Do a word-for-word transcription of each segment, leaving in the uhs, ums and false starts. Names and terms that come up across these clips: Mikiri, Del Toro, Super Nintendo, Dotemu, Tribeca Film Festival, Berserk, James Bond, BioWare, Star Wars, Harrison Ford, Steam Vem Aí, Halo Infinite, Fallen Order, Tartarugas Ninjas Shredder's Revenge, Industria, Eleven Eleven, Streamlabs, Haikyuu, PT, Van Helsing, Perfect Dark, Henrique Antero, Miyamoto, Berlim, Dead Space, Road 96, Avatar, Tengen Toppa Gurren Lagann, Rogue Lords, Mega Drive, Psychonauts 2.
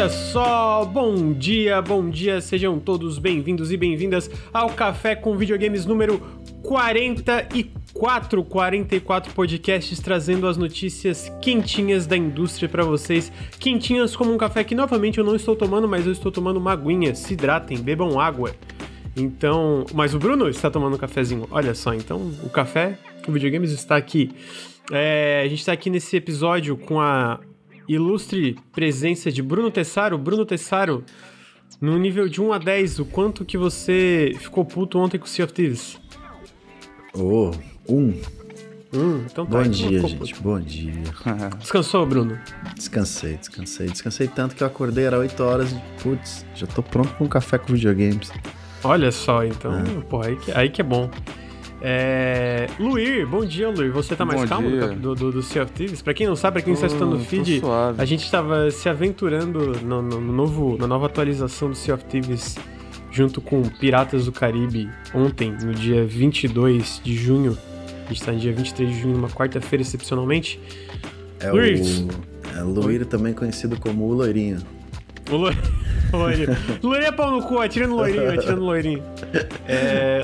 Olha só, bom dia, bom dia, sejam todos bem-vindos e bem-vindas ao Café com Videogames número quarenta e quatro, quarenta e quatro podcasts trazendo as notícias quentinhas da indústria pra vocês, quentinhas como um café que novamente eu não estou tomando, mas eu estou tomando uma aguinha, se hidratem, bebam água. Então, mas o Bruno está tomando um cafezinho, olha só, então o Café com Videogames está aqui. É, a gente está aqui nesse episódio com a ilustre presença de Bruno Tessaro. Bruno Tessaro, no nível de um a dez, o quanto que você ficou puto ontem com o Sea of Thieves? Oh, um. Hum, então tá. Bom dia, gente, bom dia. Descansou, Bruno? Descansei, descansei. Descansei tanto que eu acordei, era oito horas e, putz, já tô pronto pra um café com videogames. Olha só, então, ah. pô, aí que, aí que é bom. É... Luir, bom dia, Luir. Você tá mais bom calmo do, do, do Sea of Thieves? Pra quem não sabe, pra quem oh, está escutando o feed, a gente tava se aventurando no, no, no novo, na nova atualização do Sea of Thieves junto com Piratas do Caribe ontem, no dia vinte e dois de junho. A gente tá no dia vinte e três de junho, numa quarta-feira, excepcionalmente. É Luir. O... É Luir, também conhecido como o Loirinho. O Loirinho. Loirinho é pau no cu, atirando loirinho, atirando loirinho. É,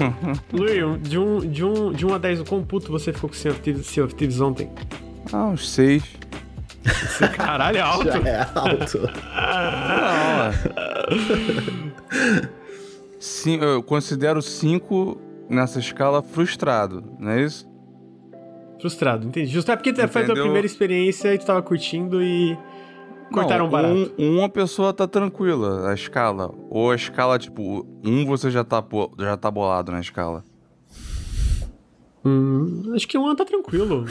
Luir, de um, de, um, de um a dez, o quão puto você ficou com o Sea of Thieves ontem? Ah, uns seis. Esse caralho é alto. Já é alto. Ah, Sim, eu considero cinco nessa escala frustrado, não é isso? Frustrado, entendi. Justo é porque Entendeu? Foi a tua primeira experiência e tu tava curtindo e... Cortaram não, barato. Um, uma pessoa tá tranquila, a escala. Ou a escala, tipo, um você já tá, já tá bolado na escala. Hum, acho que um tá tranquilo.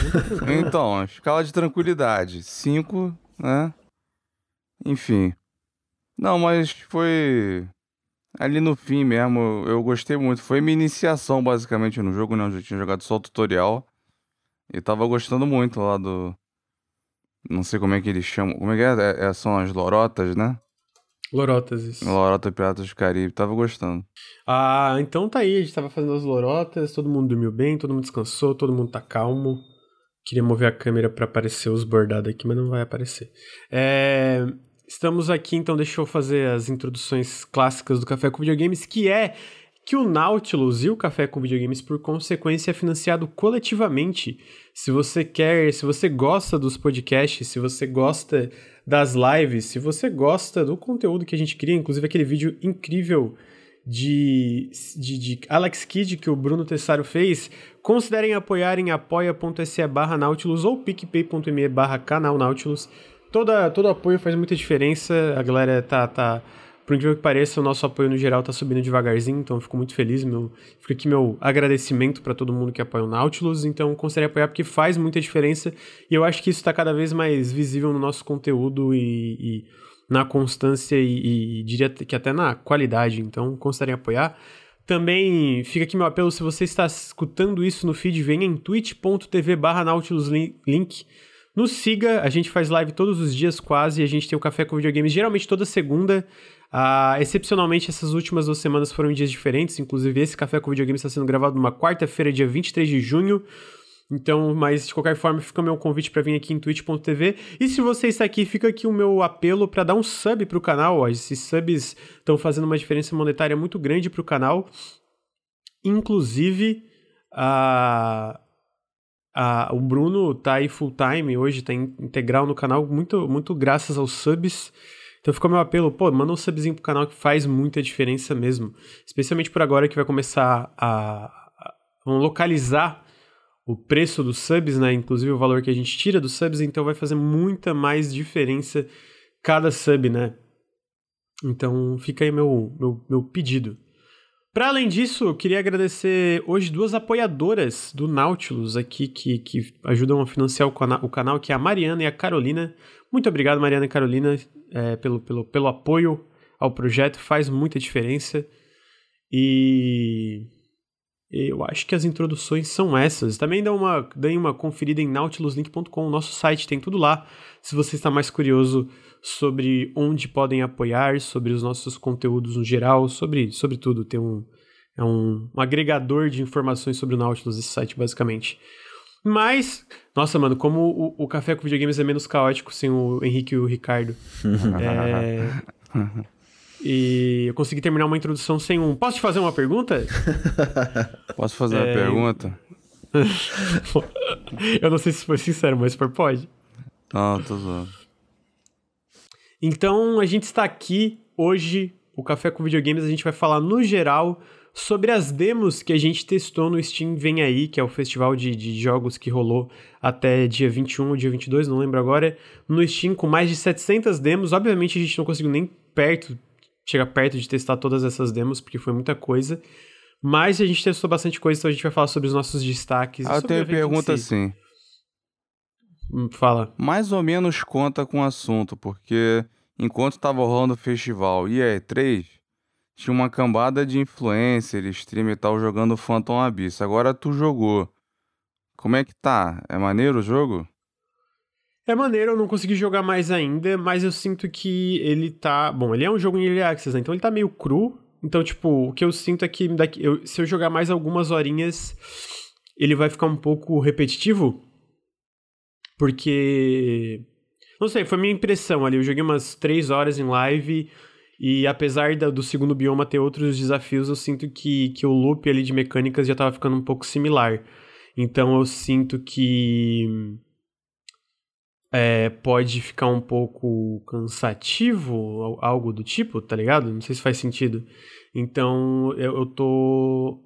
Então, a escala de tranquilidade. Cinco, né? Enfim. Não, mas foi... Ali no fim mesmo, eu gostei muito. Foi minha iniciação, basicamente, no jogo, né? Eu já tinha jogado só o tutorial. E tava gostando muito lá do... Não sei como é que eles chamam. Como é que é? é são as lorotas, né? Lorotas, isso. Lorota e Piratas do Caribe. Tava gostando. Ah, então tá aí. A gente tava fazendo as lorotas. Todo mundo dormiu bem. Todo mundo descansou. Todo mundo tá calmo. Queria mover a câmera pra aparecer os bordados aqui, mas não vai aparecer. É... Estamos aqui, então deixa eu fazer as introduções clássicas do Café com Videogames, que é que o Nautilus e o Café com Videogames, por consequência, é financiado coletivamente. Se você quer, se você gosta dos podcasts, se você gosta das lives, se você gosta do conteúdo que a gente cria, inclusive aquele vídeo incrível de, de, de Alex Kidd que o Bruno Tessaro fez, considerem apoiar em apoia.se barra Nautilus ou picpay.me barra canal Nautilus. Toda, todo apoio faz muita diferença, a galera tá... tá Por incrível que pareça, o nosso apoio no geral tá subindo devagarzinho, então eu fico muito feliz. Meu, fica aqui meu agradecimento para todo mundo que apoia o Nautilus, então considere apoiar porque faz muita diferença e eu acho que isso tá cada vez mais visível no nosso conteúdo e, e na constância e, e diria que até na qualidade, então considere apoiar. Também fica aqui meu apelo, se você está escutando isso no feed, venha em twitch.tv barra Nautilus link. Nos siga, a gente faz live todos os dias quase, e a gente tem o Café com Videogames geralmente toda segunda. Ah, excepcionalmente essas últimas duas semanas foram em dias diferentes, inclusive esse Café com Videogames está sendo gravado numa quarta-feira, dia vinte e três de junho, então, mas de qualquer forma fica o meu convite para vir aqui em twitch.tv, e se você está aqui, fica aqui o meu apelo para dar um sub para o canal. Esses subs estão fazendo uma diferença monetária muito grande para o canal, inclusive a... Ah, o Bruno tá aí full time hoje, tá integral no canal, muito, muito graças aos subs. Então ficou meu apelo, pô, manda um subzinho pro canal que faz muita diferença mesmo. Especialmente por agora que vai começar a, a, a localizar o preço dos subs, né? Inclusive o valor que a gente tira dos subs, então vai fazer muita mais diferença cada sub, né? Então fica aí meu, meu, meu pedido. Para além disso, eu queria agradecer hoje duas apoiadoras do Nautilus aqui que, que ajudam a financiar o, cana- o canal, que é a Mariana e a Carolina. Muito obrigado, Mariana e Carolina, é, pelo, pelo, pelo apoio ao projeto, faz muita diferença. E eu acho que as introduções são essas. Também dê uma, dê uma conferida em nautilus link ponto com, nosso site tem tudo lá. Se você está mais curioso sobre onde podem apoiar, sobre os nossos conteúdos no geral, sobre, sobre tudo, tem um, é um, um agregador de informações sobre o Nautilus, esse site basicamente. Mas, nossa, mano, como o, o Café com Videogames é menos caótico sem o Henrique e o Ricardo. é... E eu consegui terminar uma introdução sem um... Posso te fazer uma pergunta? Posso fazer é... uma pergunta? Eu não sei se foi sincero, mas pode. Não, tô zoando. Então, a gente está aqui hoje, o Café com Videogames, a gente vai falar no geral sobre as demos que a gente testou no Steam Vem Aí, que é o festival de, de jogos que rolou até dia vinte e um ou dia vinte e dois, não lembro agora, no Steam, com mais de setecentas demos. Obviamente a gente não conseguiu nem perto, chegar perto de testar todas essas demos, porque foi muita coisa, mas a gente testou bastante coisa, então a gente vai falar sobre os nossos destaques. Eu tenho pergunta assim. Fala. Mais ou menos conta com o assunto, porque enquanto estava rolando o festival e a E três... tinha uma cambada de influencer, streamer e tal, jogando Phantom Abyss. Agora tu jogou. Como é que tá? É maneiro o jogo? É maneiro, eu não consegui jogar mais ainda, mas eu sinto que ele tá... Bom, ele é um jogo em Early Access, né? Então ele tá meio cru. Então, tipo, o que eu sinto é que daqui... eu... se eu jogar mais algumas horinhas, ele vai ficar um pouco repetitivo. Porque... não sei, foi a minha impressão ali. Eu joguei umas três horas em live... e apesar da, do segundo bioma ter outros desafios, eu sinto que, que o loop ali de mecânicas já tava ficando um pouco similar. Então eu sinto que é, pode ficar um pouco cansativo, algo do tipo, tá ligado? Não sei se faz sentido. Então eu, eu tô,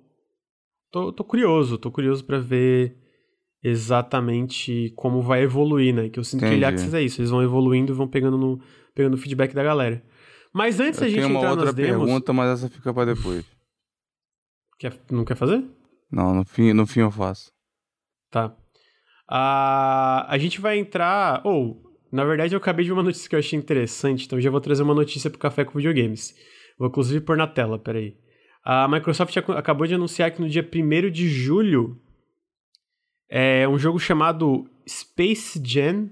tô... Tô curioso, tô curioso pra ver exatamente como vai evoluir, né? Que eu sinto Entendi. que o Axis é isso, eles vão evoluindo e vão pegando no, pegando o feedback da galera. Mas antes da gente entrar nas demos... Eu tenho uma outra pergunta, mas essa fica pra depois. Quer, não quer fazer? Não, no fim, no fim eu faço. Tá. Ah, a gente vai entrar... Ou, oh, na verdade eu acabei de ver uma notícia que eu achei interessante, então já vou trazer uma notícia pro Café com Videogames. Vou inclusive pôr na tela, peraí. A Microsoft acabou de anunciar que no dia primeiro de julho é um jogo chamado Space Jam,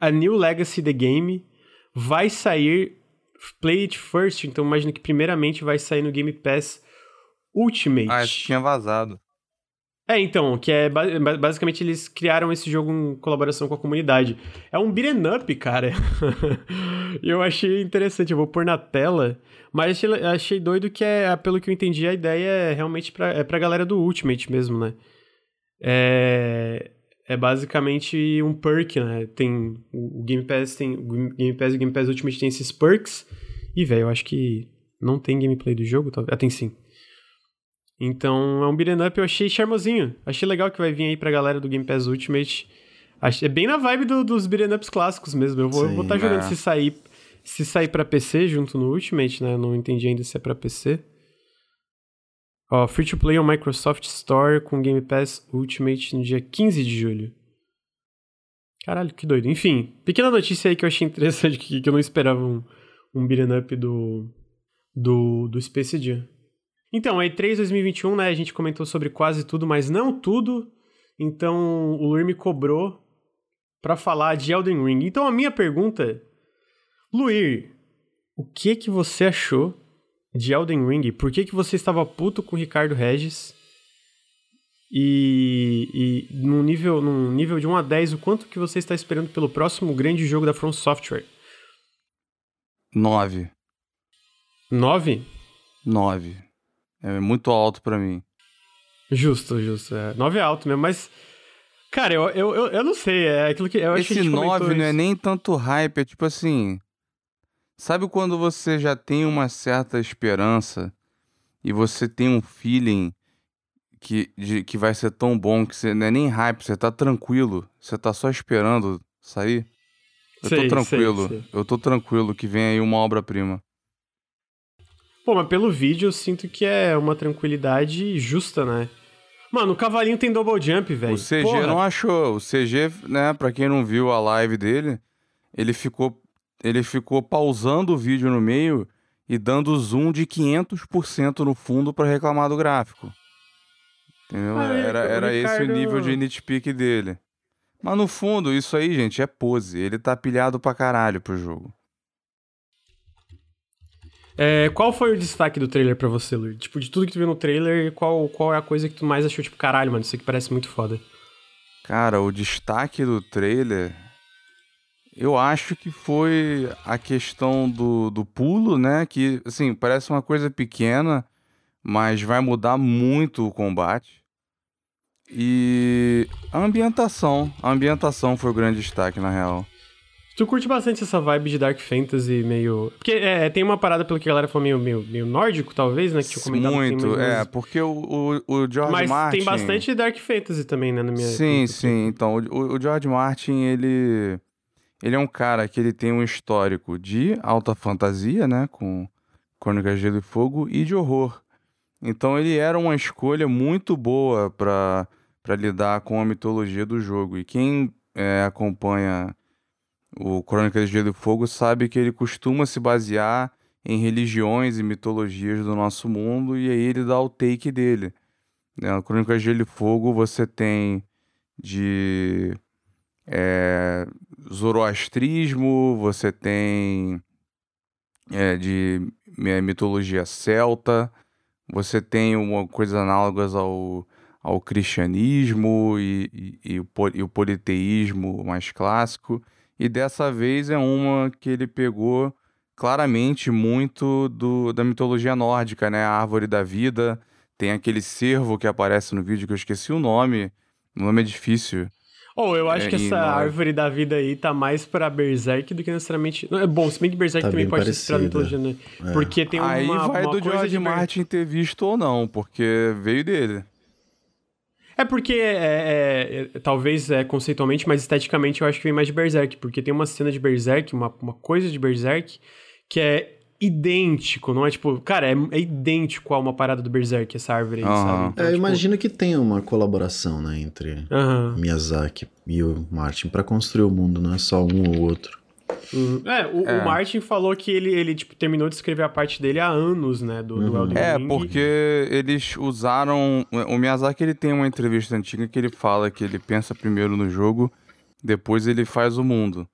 A New Legacy The Game, vai sair... Play it first, então imagino que primeiramente vai sair no Game Pass Ultimate. Ah, isso tinha vazado. É, então, que é basicamente eles criaram esse jogo em colaboração com a comunidade. É um beat'em up, cara. Eu achei interessante, eu vou pôr na tela, mas achei, achei doido que é, pelo que eu entendi, a ideia é realmente pra, é pra galera do Ultimate mesmo, né? É... É basicamente um perk, né? Tem o Game Pass, tem o Game Pass e o Game Pass Ultimate tem esses perks. E, velho, eu acho que não tem gameplay do jogo, talvez. Ah, tem sim. Então, é um beat'em up, eu achei charmosinho. Achei legal que vai vir aí pra galera do Game Pass Ultimate. Achei, é bem na vibe do, dos beat'em ups clássicos mesmo. Eu vou estar tá jogando é. se sair se sair pra P C junto no Ultimate, né? Eu não entendi ainda se é pra P C. Ó, oh, Free to Play on Microsoft Store com Game Pass Ultimate no dia quinze de julho. Caralho, que doido. Enfim, pequena notícia aí que eu achei interessante, que, que eu não esperava um, um beat'em up do, do, do Space Jam. Então, a E três dois mil e vinte e um, né, a gente comentou sobre quase tudo, mas não tudo. Então, o Luir me cobrou pra falar de Elden Ring. Então, a minha pergunta... Luir, o que que você achou de Elden Ring? Por que que você estava puto com o Ricardo Regis? E, e num, nível, num nível de um a dez, o quanto que você está esperando pelo próximo grande jogo da From Software? nove. nove? nove. É muito alto pra mim. Justo, justo. É. nove é alto mesmo, mas... Cara, eu, eu, eu, eu não sei. É aquilo que eu acho que a gente comentou isso. Esse nove não é nem tanto hype, é tipo assim... Sabe quando você já tem uma certa esperança e você tem um feeling que, de, que vai ser tão bom que você não é nem hype, você tá tranquilo, você tá só esperando sair? Eu sei, tô tranquilo, sei, sei. eu tô tranquilo que vem aí uma obra-prima. Pô, mas pelo vídeo eu sinto que é uma tranquilidade justa, né? Mano, o cavalinho tem double jump, velho. O C G Porra. não achou, o C G, né, pra quem não viu a live dele, ele ficou... Ele ficou pausando o vídeo no meio e dando zoom de quinhentos por cento no fundo pra reclamar do gráfico. Entendeu? Ai, era era Ricardo... esse o nível de nitpick dele. Mas no fundo, isso aí, gente, é pose. Ele tá pilhado pra caralho pro jogo. É, qual foi o destaque do trailer pra você, Luiz? Tipo, de tudo que tu viu no trailer, qual, qual é a coisa que tu mais achou? Tipo, caralho, mano, isso aqui parece muito foda. Cara, o destaque do trailer, eu acho que foi a questão do, do pulo, né? Que, assim, parece uma coisa pequena, mas vai mudar muito o combate. E a ambientação. A ambientação foi o grande destaque, na real. Tu curte bastante essa vibe de Dark Fantasy meio... Porque é, tem uma parada, pelo que a galera falou, meio, meio, meio nórdico, talvez, né? Que tinha comentado. Muito, assim, é, porque o, o, o George Mas Martin... Mas tem bastante Dark Fantasy também, né? Na minha sim, sim. Então, o, o George Martin, ele... Ele é um cara que ele tem um histórico de alta fantasia, né? Com Crônicas de Gelo e Fogo e de horror. Então, ele era uma escolha muito boa para para lidar com a mitologia do jogo. E quem é, acompanha... O Crônicas de Gelo e Fogo sabe que ele costuma se basear em religiões e mitologias do nosso mundo, e aí ele dá o take dele. Na Crônicas de Gelo e Fogo você tem de é, zoroastrismo, você tem é, de é, mitologia celta, você tem uma coisa análogas ao, ao cristianismo e, e, e, o, e o politeísmo mais clássico. E dessa vez é uma que ele pegou claramente muito do, da mitologia nórdica, né? A Árvore da Vida, tem aquele cervo que aparece no vídeo, que eu esqueci o nome, o nome é difícil. Oh, eu acho é, que essa não... Árvore da Vida aí tá mais pra Berserk do que necessariamente... Não, é bom, se bem que Berserk tá também pode parecida. Ser mitologia, né? É. Porque tem uma, aí vai uma do George de... Martin ter visto ou não, porque veio dele. É porque, é, é, talvez é, conceitualmente, mas esteticamente eu acho que vem mais de Berserk, porque tem uma cena de Berserk, uma, uma coisa de Berserk, que é idêntico, não é tipo... Cara, é, é idêntico a uma parada do Berserk, essa árvore aí, uhum. sabe? Então, é, tipo... Imagino que tenha uma colaboração, né, entre uhum. Miyazaki e o Martin pra construir o mundo, não é só um ou outro. Uhum. É, o, é, o Martin falou que ele, ele tipo, terminou de escrever a parte dele há anos, né, do, uhum. do Elden Ring. É, porque eles usaram... O Miyazaki, ele tem uma entrevista antiga que ele fala que ele pensa primeiro no jogo, depois ele faz o mundo.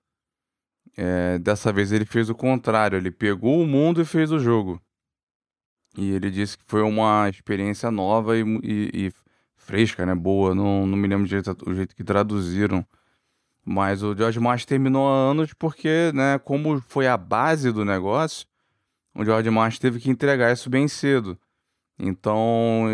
É, dessa vez ele fez o contrário, ele pegou o mundo e fez o jogo. E ele disse que foi uma experiência nova e, e, e fresca, né, boa, não, não me lembro direito o jeito que traduziram. Mas o George Martin terminou há anos porque, né, como foi a base do negócio, o George Martin teve que entregar isso bem cedo. Então,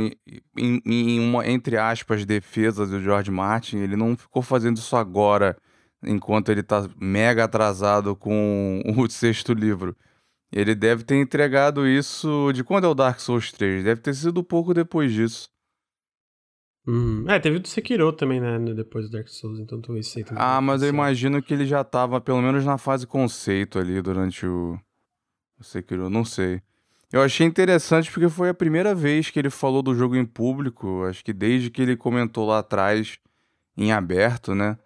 em, em uma, entre aspas, defesa do George Martin, ele não ficou fazendo isso agora, enquanto ele está mega atrasado com o sexto livro. Ele deve ter entregado isso de quando é o Dark Souls três? Deve ter sido pouco depois disso. Hum. É, teve o do Sekiro também, né, depois do Dark Souls, então talvez sei também. Ah, mas eu imagino que ele já tava, pelo menos na fase conceito ali, durante o, o Sekiro, não sei. Eu achei interessante porque foi a primeira vez que ele falou do jogo em público, acho que desde que ele comentou lá atrás, em aberto, né,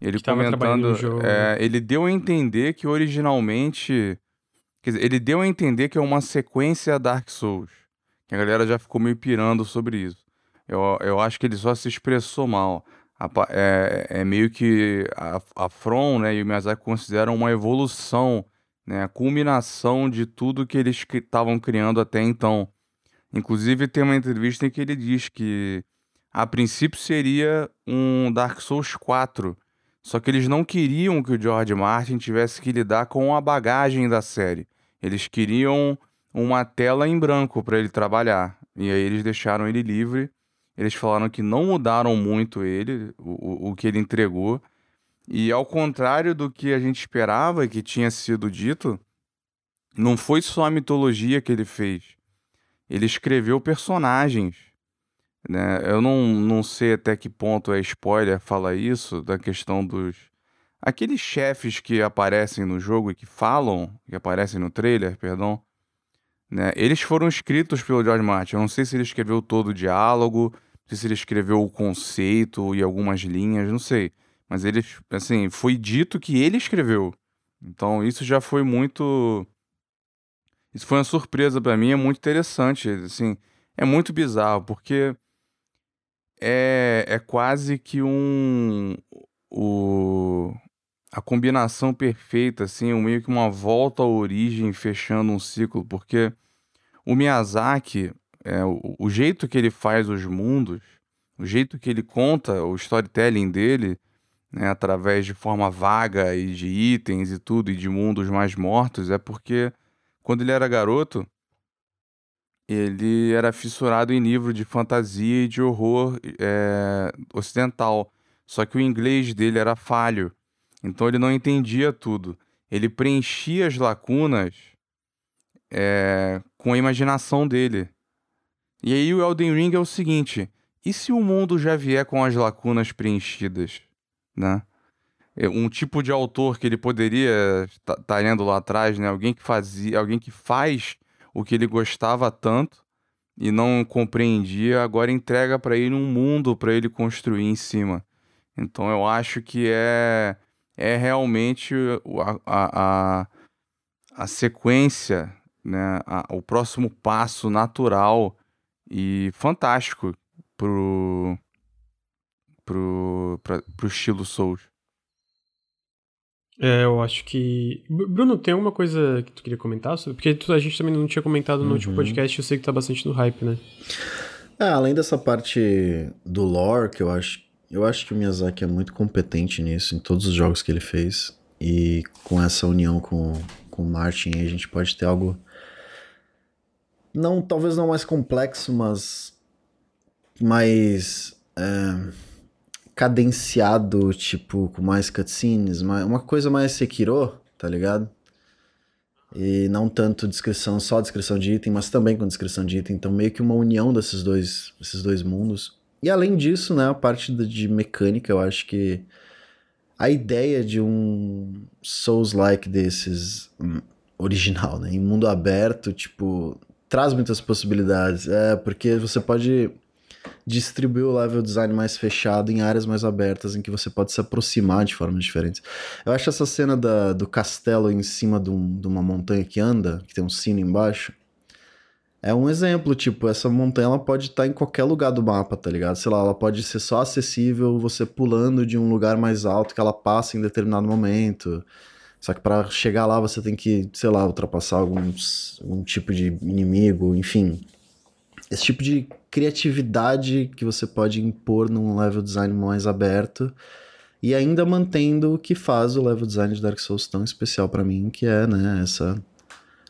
ele que comentando, no jogo, é, né? Ele deu a entender que originalmente, quer dizer, ele deu a entender que é uma sequência Dark Souls, que a galera já ficou meio pirando sobre isso. Eu, eu acho que ele só se expressou mal. A, é, é meio que a, a From, né, e o Miyazaki consideram uma evolução, né, a culminação de tudo que eles estavam criando até então. Inclusive tem uma entrevista em que ele diz que a princípio seria um Dark Souls quatro, só que eles não queriam que o George Martin tivesse que lidar com a bagagem da série. Eles queriam uma tela em branco para ele trabalhar, e aí eles deixaram ele livre. Eles falaram que não mudaram muito ele, o, o que ele entregou. E ao contrário do que a gente esperava, que tinha sido dito, não foi só a mitologia que ele fez. Ele escreveu personagens. Né? Eu não, não sei até que ponto é spoiler falar isso, da questão dos... Aqueles chefes que aparecem no jogo e que falam, que aparecem no trailer, perdão, né? Eles foram escritos pelo George Martin. Eu não sei se ele escreveu todo o diálogo, não sei se ele escreveu o conceito e algumas linhas, não sei. Mas ele, assim, foi dito que ele escreveu. Então isso já foi muito... Isso foi uma surpresa pra mim, é muito interessante. Assim, é muito bizarro, porque é, é quase que um... O... A combinação perfeita, assim, meio que uma volta à origem, fechando um ciclo, porque o Miyazaki, é, o, o jeito que ele faz os mundos, o jeito que ele conta, o storytelling dele, né, através de forma vaga e de itens e tudo, e de mundos mais mortos, é porque quando ele era garoto, ele era fissurado em livro de fantasia e de horror é, ocidental. Só que o inglês dele era falho, então ele não entendia tudo. Ele preenchia as lacunas é, com a imaginação dele. E aí o Elden Ring é o seguinte, e se o mundo já vier com as lacunas preenchidas, né? Um tipo de autor que ele poderia estar tá, tá lendo lá atrás, né? Alguém que fazia, alguém que faz o que ele gostava tanto e não compreendia, agora entrega para ele um mundo para ele construir em cima. Então eu acho que é, é realmente a, a, a, a sequência, né? a, o próximo passo natural e fantástico pro, pro, pra, pro estilo Souls. É, eu acho que... Bruno, tem alguma coisa que tu queria comentar? Porque a gente também não tinha comentado no uhum. último podcast, eu sei que tá bastante no hype, né? É, além dessa parte do lore, que eu acho... Eu acho que o Miyazaki é muito competente nisso, em todos os jogos que ele fez. E com essa união com, com o Martin, a gente pode ter algo... Não, talvez não mais complexo, mas... Mais... É... cadenciado, tipo, com mais cutscenes, mais, uma coisa mais Sekiro, tá ligado? E não tanto descrição, só descrição de item, mas também com descrição de item, então meio que uma união desses dois, esses dois mundos. E além disso, né, a parte de mecânica, eu acho que a ideia de um Souls-like desses, original, né, em mundo aberto, tipo, traz muitas possibilidades, é, porque você pode... distribuir o level design mais fechado em áreas mais abertas, em que você pode se aproximar de formas diferentes. Eu acho essa cena da, do castelo em cima de, um, de uma montanha que anda, que tem um sino embaixo, é um exemplo, tipo, essa montanha ela pode estar em qualquer lugar do mapa, tá ligado? Sei lá, ela pode ser só acessível você pulando de um lugar mais alto que ela passa em determinado momento. Só que pra chegar lá você tem que, sei lá, ultrapassar alguns, algum tipo de inimigo, enfim... Esse tipo de criatividade que você pode impor num level design mais aberto e ainda mantendo o que faz o level design de Dark Souls tão especial pra mim, que é, né, essa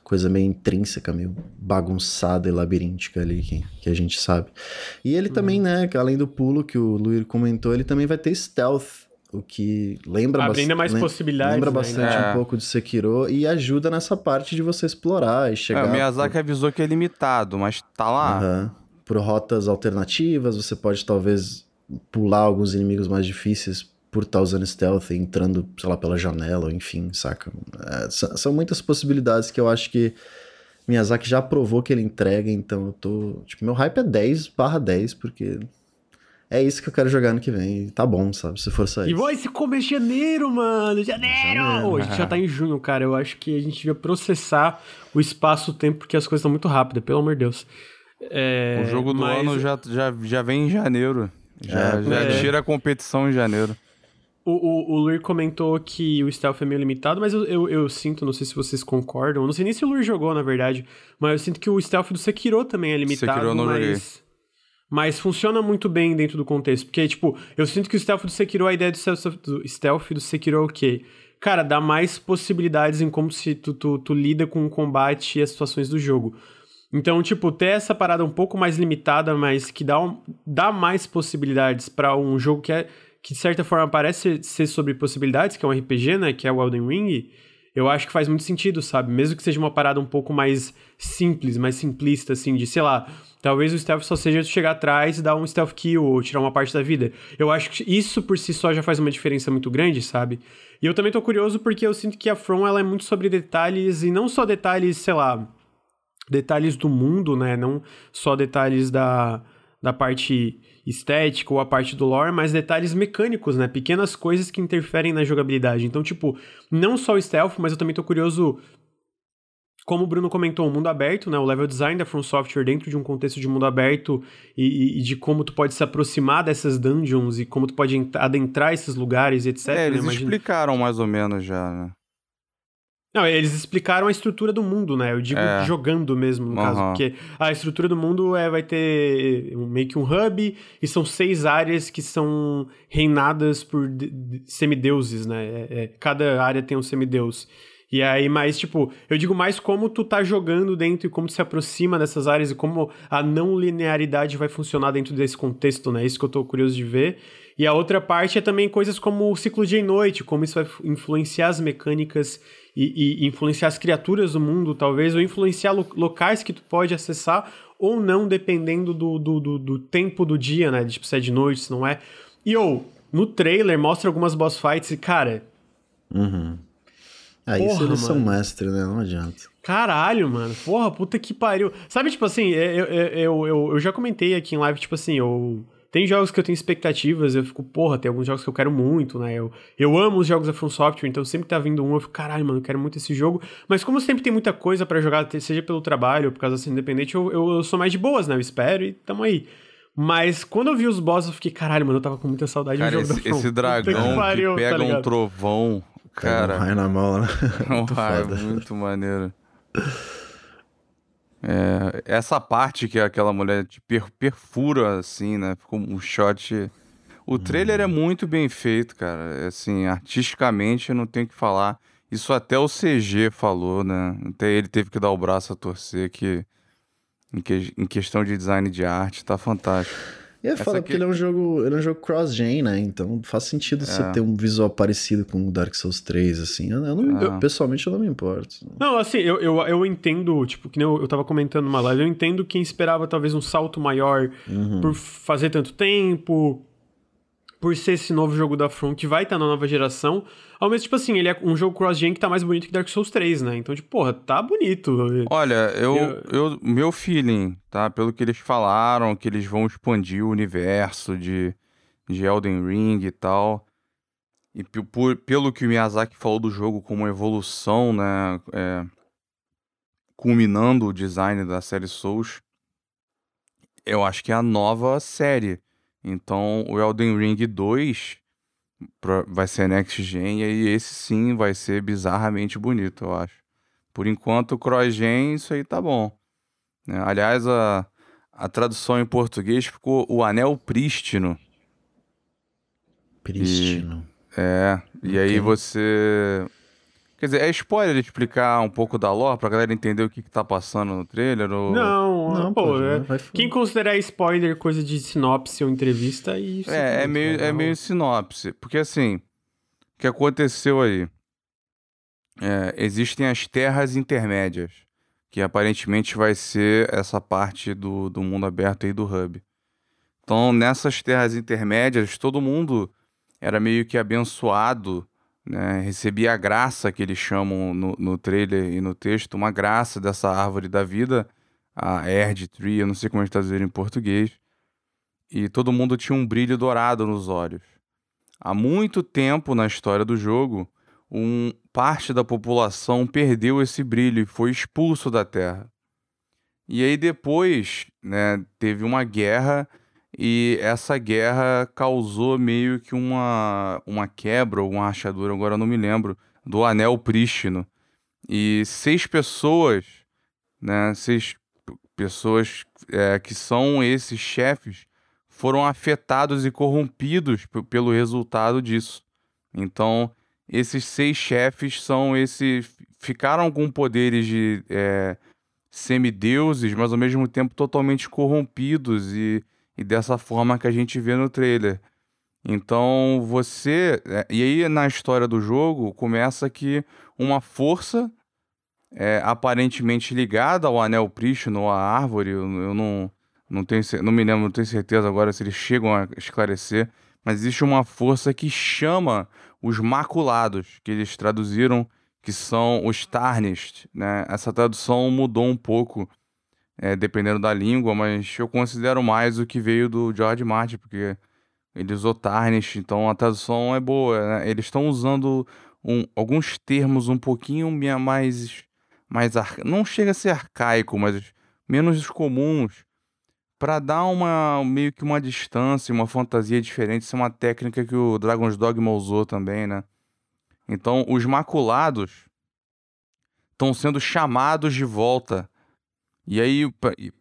coisa meio intrínseca, meio bagunçada e labiríntica ali que, que a gente sabe. E ele hum. também, né, além do pulo que o Luir comentou, ele também vai ter stealth, o que lembra, bast... mais possibilidades, lembra né? bastante é. um pouco de Sekiro e ajuda nessa parte de você explorar e chegar... É, o Miyazaki pro... avisou que é limitado, mas tá lá. Uhum. Por rotas alternativas, você pode talvez pular alguns inimigos mais difíceis por estar usando stealth e entrando, sei lá, pela janela, enfim, saca? É, são muitas possibilidades que eu acho que Miyazaki já provou que ele entrega, então eu tô... Tipo, meu hype é dez barra dez, porque... É isso que eu quero jogar ano que vem. Tá bom, sabe? Se for sair. E vai se comer janeiro, mano! Janeiro! janeiro. Oh, a gente já tá em junho, cara. Eu acho que a gente devia processar o espaço-tempo, porque as coisas estão muito rápidas, pelo amor de Deus. É, o jogo do mas... ano já, já, já vem em janeiro. Já, é, já é. tira a competição em janeiro. O, o, o Luir comentou que o stealth é meio limitado, mas eu, eu, eu sinto, não sei se vocês concordam, não sei nem se o Luir jogou, na verdade, mas eu sinto que o stealth do Sekiro também é limitado, Sekiro eu não mas... Joguei. Mas funciona muito bem dentro do contexto. Porque, tipo, eu sinto que o stealth do Sekiro, a ideia do stealth do, stealth do Sekiro é o quê? Cara, dá mais possibilidades em como se tu, tu, tu lida com o combate e as situações do jogo. Então, tipo, ter essa parada um pouco mais limitada, mas que dá, um, dá mais possibilidades pra um jogo que, é, que, de certa forma, parece ser sobre possibilidades, que é um R P G, né? Que é o Elden Ring. Eu acho que faz muito sentido, sabe? Mesmo que seja uma parada um pouco mais simples, mais simplista, assim, de, sei lá... Talvez o stealth só seja chegar atrás e dar um stealth kill ou tirar uma parte da vida. Eu acho que isso por si só já faz uma diferença muito grande, sabe? E eu também tô curioso porque eu sinto que a From, ela é muito sobre detalhes, e não só detalhes, sei lá, detalhes do mundo, né? Não só detalhes da, da parte estética ou a parte do lore, mas detalhes mecânicos, né? Pequenas coisas que interferem na jogabilidade. Então, tipo, não só o stealth, mas eu também tô curioso... Como o Bruno comentou, o mundo aberto, né? O level design da From Software dentro de um contexto de mundo aberto e, e de como tu pode se aproximar dessas dungeons e como tu pode adentrar esses lugares, etcétera. É, eles né? Imagina... explicaram mais ou menos já, né? Não, eles explicaram a estrutura do mundo, né? Eu digo é. jogando mesmo, no uhum. caso. Porque a estrutura do mundo é, vai ter meio que um hub, e são seis áreas que são reinadas por de, de, semideuses, né? É, é, cada área tem um semideus. E aí, mais, tipo, eu digo mais como tu tá jogando dentro e como tu se aproxima dessas áreas e como a não linearidade vai funcionar dentro desse contexto, né? Isso que eu tô curioso de ver. E a outra parte é também coisas como o ciclo dia e noite, como isso vai influenciar as mecânicas e, e influenciar as criaturas do mundo, talvez, ou influenciar lo- locais que tu pode acessar ou não, dependendo do, do, do, do tempo do dia, né? Tipo, se é de noite, se não é. E, ou, oh, no trailer mostra algumas boss fights e, cara... Uhum. Ah, porra, isso eles mano. são mestres, né? Não adianta. Caralho, mano. Porra, puta que pariu. Sabe, tipo assim, eu, eu, eu, eu já comentei aqui em live, tipo assim, eu... tem jogos que eu tenho expectativas, eu fico, porra, tem alguns jogos que eu quero muito, né? Eu, eu amo os jogos da From Software, então sempre tá vindo um, eu fico, caralho, mano, eu quero muito esse jogo. Mas como sempre tem muita coisa pra jogar, seja pelo trabalho ou por causa de ser independente, eu, eu, eu sou mais de boas, né? Eu espero e tamo aí. Mas quando eu vi os bosses, eu fiquei, caralho, mano, eu tava com muita saudade do jogo da From. Cara, esse dragão que, pariu, que pega tá um trovão... Cara, é um raio na mão, né? É um raio, muito, muito maneiro. É, essa parte que aquela mulher te per- perfura, assim, né? Ficou um shot... O trailer hum. é muito bem feito, cara. Assim, artisticamente, eu não tenho que falar. Isso até o C G falou, né? Até ele teve que dar o braço a torcer, que em, que... em questão de design de arte, tá fantástico. E é foda, aqui... porque ele é um jogo, ele é um jogo cross-gen, né? Então faz sentido é. você ter um visual parecido com o Dark Souls três, assim. Eu, eu não, é. eu, pessoalmente eu não me importo. Não, assim, eu, eu, eu entendo, tipo, que nem eu, eu tava comentando numa live, eu entendo quem esperava talvez um salto maior uhum. por fazer tanto tempo, por ser esse novo jogo da From, que vai estar na nova geração. Ao mesmo, tipo assim, ele é um jogo cross-gen que tá mais bonito que Dark Souls três, né? Então, tipo, porra, tá bonito. Olha, eu, eu... eu meu feeling, tá? Pelo que eles falaram, que eles vão expandir o universo de, de Elden Ring e tal. E p- por, pelo que o Miyazaki falou do jogo como evolução, né? É, culminando o design da série Souls. Eu acho que é a nova série. Então, o Elden Ring dois vai ser Next Gen, e aí esse sim vai ser bizarramente bonito, eu acho. Por enquanto, o Cross Gen, isso aí tá bom. É, aliás, a, a tradução em português ficou o Anel Prístino. Prístino. E, é, e aí você... Quer dizer, é spoiler explicar um pouco da lore pra galera entender o que, que tá passando no trailer? Ou... Não, não, pô. Pode, é... né? Quem considerar spoiler coisa de sinopse ou entrevista, isso. É, é meio, é meio sinopse. Porque assim, o que aconteceu aí? É, existem as terras intermédias, que aparentemente vai ser essa parte do, do mundo aberto aí do hub. Então, nessas terras intermédias, todo mundo era meio que abençoado. Né, recebia a graça que eles chamam no, no trailer e no texto, uma graça dessa árvore da vida, a Erd Tree, eu não sei como é que está dizendo em português, e todo mundo tinha um brilho dourado nos olhos. Há muito tempo na história do jogo, um, parte da população perdeu esse brilho e foi expulso da Terra. E aí depois, né, teve uma guerra... E essa guerra causou meio que uma, uma quebra ou uma rachadura, agora eu não me lembro, do Anel Prístino. E seis pessoas, né, seis pessoas é, que são esses chefes, foram afetados e corrompidos p- pelo resultado disso. Então, esses seis chefes são esses... Ficaram com poderes de é, semideuses, mas ao mesmo tempo totalmente corrompidos e... E dessa forma que a gente vê no trailer. Então você... E aí na história do jogo começa que uma força é, aparentemente ligada ao Anel Prístino ou à árvore, eu, eu não, não, tenho, não me lembro, não tenho certeza agora se eles chegam a esclarecer, mas existe uma força que chama os Maculados, que eles traduziram, que são os Tarnished, né? Essa tradução mudou um pouco... É, dependendo da língua, mas eu considero mais o que veio do George Martin, porque ele usou Tarnish, então a tradução é boa, né? Eles estão usando um, alguns termos um pouquinho mais... mais arca... Não chega a ser arcaico, mas menos comuns, para dar uma meio que uma distância, uma fantasia diferente. Isso é uma técnica que o Dragon's Dogma usou também, né? Então, os Maculados estão sendo chamados de volta. E aí,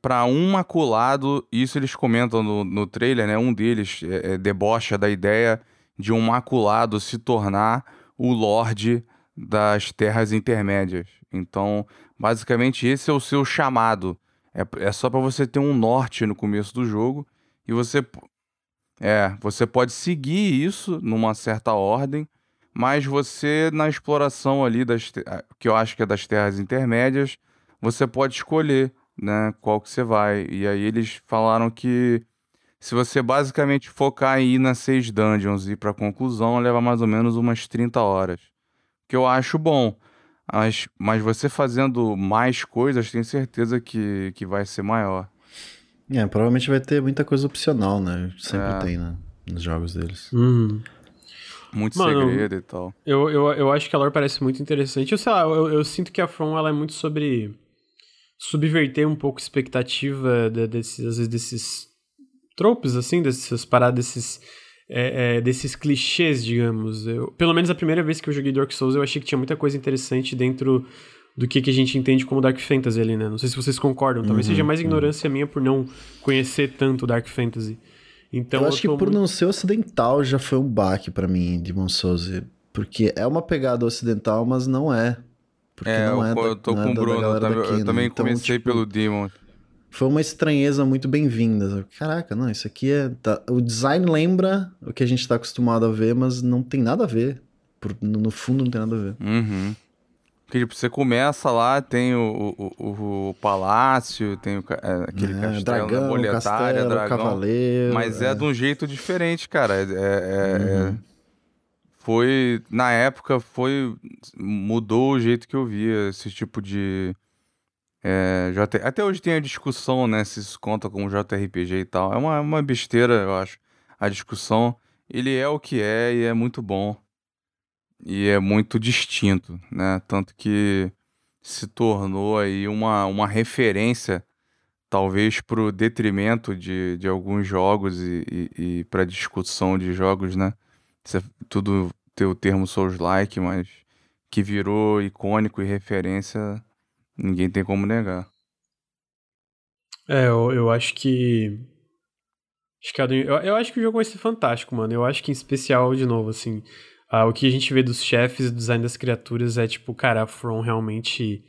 para um maculado, isso eles comentam no, no trailer, né? Um deles é, é, debocha da ideia de um maculado se tornar o Lorde das Terras Intermédias. Então, basicamente, esse é o seu chamado. É, é só para você ter um norte no começo do jogo. E você, é, você pode seguir isso numa certa ordem, mas você, na exploração ali, das, que eu acho que é das Terras Intermédias, você pode escolher, né, qual que você vai. E aí eles falaram que se você basicamente focar em ir nas seis dungeons e ir pra conclusão, leva mais ou menos umas trinta horas. Que eu acho bom. Mas, mas você fazendo mais coisas, tenho certeza que, que vai ser maior. É, provavelmente vai ter muita coisa opcional, né? Sempre é. tem, né? Nos jogos deles. Hum. Muito Mano, segredo e tal. Eu, eu, eu acho que a lore parece muito interessante. Eu sei lá, eu, eu sinto que a From ela é muito sobre subverter um pouco a expectativa de, desses, às vezes, desses tropes, assim, dessas paradas, desses, é, é, desses clichês, digamos. Eu, pelo menos a primeira vez que eu joguei Dark Souls, eu achei que tinha muita coisa interessante dentro do que, que a gente entende como Dark Fantasy ali, né? Não sei se vocês concordam. Talvez uhum, seja mais uhum. ignorância minha por não conhecer tanto Dark Fantasy. Então, eu acho eu que por muito... não ser ocidental já foi um baque pra mim, Demon Souls. Porque é uma pegada ocidental, mas não é. Porque é, não é eu, da, eu tô não com o é Bruno, eu, daqui, eu né? também então, comecei tipo, pelo Demon. Foi uma estranheza muito bem-vinda. Caraca, não, isso aqui é... Tá, o design lembra o que a gente tá acostumado a ver, mas não tem nada a ver. Por, no, no fundo não tem nada a ver. Uhum. Porque tipo, você começa lá, tem o, o, o, o palácio, tem o, é, aquele é, castelo, dragão, boletária, dragão, cavaleiro... Mas é. é de um jeito diferente, cara. É, é, uhum. é, foi, na época, foi mudou o jeito que eu via esse tipo de... É, J... Até hoje tem a discussão, né, se isso conta como J R P G e tal. É uma, uma besteira, eu acho, a discussão. Ele é o que é e é muito bom. E é muito distinto, né? Tanto que se tornou aí uma, uma referência, talvez pro detrimento de, de alguns jogos e, e, e para discussão de jogos, né? Isso é tudo ter o termo Souls-like, mas que virou icônico e referência, ninguém tem como negar. É, eu, eu acho que... Acho que eu, eu acho que o jogo vai ser fantástico, mano. Eu acho que em especial, de novo, assim... Ah, o que a gente vê dos chefes e do design das criaturas é tipo, cara, a From realmente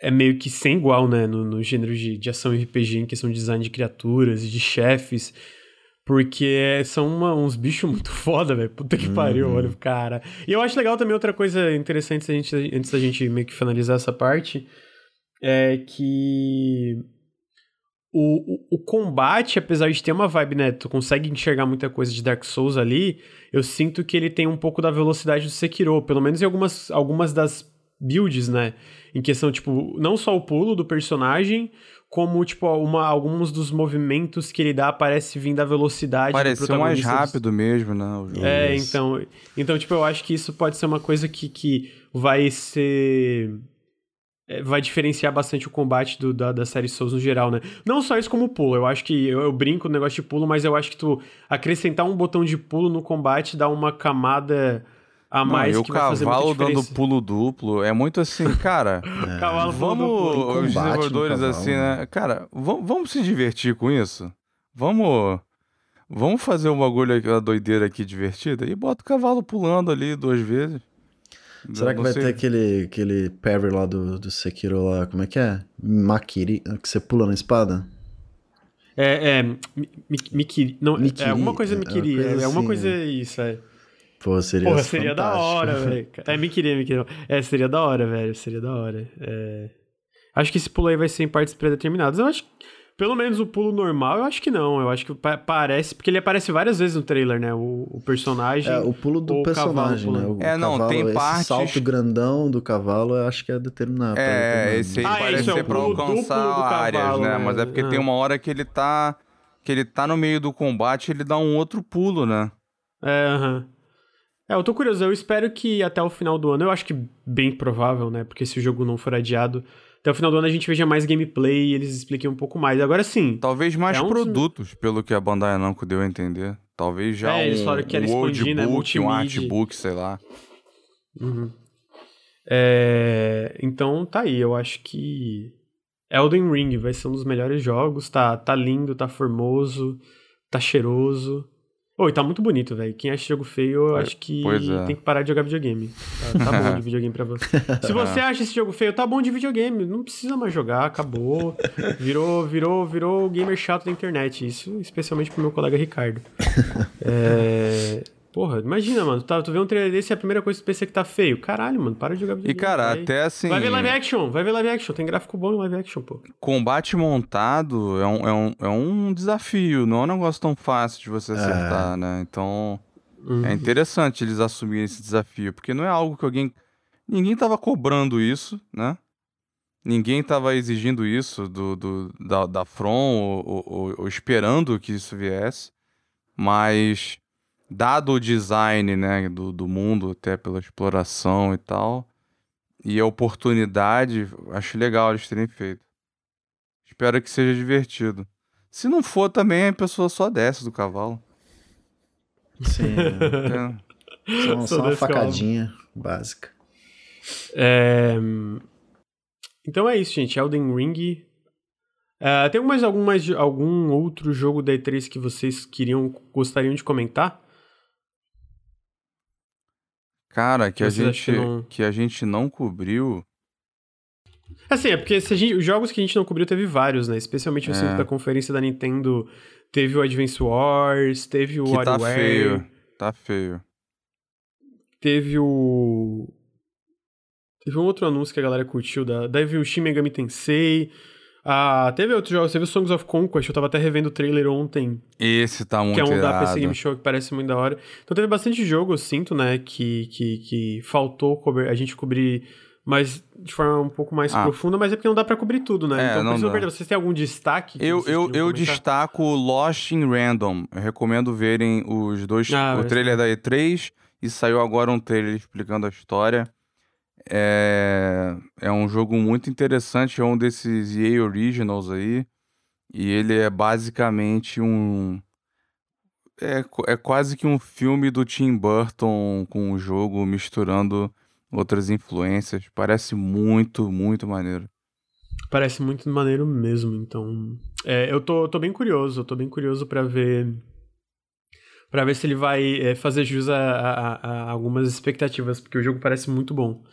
é meio que sem igual, né? No, no gênero de, de ação R P G, em questão de design de criaturas e de chefes. Porque são uma, uns bichos muito foda, velho. Puta que pariu, olha, cara. E eu acho legal também outra coisa interessante, se a gente, antes da gente meio que finalizar essa parte, é que... O, o, o combate, apesar de ter uma vibe, né, tu consegue enxergar muita coisa de Dark Souls ali, eu sinto que ele tem um pouco da velocidade do Sekiro, pelo menos em algumas, algumas das builds, né, em questão, tipo, não só o pulo do personagem, como, tipo, uma, alguns dos movimentos que ele dá parece vir da velocidade do protagonista. Pareceu mais rápido mesmo, né, o jogo. É, então, então, tipo, eu acho que isso pode ser uma coisa que, que vai ser... vai diferenciar bastante o combate do, da, da série Souls no geral, né? Não só isso como o pulo, eu acho que... Eu, eu brinco no negócio de pulo, mas eu acho que tu acrescentar um botão de pulo no combate dá uma camada a mais. Não, que vai fazer muita diferença. E o cavalo dando pulo duplo é muito assim, cara... é. Cavalo vamos, pulo os desenvolvedores cavalo, assim, né? né? Cara, vamos, vamos se divertir com isso? Vamos... Vamos fazer um bagulho, uma doideira aqui divertida? E bota o cavalo pulando ali duas vezes. Será que vai sei. ter aquele, aquele parry lá do, do Sekiro lá, como é que é? Makiri, que você pula na espada? É, é, mi, mi, mi, não, Mikiri, é alguma coisa Mikiri, é alguma coisa, é, assim, é. coisa isso, é. Pô, seria Porra, seria da hora, velho. É, Mikiri, Mikiri, é, seria da hora, velho, seria da hora. É... Acho que esse pulo aí vai ser em partes pré-determinadas, eu acho que, pelo menos o pulo normal, eu acho que não, eu acho que pa- parece, porque ele aparece várias vezes no trailer, né, o, o personagem... É, o pulo do personagem, né, o é, não, cavalo, tem esse partes... salto grandão do cavalo, eu acho que é determinado. É, esse aí ah, parece ser é pra alcançar do do áreas, cavalo, né, é. mas é porque ah. tem uma hora que ele tá que ele tá no meio do combate, ele dá um outro pulo, né. É, aham. Uh-huh. É, eu tô curioso, eu espero que até o final do ano, eu acho que bem provável, né, porque se o jogo não for adiado... Até o final do ano a gente veja mais gameplay e eles expliquem um pouco mais. Agora sim... Talvez mais é um produtos, dos... pelo que a Bandai Namco deu a entender. Talvez já é, um, um world expandir, book, né? um artbook, sei lá. Uhum. É, então tá aí, eu acho que Elden Ring vai ser um dos melhores jogos, tá, tá lindo, tá formoso, tá cheiroso. Oi, oh, tá muito bonito, velho. Quem acha jogo feio, eu acho que é. tem que parar de jogar videogame. Tá, tá bom de videogame pra você. Se você acha esse jogo feio, tá bom de videogame. Não precisa mais jogar, acabou. Virou, virou, virou gamer chato da internet. Isso especialmente pro meu colega Ricardo. É... Porra, imagina, mano. Tu, tá, tu vê um trailer desse e a primeira coisa que tu pensa que tá feio. Caralho, mano, para de jogar videogame. E, cara, véio. até assim... Vai ver live action, vai ver live action. Tem gráfico bom em live action, pô. Combate montado é um, é um, é um desafio. Não é um negócio tão fácil de você acertar, é. né? Então, uhum. é interessante eles assumirem esse desafio. Porque não é algo que alguém... Ninguém tava cobrando isso, né? Ninguém tava exigindo isso do, do, da, da From ou, ou, ou, ou esperando que isso viesse. Mas... Dado o design, né, do, do mundo, até pela exploração e tal, e a oportunidade, acho legal eles terem feito. Espero que seja divertido. Se não for também, a pessoa só desce do cavalo. Sim. É. Só, só, só uma facadinha calma. básica. É... Então é isso, gente. Elden Ring... Uh, tem mais algum, mais algum outro jogo da E três que vocês queriam, gostariam de comentar? Cara, que, que, a, gente, não... que a gente não cobriu... Assim, é porque se a gente, os jogos que a gente não cobriu teve vários, né? Especialmente o é. cinco da conferência da Nintendo. Teve o Advance Wars, teve o WarioWare... Tá feio, tá feio. Teve o... Teve um outro anúncio que a galera curtiu, da, da Shin Megami Tensei... Ah, teve outros jogos, teve o Songs of Conquest, eu tava até revendo o trailer ontem. Esse tá muito irado. Que é um irado. da P C Game Show, que parece muito da hora. Então teve bastante jogo, eu sinto, né, que, que, que faltou cobrir, a gente cobrir mais, de forma um pouco mais ah. profunda, mas é porque não dá pra cobrir tudo, né? É, então não preciso perder. Vocês têm algum destaque? Eu, eu, eu destaco Lost in Random. Eu recomendo verem os dois, ah, o trailer da E três e saiu agora um trailer explicando a história. É... é um jogo muito interessante, é um desses E A Originals aí, e ele é basicamente um... É, é quase que um filme do Tim Burton com o jogo, misturando outras influências. Parece muito, muito maneiro. Parece muito maneiro mesmo, então... É, eu tô, tô bem curioso, eu tô bem curioso pra ver... Pra ver se ele vai é, fazer jus a, a, a algumas expectativas, porque o jogo parece muito bom.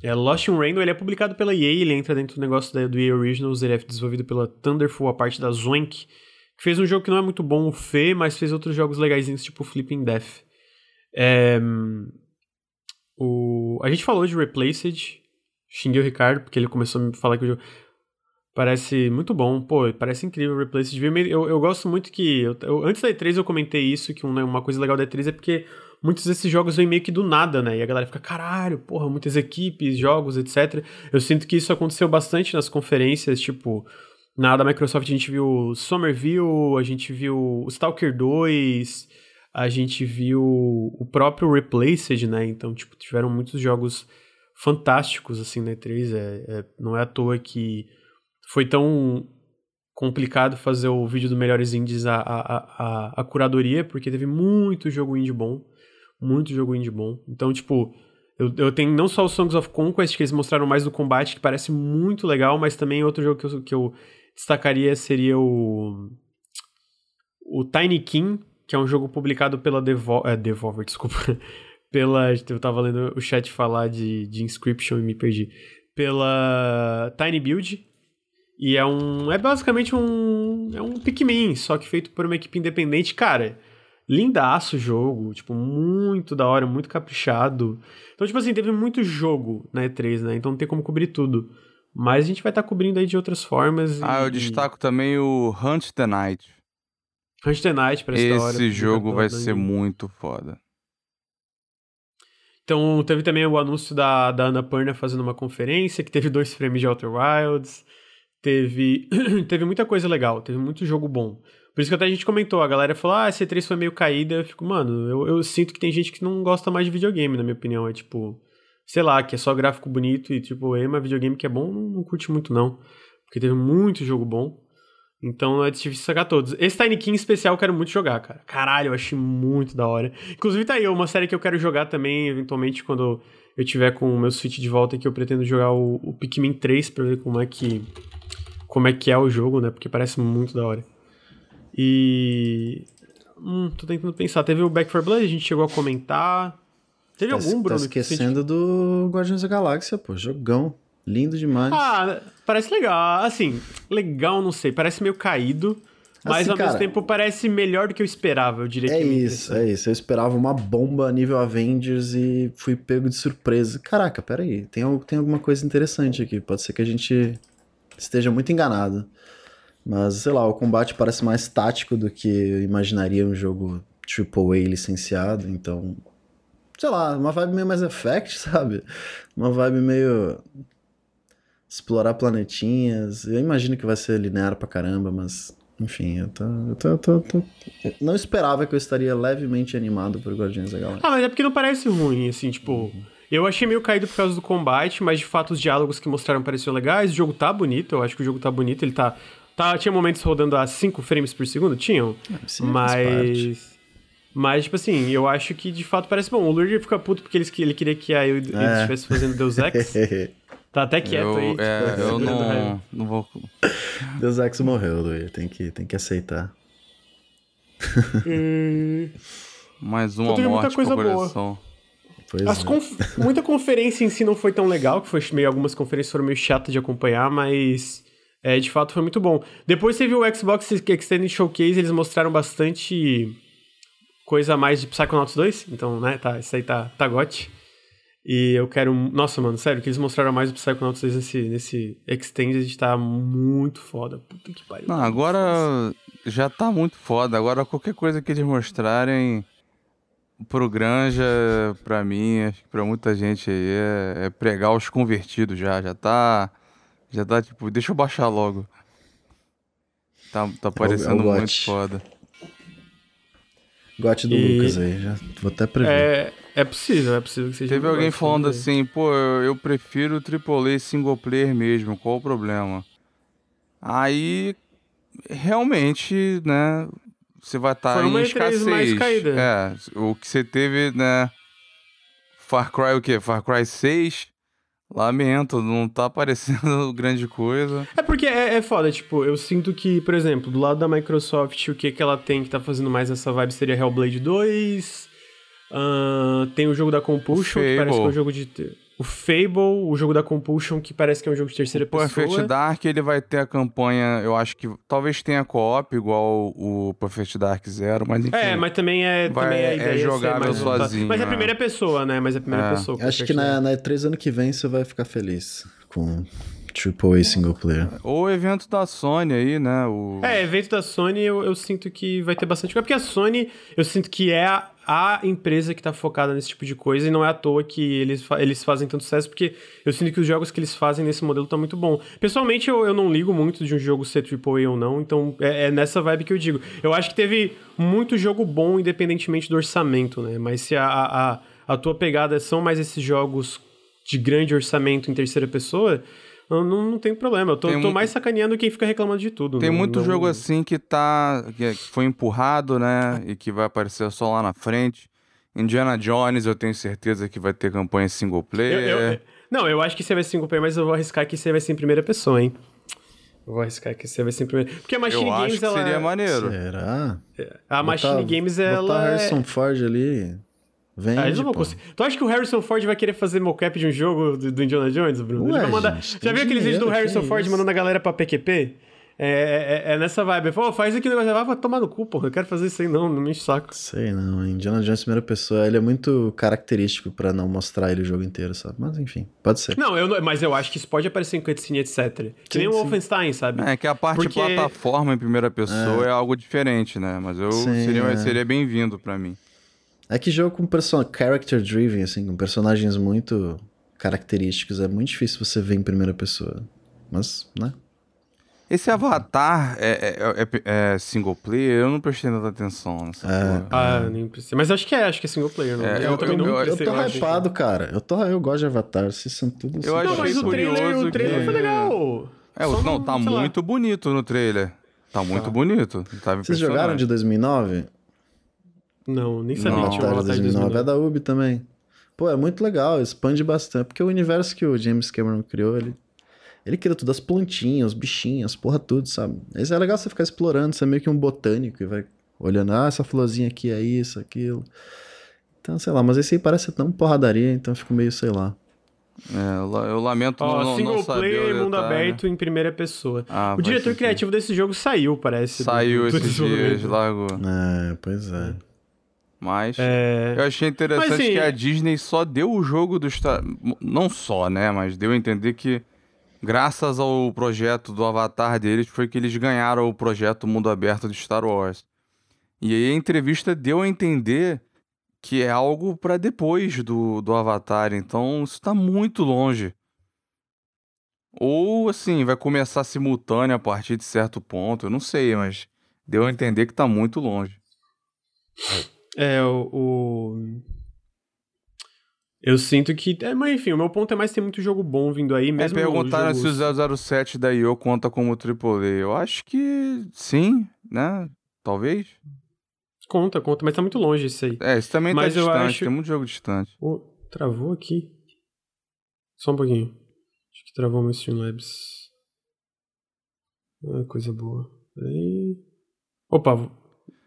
É, Lost in Random, ele é publicado pela E A, ele entra dentro do negócio da, do E A Originals, ele é desenvolvido pela Thunderful, a parte da Zoink, que fez um jogo que não é muito bom, o Fê, mas fez outros jogos legaisinhos, tipo Flipping Death. É, o, a gente falou de Replaced, xinguei o Ricardo, porque ele começou a me falar que o jogo... Parece muito bom, pô, parece incrível o Replaced. Eu, eu gosto muito que... Eu, eu, antes da E três eu comentei isso, que uma, uma coisa legal da E três é porque muitos desses jogos vêm meio que do nada, né? E a galera fica, caralho, porra, muitas equipes, jogos, etcétera. Eu sinto que isso aconteceu bastante nas conferências, tipo... Na da Microsoft a gente viu Somerville, a gente viu Stalker dois, a gente viu o próprio Replaced, né? Então, tipo, tiveram muitos jogos fantásticos, assim, na E três. É, é, não é à toa que... Foi tão complicado fazer o vídeo do Melhores Indies a, a, a, a curadoria, porque teve muito jogo indie bom, muito jogo indie bom. Então, tipo, eu, eu tenho não só o Songs of Conquest, que eles mostraram mais do combate, que parece muito legal, mas também outro jogo que eu, que eu destacaria seria o, o Tiny King, que é um jogo publicado pela Devo, é, Devolver, desculpa, pela, eu tava lendo o chat falar de, de Inscription e me perdi, pela Tiny Build. E é um... É basicamente um... É um Pikmin, só que feito por uma equipe independente. Cara, lindaço o jogo. Tipo, muito da hora, muito caprichado. Então, tipo assim, teve muito jogo na E três, né? Então não tem como cobrir tudo. Mas a gente vai estar tá cobrindo aí de outras formas. Ah, e... eu destaco também o Hunt the Night. Hunt the Night, pra essa hora. Esse jogo vai ser muito foda. Então, teve também o anúncio da, da Annapurna fazendo uma conferência, que teve dois frames de Outer Wilds... Teve, teve muita coisa legal, teve muito jogo bom. Por isso que até a gente comentou, a galera falou, ah, essa E três foi meio caída. Eu fico, mano, eu, eu sinto que tem gente que não gosta mais de videogame, na minha opinião. É tipo, sei lá, que é só gráfico bonito e tipo, é, mas videogame que é bom, não, não curte muito não. Porque teve muito jogo bom. Então é difícil sacar todos. Esse Tiny King em especial eu quero muito jogar, cara. Caralho, eu achei muito da hora. Inclusive tá aí, uma série que eu quero jogar também, eventualmente, quando... eu tiver com o meu Switch de volta, que eu pretendo jogar o, o Pikmin três pra ver como é que como é que é o jogo, né? Porque parece muito da hora. E... Hum, tô tentando pensar. Teve o Back four Blood, a gente chegou a comentar. Teve tá, algum, Bruno? Tá esquecendo que... do Guardiões da Galáxia, pô. Jogão. Lindo demais. Ah, parece legal. Assim, legal, não sei. Parece meio caído. Mas assim, ao cara, mesmo tempo parece melhor do que eu esperava, eu diria. É que isso, é isso. Eu esperava uma bomba nível Avengers e fui pego de surpresa. Caraca, peraí, tem, tem alguma coisa interessante aqui. Pode ser que a gente esteja muito enganado. Mas, sei lá, o combate parece mais tático do que eu imaginaria um jogo triplo A licenciado. Então, sei lá, uma vibe meio Mass Effect, sabe? Uma vibe meio... explorar planetinhas. Eu imagino que vai ser linear pra caramba, mas... Enfim, eu tô, eu, tô, eu, tô, eu tô... Não esperava que eu estaria levemente animado por Guardiões da Galáxia. Ah, mas é porque não parece ruim, assim, tipo... Eu achei meio caído por causa do combate, mas de fato os diálogos que mostraram pareciam legais. O jogo tá bonito, eu acho que o jogo tá bonito. Ele tá... tá tinha momentos rodando a cinco frames por segundo, tinham. Ah, sim, mas... Mas, tipo assim, eu acho que de fato parece bom. O Luir fica puto porque ele, ele queria que a eu, é. ele estivesse fazendo Deus Ex. Tá até quieto eu, aí. Tipo, é, eu, eu não, não vou... Deus Ex morreu, Luiz. Tem que, tem que aceitar. Hum... Mais uma então, morte pro coração. As é. conf... Muita conferência em si não foi tão legal, que foi meio... Algumas conferências foram meio chatas de acompanhar, mas... É, de fato, foi muito bom. Depois teve o Xbox Extended Showcase, eles mostraram bastante coisa a mais de Psychonauts dois. Então, né, tá, isso aí tá, tá gote. E eu quero... Nossa, mano, sério, que eles mostraram mais o Psychonauts dois nesse, nesse Extended tá muito foda. Puta que pariu. Não, agora já tá muito foda. Agora qualquer coisa que eles mostrarem pro Granja, pra mim, acho que pra muita gente aí, é, é pregar os convertidos já. Já tá... Já tá tipo... Deixa eu baixar logo. Tá, tá parecendo é o, é o muito foda. Gote do e... Lucas aí, já vou até prever. É, é possível, é possível que seja. Teve alguém falando aí, assim, pô, eu, eu prefiro triplo A single player mesmo, qual o problema? Aí, realmente, né, você vai estar tá em escassez. Foi uma mais caída. É, o que você teve, né, Far Cry o quê? Far Cry seis... Lamento, não tá aparecendo grande coisa. É porque é, é foda, tipo, eu sinto que, por exemplo, do lado da Microsoft, o que que ela tem que tá fazendo mais essa vibe seria Hellblade dois, uh, tem o jogo da Compulsion, que parece que é um jogo de... O Fable, o jogo da Compulsion, que parece que é um jogo de terceira pessoa. O Perfect Dark, ele vai ter a campanha, eu acho que talvez tenha co-op, igual o Perfect Dark Zero, mas enfim. É, mas também é, vai, também é a ideia. É jogável sozinho. Mas é a primeira pessoa, né? Mas é a primeira é. pessoa. Acho que na, na E três ano que vem você vai ficar feliz com triplo A single player. Ou o evento da Sony aí, né? O... É, evento da Sony eu, eu sinto que vai ter bastante coisa. Porque a Sony, eu sinto que é a, a empresa que tá focada nesse tipo de coisa e não é à toa que eles, fa- eles fazem tanto sucesso, porque eu sinto que os jogos que eles fazem nesse modelo tá muito bom. Pessoalmente, eu, eu não ligo muito de um jogo ser triplo A ou não, então é, é nessa vibe que eu digo. Eu acho que teve muito jogo bom independentemente do orçamento, né? Mas se a, a, a tua pegada são mais esses jogos de grande orçamento em terceira pessoa... Não, não, não tem problema, eu tô, tô mais sacaneando quem fica reclamando de tudo. Tem não, muito não... jogo assim que tá que foi empurrado, né, e que vai aparecer só lá na frente. Indiana Jones, eu tenho certeza que vai ter campanha single player. Eu, eu, não, eu acho que você vai ser single player, mas eu vou arriscar que você vai ser em primeira pessoa, hein. Eu vou arriscar que você vai ser em primeira... Porque a Machine eu Games, acho que ela... seria maneiro. Será? A Machine botar, Games, ela... Botar Harrison Ford ali... Vende, ah, eles não vão conseguir. Tu acha que o Harrison Ford vai querer fazer mocap de um jogo do, do Indiana Jones, Bruno? Ué, vai mandar... gente, já viu aqueles vídeos do Harrison Ford isso? mandando a galera pra P Q P? É, é, é nessa vibe. Pô, faz aqui o negócio, vai tomar no cu, porra. Eu quero fazer isso aí não, não me enche o saco. Sei não, Indiana Jones primeira pessoa, ele é muito característico pra não mostrar ele o jogo inteiro, sabe? Mas enfim, pode ser. Não, eu não... mas eu acho que isso pode aparecer em cutscene, etcétera. Que nem o Wolfenstein, sabe? É, que a parte Porque... plataforma em primeira pessoa é, é algo diferente, né? Mas eu Sim, seria, é. seria bem-vindo pra mim. É que jogo com person... character driven, assim, com personagens muito característicos, é muito difícil você ver em primeira pessoa. Mas, né? Esse Avatar é, é, é single player? Eu não prestei tanta atenção nessa é, é. Ah, eu nem prestei. Mas acho que é, acho que é single player. Não. É, eu, eu, eu também eu, não prestei. Eu tô hypado, cara. Eu, tô, eu gosto de Avatar, vocês são tudo... Eu assim. Não, mas o trailer, o trailer que... foi legal. É, o, não, tá muito lá. bonito no trailer. Tá muito tá. bonito. Tava vocês jogaram de dois mil e nove? Não, nem sabia não, que tinha um Avatar de dois mil e nove. É da Ubi também. Pô, é muito legal, expande bastante. Porque o universo que o James Cameron criou, ele, ele criou tudo, as plantinhas, os bichinhos, porra, tudo, sabe? Mas é legal você ficar explorando, você é meio que um botânico e vai olhando, ah, essa florzinha aqui é isso, aquilo. Então, sei lá, mas esse aí parece tão porradaria, então eu fico meio, sei lá. É, eu lamento oh, não, single não saber player, mundo tá, aberto né? Em primeira pessoa. Ah, o diretor sentir. criativo desse jogo saiu, parece. Saiu do, esses dias, largou. É, pois é. Mas é... eu achei interessante Mas, assim, que a Disney só deu o jogo do Star... Não só, né? Mas deu a entender que graças ao projeto do Avatar deles foi que eles ganharam o projeto Mundo Aberto de Star Wars. E aí a entrevista deu a entender que é algo pra depois do, do Avatar. Então isso tá muito longe. Ou assim, vai começar simultâneo a partir de certo ponto. Eu não sei, mas deu a entender que tá muito longe. É, o, o... eu sinto que... É, mas enfim, o meu ponto é mais tem muito jogo bom vindo aí. Mesmo é, perguntaram jogo... se o zero zero sete da I O conta como triplo A. Eu acho que sim, né? Talvez. Conta, conta, mas tá muito longe isso aí. É, isso também mas tá distante, acho... tem muito jogo distante. Oh, travou aqui? Só um pouquinho. Acho que travou meu Streamlabs. Ah, coisa boa. Peraí... Opa,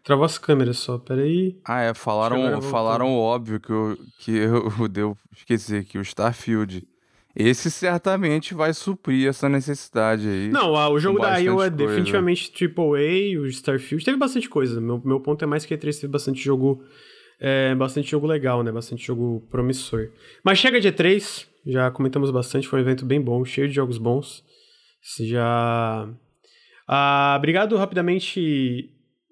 travou as câmeras só, peraí. Ah, é, falaram, falaram o óbvio que eu, que eu devo esquecer, que o Starfield, esse certamente vai suprir essa necessidade aí. Não, o jogo da I O é definitivamente triplo A, o Starfield, teve bastante coisa. Meu, meu ponto é mais que a E três teve bastante jogo, é, bastante jogo legal, né, bastante jogo promissor. Mas chega de E três, já comentamos bastante, foi um evento bem bom, cheio de jogos bons. Já... Ah, obrigado rapidamente...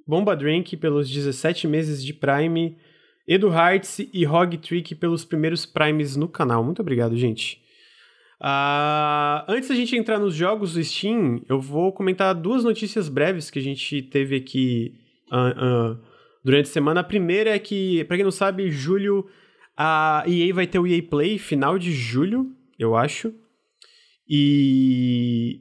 Bomba Drink pelos dezessete meses de Prime, Edu Hearts e Hog Trick pelos primeiros Primes no canal. Muito obrigado, gente. Uh, antes da gente entrar nos jogos do Steam, eu vou comentar duas notícias breves que a gente teve aqui uh, uh, durante a semana. A primeira é que, pra quem não sabe, julho, a E A vai ter o E A Play, final de julho, eu acho. E...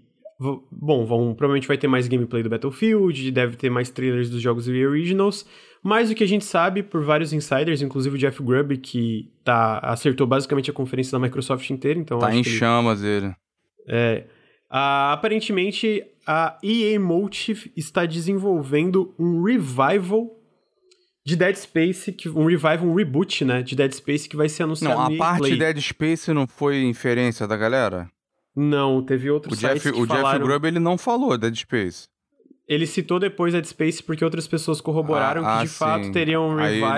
Bom, vão, provavelmente vai ter mais gameplay do Battlefield, deve ter mais trailers dos jogos E A Originals, mas o que a gente sabe por vários insiders, inclusive o Jeff Grubb, que tá, acertou basicamente a conferência da Microsoft inteira, então... Tá em chamas ele. ele. É, a, aparentemente, a E A Motive está desenvolvendo um revival de Dead Space, que, um revival, um reboot, né, de Dead Space que vai ser anunciado no E A Play. Não, a parte Dead Space não foi inferência da galera? Não, teve outros sites que falaram... O Jeff Grubb, ele não falou Dead Space. Ele citou depois Dead Space porque outras pessoas corroboraram ah, que, de ah, fato, teria um revival.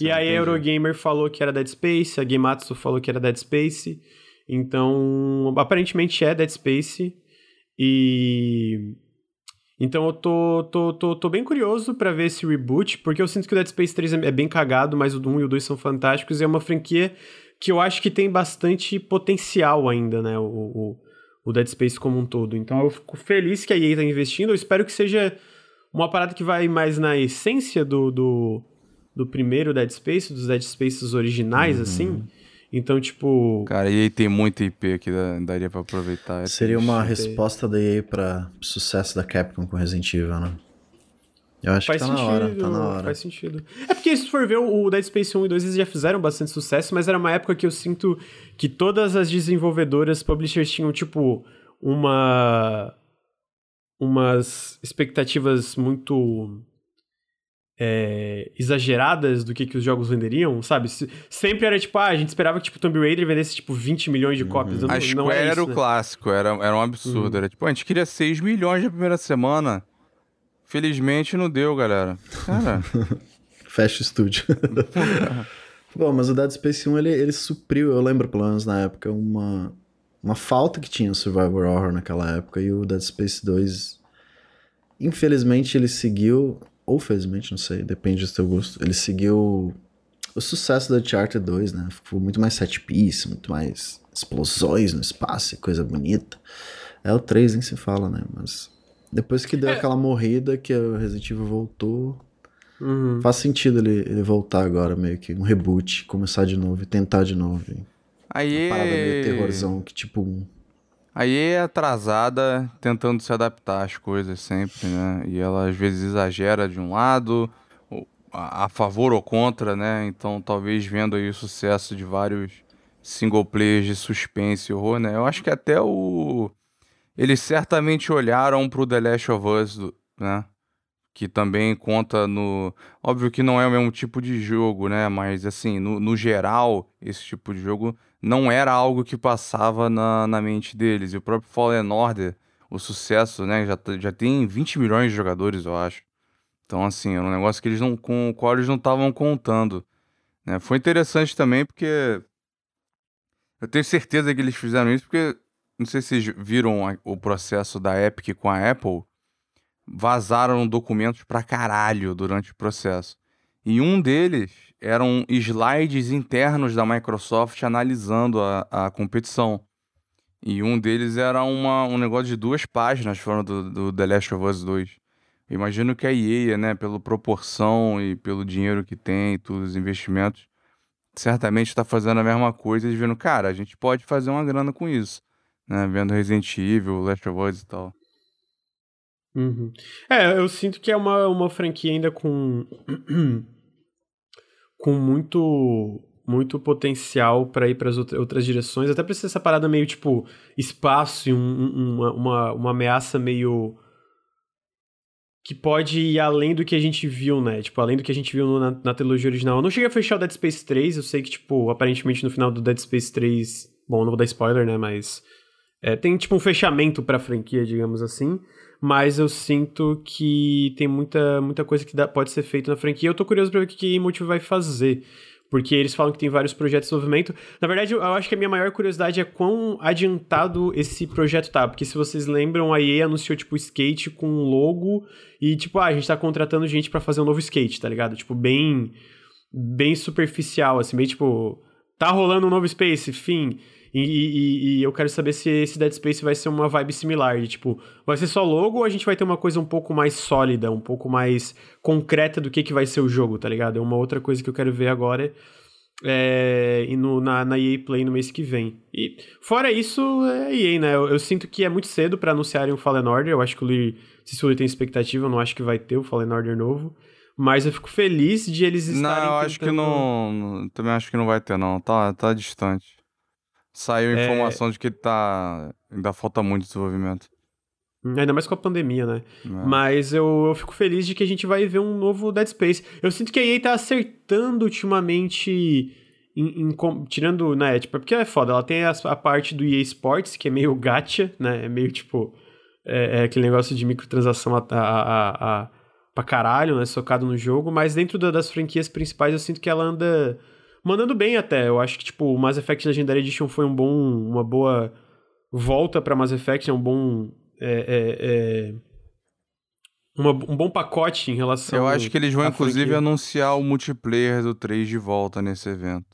E aí a Eurogamer falou que era Dead Space, a Gematsu falou que era Dead Space. Então, aparentemente é Dead Space. E... Então eu tô, tô, tô, tô bem curioso pra ver esse reboot, porque eu sinto que o Dead Space três é bem cagado, mas o um e o dois são fantásticos e é uma franquia... que eu acho que tem bastante potencial ainda, né, o, o, o Dead Space como um todo. Então eu fico feliz que a E A tá investindo, eu espero que seja uma parada que vai mais na essência do, do, do primeiro Dead Space, dos Dead Spaces originais, uhum. assim. Então, tipo... Cara, a E A tem muita I P que daria pra aproveitar. É Seria uma I P. Resposta da E A pra sucesso da Capcom com Resident Evil, né? Eu acho faz que tá sentido, na hora, tá na hora. Faz sentido. É porque, se for ver, o Dead Space um e dois eles já fizeram bastante sucesso, mas era uma época que eu sinto que todas as desenvolvedoras, publishers, tinham, tipo, uma... umas expectativas muito... É, exageradas do que, que os jogos venderiam, sabe? Se, sempre era tipo, ah, a gente esperava que tipo, Tomb Raider vendesse tipo vinte milhões de uhum. cópias. Não, a Square não é isso, era o né? clássico, era, era um absurdo. Uhum. Era tipo, a gente queria seis milhões na primeira semana... Felizmente não deu, galera. Cara. Fecha o estúdio. Bom, mas o Dead Space um, ele, ele supriu, eu lembro pelo menos na época, uma, uma falta que tinha o Survival Horror naquela época. E o Dead Space dois, infelizmente, ele seguiu, ou felizmente, não sei, depende do seu gosto, ele seguiu o sucesso da Uncharted dois, né? Ficou muito mais set-piece, muito mais explosões no espaço, coisa bonita. É o três nem se fala, né? Mas... Depois que deu é. aquela morrida que o Resident Evil voltou, uhum. faz sentido ele, ele voltar agora, meio que um reboot, começar de novo e tentar de novo. Aí... Uma parada meio terrorzão, que tipo... Um... Aí é atrasada, tentando se adaptar às coisas sempre, né? E ela às vezes exagera de um lado, a, a favor ou contra, né? Então talvez vendo aí o sucesso de vários single players de suspense e horror, né? Eu acho que até o... Eles certamente olharam pro The Last of Us, né? Que também conta no... Óbvio que não é o mesmo tipo de jogo, né? Mas, assim, no, no geral, esse tipo de jogo não era algo que passava na, na mente deles. E o próprio Fallen Order, o sucesso, né? Já, já tem vinte milhões de jogadores, eu acho. Então, assim, é um negócio que eles não, com o qual eles não estavam contando, né? Foi interessante também, porque... Eu tenho certeza que eles fizeram isso, porque... Não sei se vocês viram a, o processo da Epic com a Apple. Vazaram documentos pra caralho durante o processo. E um deles eram slides internos da Microsoft analisando a, a competição. E um deles era uma, um negócio de duas páginas, foram do, do The Last of Us dois. Eu imagino que a E A, né, pela proporção e pelo dinheiro que tem e todos os investimentos, certamente está fazendo a mesma coisa e vendo, cara, a gente pode fazer uma grana com isso, né? Vendo Resident Evil, Last of Us e tal. Uhum. É, eu sinto que é uma, uma franquia ainda com com muito muito potencial pra ir pras outras direções, até pra ser essa parada meio tipo espaço e um, uma, uma, uma ameaça meio que pode ir além do que a gente viu, né, tipo, além do que a gente viu na, na trilogia original. Eu não cheguei a fechar o Dead Space três, eu sei que, tipo, aparentemente no final do Dead Space três, bom, não vou dar spoiler, né, mas é, tem, tipo, um fechamento pra franquia, digamos assim. Mas eu sinto que tem muita, muita coisa que dá, pode ser feita na franquia. Eu tô curioso pra ver o que, que a Motive vai fazer. Porque eles falam que tem vários projetos em movimento. Na verdade, eu acho que a minha maior curiosidade é quão adiantado esse projeto tá. Porque se vocês lembram, a E A anunciou, tipo, skate com um logo. E, tipo, ah, a gente tá contratando gente pra fazer um novo skate, tá ligado? Tipo, bem, bem superficial, assim. Bem, tipo, tá rolando um novo Space, fim... E, e, e eu quero saber se esse Dead Space vai ser uma vibe similar, de tipo, vai ser só logo ou a gente vai ter uma coisa um pouco mais sólida, um pouco mais concreta do que, que vai ser o jogo, tá ligado? É uma outra coisa que eu quero ver agora é, e no, na, na E A Play no mês que vem. E fora isso, é E A, né? Eu, eu sinto que é muito cedo pra anunciarem o Fallen Order, eu acho que o Luir, se o Luir tem expectativa, eu não acho que vai ter o Fallen Order novo. Mas eu fico feliz de eles estarem... Não, eu acho tentando... que não... Também acho que não vai ter, não. Tá, tá distante. Saiu a informação é... de que tá... ainda falta muito desenvolvimento. Ainda mais com a pandemia, né? É. Mas eu, eu fico feliz de que a gente vai ver um novo Dead Space. Eu sinto que a E A tá acertando ultimamente... Em, em, tirando, né? Tipo, porque é foda. Ela tem a, a parte do E A Sports, que é meio gacha, né? É meio tipo... É, é aquele negócio de microtransação a, a, a, a, pra caralho, né? Socado no jogo. Mas dentro da, das franquias principais, eu sinto que ela anda... Mandando bem até, eu acho que, tipo, o Mass Effect Legendary Edition foi um bom, uma boa volta pra Mass Effect, é um bom, é, é, é, uma, um bom pacote em relação... Eu acho que eles vão, inclusive, franquia. Anunciar o multiplayer do três de volta nesse evento.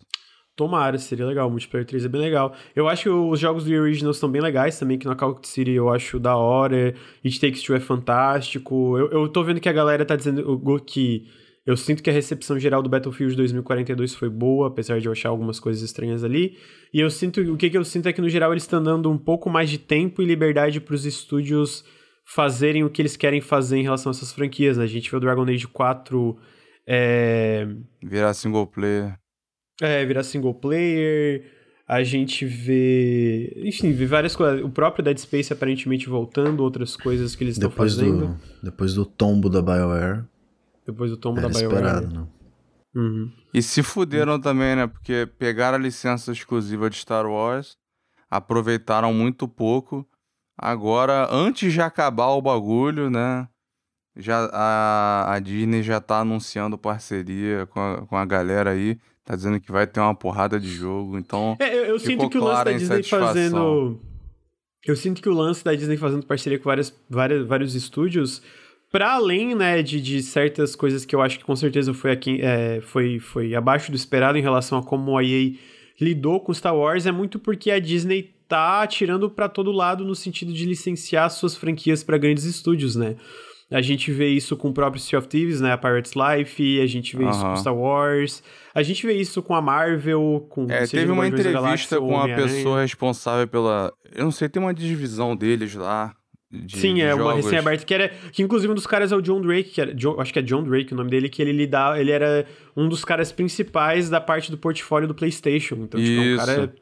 Tomara, seria legal, o multiplayer três é bem legal. Eu acho que os jogos do Originals estão bem legais também, que no Knockout City eu acho da hora, It Takes Two é fantástico, eu, eu tô vendo que a galera tá dizendo que... Eu sinto que a recepção geral do Battlefield dois mil e quarenta e dois foi boa, apesar de eu achar algumas coisas estranhas ali. E eu sinto, o que, que eu sinto é que, no geral, eles estão dando um pouco mais de tempo e liberdade para os estúdios fazerem o que eles querem fazer em relação a essas franquias, né? A gente viu o Dragon Age quatro... É... Virar single player. É, virar single player. A gente vê... Enfim, vê várias coisas. O próprio Dead Space aparentemente voltando, outras coisas que eles estão fazendo. Do, depois do tombo da BioWare... Depois do tombo da BioWare. Né? Uhum. E se fuderam uhum. também, né? Porque pegaram a licença exclusiva de Star Wars, aproveitaram muito pouco. Agora, antes de acabar o bagulho, né? Já, a, a Disney já tá anunciando parceria com a, com a galera aí. Tá dizendo que vai ter uma porrada de jogo. Então, é, eu, eu sinto que o lance da Disney fazendo... Eu sinto que o lance da Disney fazendo parceria com várias, várias, vários estúdios... Pra além, né, de, de certas coisas que eu acho que com certeza foi, aqui, é, foi, foi abaixo do esperado em relação a como a E A lidou com Star Wars, é muito porque a Disney tá atirando pra todo lado no sentido de licenciar suas franquias pra grandes estúdios, né? A gente vê isso com o próprio Sea of Thieves, né? A Pirates Life, a gente vê uhum. isso com Star Wars, a gente vê isso com a Marvel, com... É, teve uma entrevista com a pessoa responsável pela... Eu não sei, tem uma divisão deles lá... de Sim, de é jogos. Uma recém-aberta, que era... Que inclusive um dos caras é o John Drake, que era, John, acho que é John Drake o nome dele, que ele lidava, ele era um dos caras principais da parte do portfólio do PlayStation. Então, isso. Tipo, é um cara...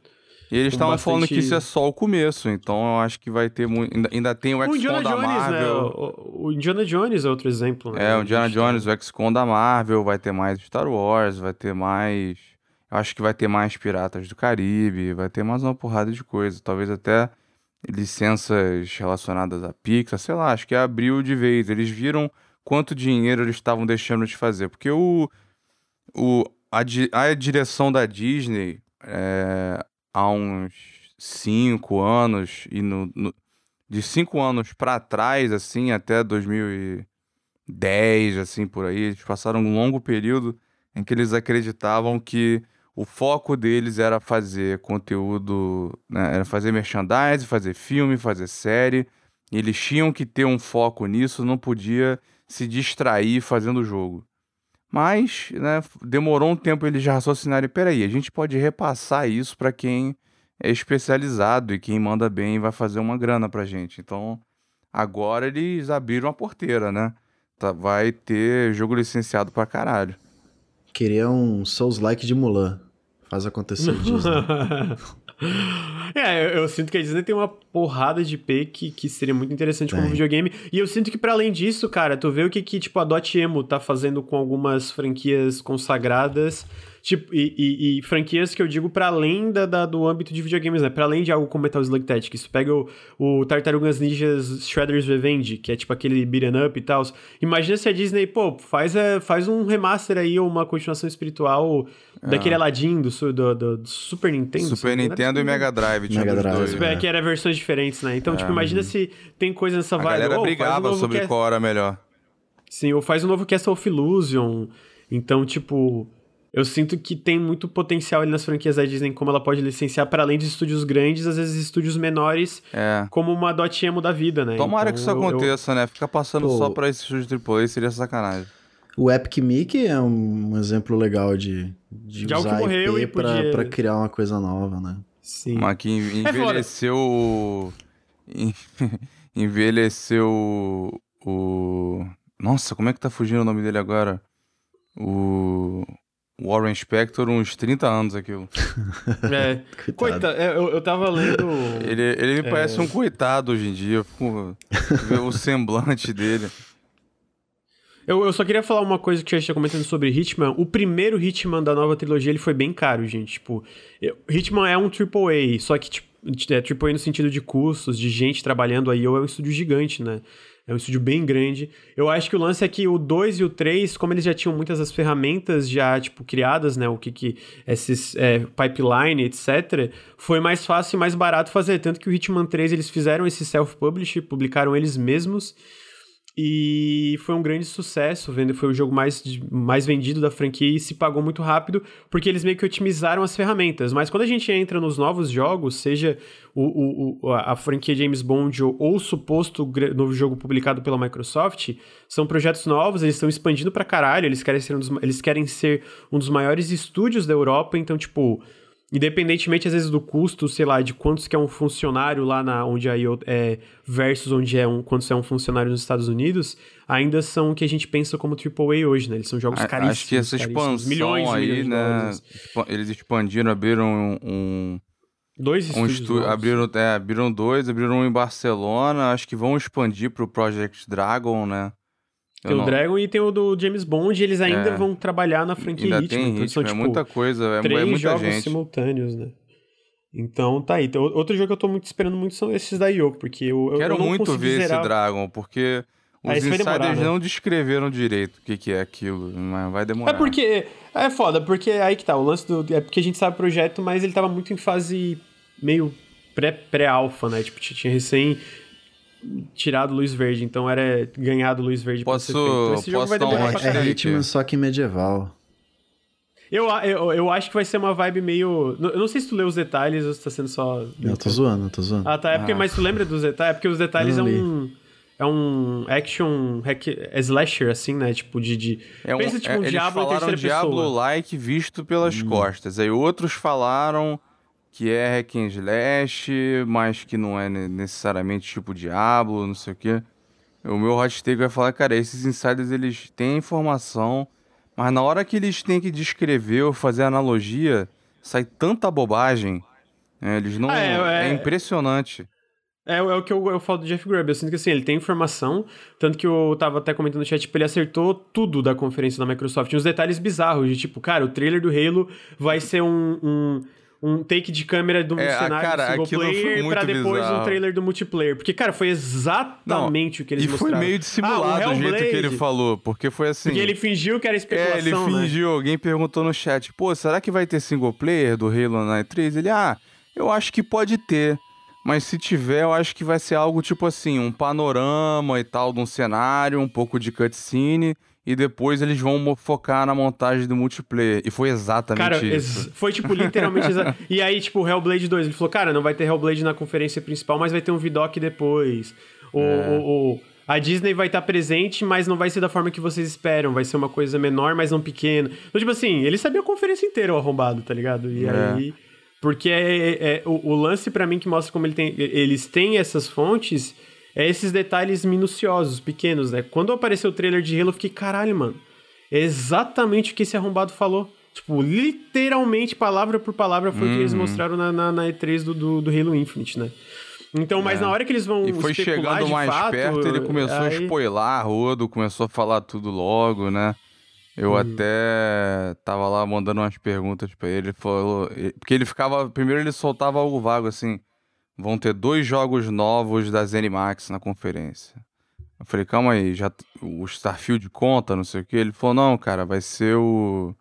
E eles estavam bastante... falando que isso é só o começo, então eu acho que vai ter muito... Ainda, ainda tem o X-Con da Marvel. Né? O, o Indiana Jones é outro exemplo. Né? É, o Indiana Jones, o X-Con da Marvel, vai ter mais Star Wars, vai ter mais... Eu acho que vai ter mais Piratas do Caribe, vai ter mais uma porrada de coisa. Talvez até licenças relacionadas à Pixar, sei lá, acho que abriu de vez. Eles viram quanto dinheiro eles estavam deixando de fazer. Porque o, o, a, a direção da Disney... É... há uns cinco anos, e no, no, de cinco anos pra trás, assim, até dois mil e dez, assim, por aí, eles passaram um longo período em que eles acreditavam que o foco deles era fazer conteúdo, né, era fazer merchandise, fazer filme, fazer série, e eles tinham que ter um foco nisso, não podia se distrair fazendo o jogo. Mas, né, demorou um tempo eles já raciocinarem, peraí, a gente pode repassar isso para quem é especializado e quem manda bem vai fazer uma grana pra gente. Então, agora eles abriram a porteira, né? Tá, vai ter jogo licenciado pra caralho. Queria um Souls-like de Mulan. Faz acontecer disso. É, eu, eu sinto que a Disney tem uma porrada de I P que, que seria muito interessante como videogame. E eu sinto que, pra além disso, cara, tu vê o que, que tipo, a Dotemu tá fazendo com algumas franquias consagradas. Tipo, e, e, e franquias que eu digo pra além da, da, do âmbito de videogames, né? Pra além de algo como Metal Slug Tactics. Tu pega o, o Tartarugas Ninjas Shredder's Revenge, que é tipo aquele beat'em up e tal. Imagina se a Disney, pô, faz, é, faz um remaster aí, ou uma continuação espiritual é. daquele Aladdin do, do, do, do Super Nintendo. Super Nintendo é? e Mega Drive. Tipo, Mega Drive, dois, né? Que eram versões diferentes, né? Então, é, tipo, imagina hum. se tem coisa nessa vibe. A galera oh, brigava um sobre qual era melhor. Sim, ou faz um novo Castle of Illusion. Então, tipo... Eu sinto que tem muito potencial ali nas franquias da Disney, como ela pode licenciar para além de estúdios grandes, às vezes estúdios menores, é. como uma Dotemu da vida, né? Tomara então, que isso eu, aconteça, eu... né? Ficar passando Pô, só para esses estúdios triplo A seria sacanagem. O Epic Mickey é um exemplo legal de, de, de usar I P podia... para criar uma coisa nova, né? Sim. Mas que envelheceu... É envelheceu o... Nossa, como é que tá fugindo o nome dele agora? O... Warren Spector, uns trinta anos aquilo. É, coitado. Coita, eu, eu tava lendo... Ele, ele me é... parece um coitado hoje em dia, pô, ver o semblante dele. Eu, eu só queria falar uma coisa que eu já tinha comentando sobre Hitman. O primeiro Hitman da nova trilogia, ele foi bem caro, gente. Tipo, Hitman é um triplo A, só que tipo, é triplo A no sentido de custos, de gente trabalhando aí, ou é um estúdio gigante, né? É um estúdio bem grande. Eu acho que o lance é que o dois e o três, como eles já tinham muitas das ferramentas já, tipo, criadas, né? O que que... Esses é, pipeline, etcétera. Foi mais fácil e mais barato fazer. Tanto que o Hitman três, eles fizeram esse self-publish, publicaram eles mesmos. E foi um grande sucesso. Foi o jogo mais, mais vendido da franquia e se pagou muito rápido, porque eles meio que otimizaram as ferramentas. Mas quando a gente entra nos novos jogos, seja o, o, a franquia James Bond ou, ou o suposto novo jogo publicado pela Microsoft, são projetos novos, eles estão expandindo pra caralho, eles querem ser um dos, eles querem ser um dos maiores estúdios da Europa, então, tipo... Independentemente, às vezes, do custo, sei lá, de quantos que é um funcionário lá na, onde é, é versus onde é um, quantos é um funcionário nos Estados Unidos, ainda são o que a gente pensa como triplo A hoje, né? Eles são jogos a, caríssimos. Acho que essa expansão milhões, aí, milhões né? Eles expandiram, abriram um... um dois um estúdios. Abriram, é, abriram dois, abriram um em Barcelona, acho que vão expandir pro Project Dragon, né? Tem Eu o não... Dragon e tem o do James Bond, e eles ainda é. vão trabalhar na franquia ainda Hitman. Então, são, tipo, é muita coisa, é, três é muita jogos gente. simultâneos, né? Então, tá aí. Então, outro jogo que eu tô muito esperando muito são esses da I O, porque eu, Quero eu não muito ver zerar... esse Dragon, porque os ah, insiders demorar, né? não descreveram direito o que, que é aquilo, mas vai demorar. É porque... É foda, porque aí que tá, o lance do... É porque a gente sabe o projeto, mas ele tava muito em fase meio pré, pré-alfa, né? Tipo, tinha recém... tirado luz verde, então era ganhado luz verde pra ser feito. Então esse jogo vai demorar pra caralho. É Hitman só que medieval. Eu, eu, eu acho que vai ser uma vibe meio... Eu não sei se tu leu os detalhes ou se tá sendo só... Eu tô zoando, eu tô zoando. Ah, tá, é porque... Ah. Mas tu lembra dos detalhes? É porque os detalhes é um... É um action hack, é slasher, assim, né? Tipo, de... de... É um, pensa tipo um é, Diablo em terceira pessoa. Eles falaram Diablo-like visto pelas hum. costas. Aí outros falaram... que é hack and slash, mas que não é necessariamente tipo Diablo, não sei o quê. O meu hot take vai falar, cara, esses insiders, eles têm informação, mas na hora que eles têm que descrever ou fazer analogia, sai tanta bobagem, né? Eles não... Ah, é, é... é impressionante. É, é o que eu, eu falo do Jeff Grubb. Eu sinto que assim, ele tem informação, tanto que eu tava até comentando no chat, tipo, ele acertou tudo da conferência da Microsoft. Uns detalhes bizarros, de tipo, cara, o trailer do Halo vai ser um, um, um take de câmera do é, cenário cara, do single player pra depois bizarro. Um trailer do multiplayer. Porque, cara, foi exatamente não, o que eles e mostraram. E foi meio dissimulado ah, o, o jeito que ele falou, porque foi assim... Porque ele fingiu que era especulação, é, ele fingiu. Né? Alguém perguntou no chat, pô, será que vai ter single player do Halo na E três? Ele, ah, eu acho que pode ter. Mas se tiver, eu acho que vai ser algo tipo assim, um panorama e tal de um cenário, um pouco de cutscene, e depois eles vão focar na montagem do multiplayer. E foi exatamente cara, isso. Cara, foi tipo literalmente... exa... E aí, tipo, o Hellblade dois, ele falou, cara, não vai ter Hellblade na conferência principal, mas vai ter um Vidoc depois. O, é. o, o, a Disney vai estar presente, mas não vai ser da forma que vocês esperam. Vai ser uma coisa menor, mas não pequena. Então, tipo assim, ele sabia a conferência inteira, o arrombado, tá ligado? E é. aí... Porque é, é, o, o lance pra mim que mostra como ele tem, eles têm essas fontes é esses detalhes minuciosos, pequenos, né? Quando apareceu o trailer de Halo, eu fiquei, caralho, mano, é exatamente o que esse arrombado falou. Tipo, literalmente, palavra por palavra, foi o uhum. que eles mostraram na, na, na E três do, do, do Halo Infinite, né? Então, é. mas na hora que eles vão especular, e foi chegando mais fato, perto, ele começou aí... a spoilar, rodo, começou a falar tudo logo, né? Eu hum. até tava lá mandando umas perguntas pra ele, ele falou... Porque ele ficava... Primeiro ele soltava algo vago, assim... Vão ter dois jogos novos da ZeniMax na conferência. Eu falei, calma aí, já, o Starfield conta, não sei o quê? Ele falou, não, cara, vai ser o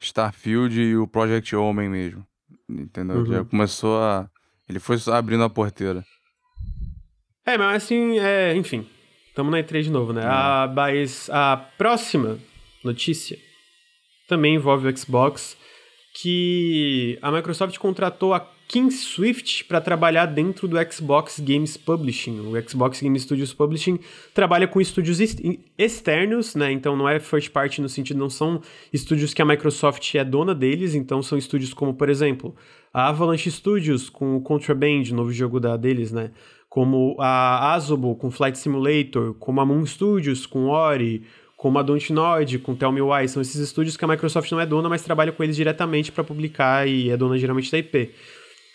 Starfield e o Project Homem mesmo. Entendeu? Uhum. Já começou a... Ele foi abrindo a porteira. É, mas assim, é... enfim. Tamo na E três de novo, né? É. A, mas a próxima... notícia também envolve o Xbox, que a Microsoft contratou a Kim Swift para trabalhar dentro do Xbox Games Publishing. O Xbox Game Studios Publishing trabalha com estúdios externos, né? Então não é first party no sentido, não são estúdios que a Microsoft é dona deles, então são estúdios como, por exemplo, a Avalanche Studios com o Contraband, o novo jogo da deles, né? Como a Asobo com Flight Simulator, como a Moon Studios com Ori, como a Dontnod, com Tell Me Why, são esses estúdios que a Microsoft não é dona, mas trabalha com eles diretamente para publicar e é dona geralmente da I P.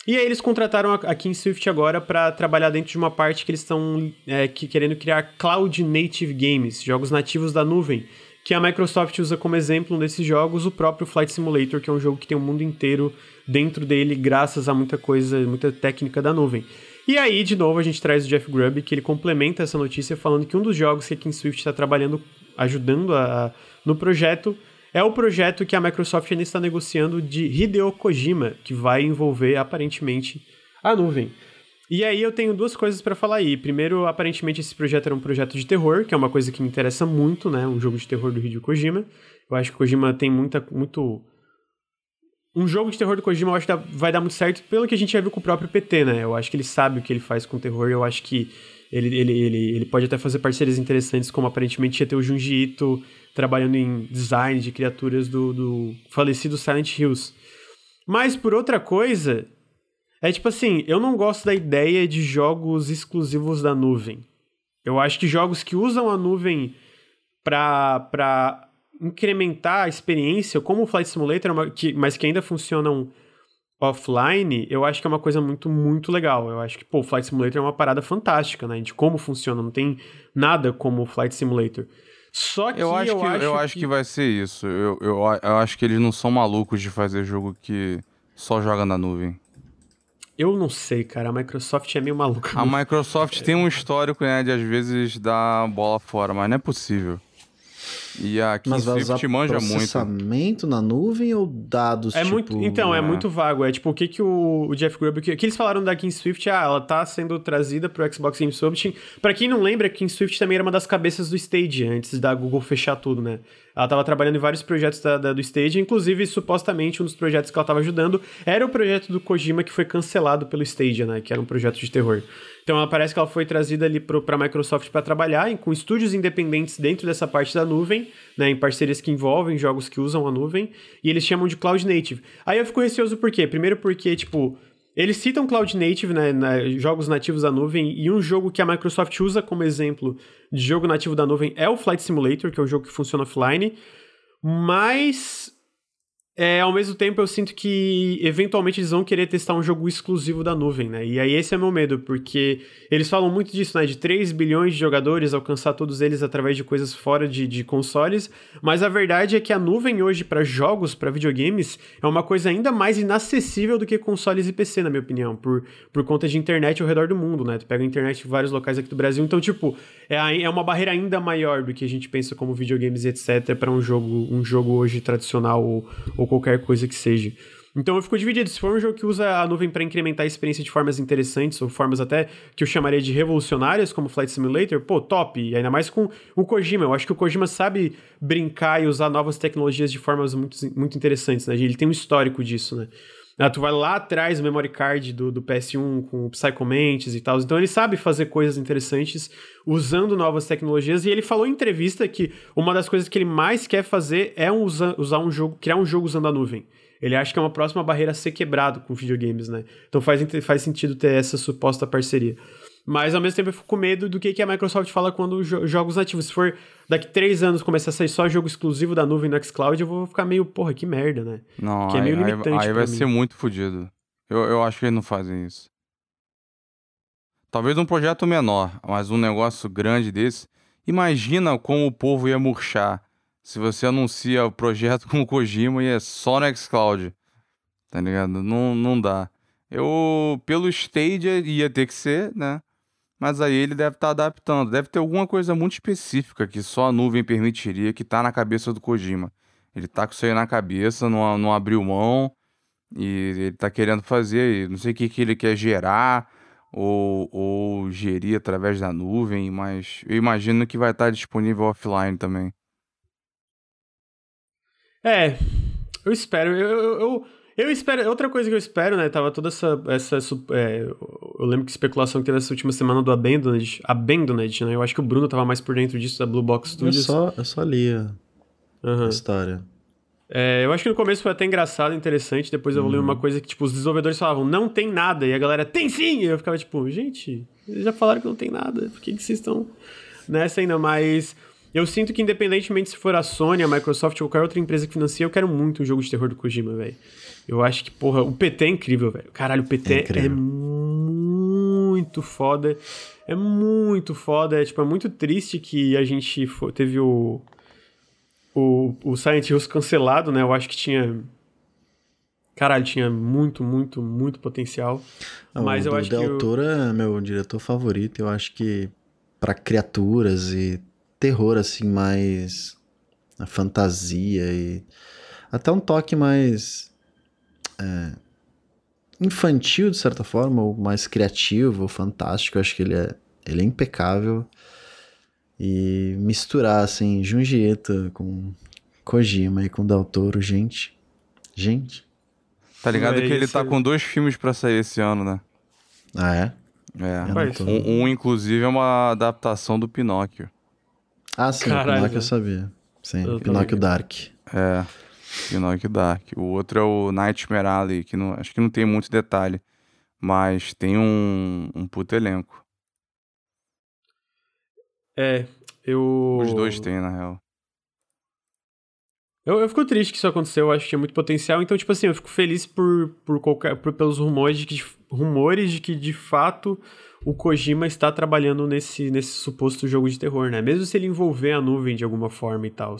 E aí eles contrataram a Kim Swift agora para trabalhar dentro de uma parte que eles estão é, que, querendo criar Cloud Native Games, jogos nativos da nuvem, que a Microsoft usa como exemplo um desses jogos, o próprio Flight Simulator, que é um jogo que tem o mundo inteiro dentro dele, graças a muita coisa, muita técnica da nuvem. E aí, de novo, a gente traz o Jeff Grubb, que ele complementa essa notícia falando que um dos jogos que a Kim Swift está trabalhando ajudando a, a, no projeto, é o projeto que a Microsoft ainda está negociando de Hideo Kojima, que vai envolver, aparentemente, a nuvem. E aí eu tenho duas coisas para falar aí. Primeiro, aparentemente, esse projeto era um projeto de terror, que é uma coisa que me interessa muito, né? Um jogo de terror do Hideo Kojima. Eu acho que Kojima tem muita... muito... Um jogo de terror do Kojima, eu acho que vai dar muito certo pelo que a gente já viu com o próprio P T, né? Eu acho que ele sabe o que ele faz com terror, eu acho que Ele, ele, ele, ele pode até fazer parcerias interessantes, como aparentemente ia ter o Junji Ito trabalhando em design de criaturas do, do falecido Silent Hills. Mas, por outra coisa, é tipo assim, eu não gosto da ideia de jogos exclusivos da nuvem. Eu acho que jogos que usam a nuvem pra, pra incrementar a experiência, como o Flight Simulator, mas que ainda funcionam offline, eu acho que é uma coisa muito, muito legal. Eu acho que, pô, o Flight Simulator é uma parada fantástica, né? De como funciona. Não tem nada como o Flight Simulator. Só que eu acho eu que... Acho eu acho que... que vai ser isso. Eu, eu, eu acho que eles não são malucos de fazer jogo que só joga na nuvem. Eu não sei, cara. A Microsoft é meio maluca. A Microsoft é. tem um histórico, né? De, às vezes, dar bola fora. Mas não é possível. E a Kim Swift manja muito. Processamento na nuvem ou dados, é tipo... Muito, então, é. é muito vago. É tipo, o que, que o, o Jeff Grubb... O que, que eles falaram da Kim Swift? Ah, ela tá sendo trazida pro Xbox Games Publishing. Pra quem não lembra, a Kim Swift também era uma das cabeças do Stadia, antes da Google fechar tudo, né? Ela tava trabalhando em vários projetos da, da, do Stadia, inclusive, supostamente, um dos projetos que ela tava ajudando era o projeto do Kojima, que foi cancelado pelo Stadia, né? Que era um projeto de terror. Então, ela parece que ela foi trazida ali pro, pra Microsoft pra trabalhar, com estúdios independentes dentro dessa parte da nuvem, né? Em parcerias que envolvem jogos que usam a nuvem, e eles chamam de Cloud Native. Aí eu fico receoso por quê? Primeiro porque, tipo... Eles citam Cloud Native, né, na, jogos nativos da nuvem, e um jogo que a Microsoft usa como exemplo de jogo nativo da nuvem é o Flight Simulator, que é um jogo que funciona offline, mas é, ao mesmo tempo eu sinto que eventualmente eles vão querer testar um jogo exclusivo da nuvem, né, e aí esse é meu medo, porque eles falam muito disso, né, de três bilhões de jogadores, alcançar todos eles através de coisas fora de, de consoles, mas a verdade é que a nuvem hoje para jogos, para videogames, é uma coisa ainda mais inacessível do que consoles e P C, na minha opinião, por, por conta de internet ao redor do mundo, né, tu pega internet em vários locais aqui do Brasil, então, tipo, é, a, é uma barreira ainda maior do que a gente pensa como videogames e etc, para um jogo, um jogo hoje tradicional ou, ou qualquer coisa que seja. Então eu fico dividido. Se for um jogo que usa a nuvem para incrementar a experiência de formas interessantes, ou formas até que eu chamaria de revolucionárias, como Flight Simulator, pô, top. E ainda mais com o Kojima. Eu acho que o Kojima sabe brincar e usar novas tecnologias de formas muito, muito interessantes, né? Ele tem um histórico disso, né? Ah, tu vai lá atrás, o memory card do, do P S um com o Psychonauts e tal. Então ele sabe fazer coisas interessantes usando novas tecnologias. E ele falou em entrevista que uma das coisas que ele mais quer fazer é um usa, usar um jogo, criar um jogo usando a nuvem. Ele acha que é uma próxima barreira a ser quebrado com videogames, né? Então faz, faz sentido ter essa suposta parceria. Mas ao mesmo tempo eu fico com medo do que, que a Microsoft fala quando jo- jogos nativos. Se for daqui três anos começar a sair só jogo exclusivo da nuvem no xCloud, eu vou ficar meio, porra, que merda, né? Não, que aí, é meio limitante. Aí, aí vai mim. Ser muito fodido. Eu, eu acho que eles não fazem isso. Talvez um projeto menor, mas um negócio grande desse. Imagina como o povo ia murchar se você anuncia o projeto com o Kojima e é só no xCloud. Tá ligado? Não, não dá. Eu, pelo Stadia, ia ter que ser, né? Mas aí ele deve estar tá adaptando. Deve ter alguma coisa muito específica que só a nuvem permitiria, que tá na cabeça do Kojima. Ele tá com isso aí na cabeça, não, não abriu mão. E ele tá querendo fazer, não sei o que, que ele quer gerar ou, ou gerir através da nuvem, mas eu imagino que vai estar tá disponível offline também. É, eu espero. Eu... eu, eu... Eu espero, outra coisa que eu espero, né, tava toda essa, essa é, eu lembro que especulação que teve essa última semana do Abandoned, Abandoned, né, eu acho que o Bruno tava mais por dentro disso, da Blue Box Studios. Eu só, eu só lia uhum. a história. É, eu acho que no começo foi até engraçado, interessante, depois eu hum. li uma coisa que, tipo, os desenvolvedores falavam, não tem nada, e a galera, tem sim! E eu ficava, tipo, gente, eles já falaram que não tem nada, por que que vocês estão nessa ainda mais... Eu sinto que independentemente se for a Sony, a Microsoft ou qualquer outra empresa que financia, eu quero muito um jogo de terror do Kojima, velho. Eu acho que, porra, o P T é incrível, velho. Caralho, o P T é, é muito foda. É muito foda. É, tipo, é muito triste que a gente foi, teve o, o, o Silent Hills cancelado, né? Eu acho que tinha... Caralho, tinha muito, muito, muito potencial. Ah, mas eu acho que... O Del Toro é meu diretor favorito. Eu acho que pra criaturas e... terror, assim, mais a fantasia e até um toque mais é, infantil, de certa forma, ou mais criativo, ou fantástico. Eu acho que ele é, ele é impecável. E misturar, assim, Junji Ito com Kojima e com Del Toro, gente, gente. Tá ligado é que ele isso. tá com dois filmes pra sair esse ano, né? Ah, é? É. Tô... Um, um, inclusive, é uma adaptação do Pinóquio. Ah, sim, Caralho, o Pinóquio né? eu sabia. Sim, eu Pinóquio Dark. É, Pinóquio Dark. O outro é o Nightmare Alley, que não, acho que não tem muito detalhe, mas tem um, um puto elenco. É, eu... Os dois tem, na real. Eu, eu fico triste que isso aconteceu, eu acho que tinha muito potencial, então, tipo assim, eu fico feliz por, por qualquer, por, pelos rumores de, que, rumores de que, de fato... o Kojima está trabalhando nesse, nesse suposto jogo de terror, né? Mesmo se ele envolver a nuvem de alguma forma e tal.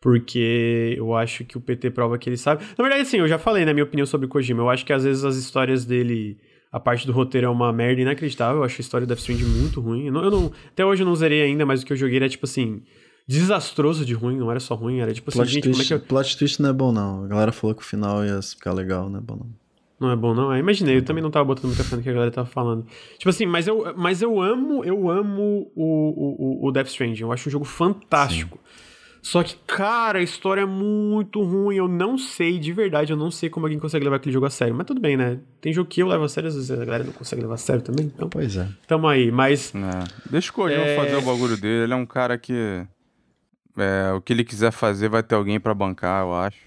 Porque eu acho que o P T prova que ele sabe... Na verdade, assim, eu já falei, né, minha opinião sobre o Kojima. Eu acho que às vezes as histórias dele... A parte do roteiro é uma merda inacreditável. Eu acho a história do Death Stranding muito ruim. Eu não, eu não, até hoje eu não zerei ainda, mas o que eu joguei era, tipo assim... Desastroso de ruim, não era só ruim. Era tipo assim, gente, como é que eu... Plot twist não é bom, não. A galera falou que o final ia ficar legal, não é bom, não. Não é bom, não? Eu imaginei, eu também não tava botando muita fé no que a galera tava falando. Tipo assim, mas eu, mas eu amo, eu amo o, o, o Death Stranding, eu acho um jogo fantástico. Sim. Só que, cara, a história é muito ruim, eu não sei, de verdade, eu não sei como alguém consegue levar aquele jogo a sério. Mas tudo bem, né? Tem jogo que eu levo a sério, às vezes a galera não consegue levar a sério também. Então, pois é. Tamo aí, mas... É. Deixa o Kojima é... fazer o bagulho dele, ele é um cara que... É, o que ele quiser fazer vai ter alguém pra bancar, eu acho.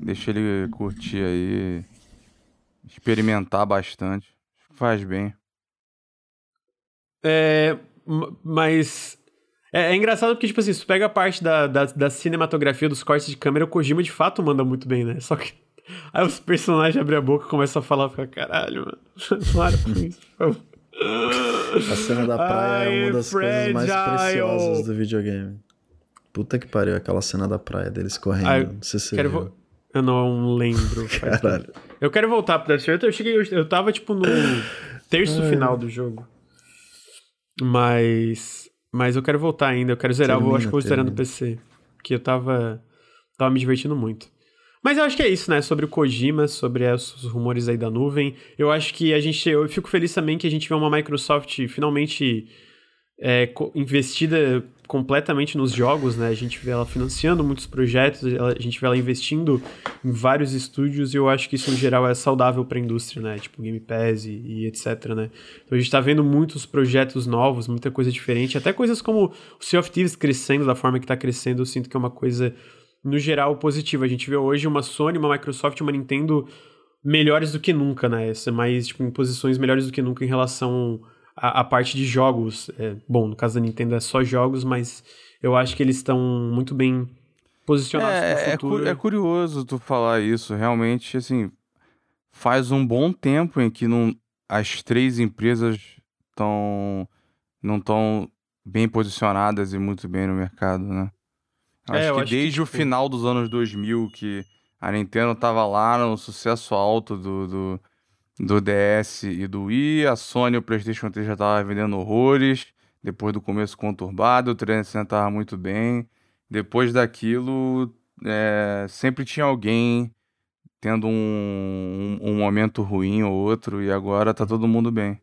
Deixa ele curtir aí... Experimentar bastante. Faz bem. É... Mas... É, é engraçado porque, tipo assim, se tu pega a parte da, da, da cinematografia, dos cortes de câmera, o Kojima, de fato, manda muito bem, né? Só que... Aí os personagens abrem a boca e começam a falar, fica, caralho, mano. Para com isso, por favor. A cena da praia Ai, é uma das fragile. coisas mais preciosas do videogame. Puta que pariu, aquela cena da praia deles correndo. Ai, não sei se quero vo... Eu não lembro. Caralho. Eu quero voltar pro Dark Souls. Eu cheguei, eu tava tipo no terço Ai. final do jogo. Mas. Mas eu quero voltar ainda. Eu quero zerar. Termina, eu acho que eu vou zerar no P C. Porque eu tava. Tava me divertindo muito. Mas eu acho que é isso, né? Sobre o Kojima, sobre os rumores aí da nuvem. Eu acho que a gente... Eu fico feliz também que a gente vê uma Microsoft finalmente é, investida completamente nos jogos, né? A gente vê ela financiando muitos projetos, a gente vê ela investindo em vários estúdios e eu acho que isso, em geral, é saudável pra indústria, né? Tipo Game Pass e, e et cetera, né? Então a gente tá vendo muitos projetos novos, muita coisa diferente. Até coisas como o Sea of Thieves crescendo da forma que tá crescendo, eu sinto que é uma coisa... no geral, positivo. A gente vê hoje uma Sony, uma Microsoft, uma Nintendo melhores do que nunca, né? Mas, tipo, em posições melhores do que nunca em relação à, à parte de jogos. É, bom, no caso da Nintendo é só jogos, mas eu acho que eles estão muito bem posicionados é, no futuro. É, é curioso tu falar isso. Realmente, assim, faz um bom tempo em que não, as três empresas tão, não estão bem posicionadas e muito bem no mercado, né? Acho é, que acho desde que, tipo... o final dos anos dois mil que a Nintendo tava lá no sucesso alto do, do, do D S e do Wii, a Sony e o PlayStation três já tava vendendo horrores, depois do começo conturbado, o trezentos e sessenta tava muito bem, depois daquilo é, sempre tinha alguém tendo um, um, um momento ruim ou outro e agora tá todo mundo bem.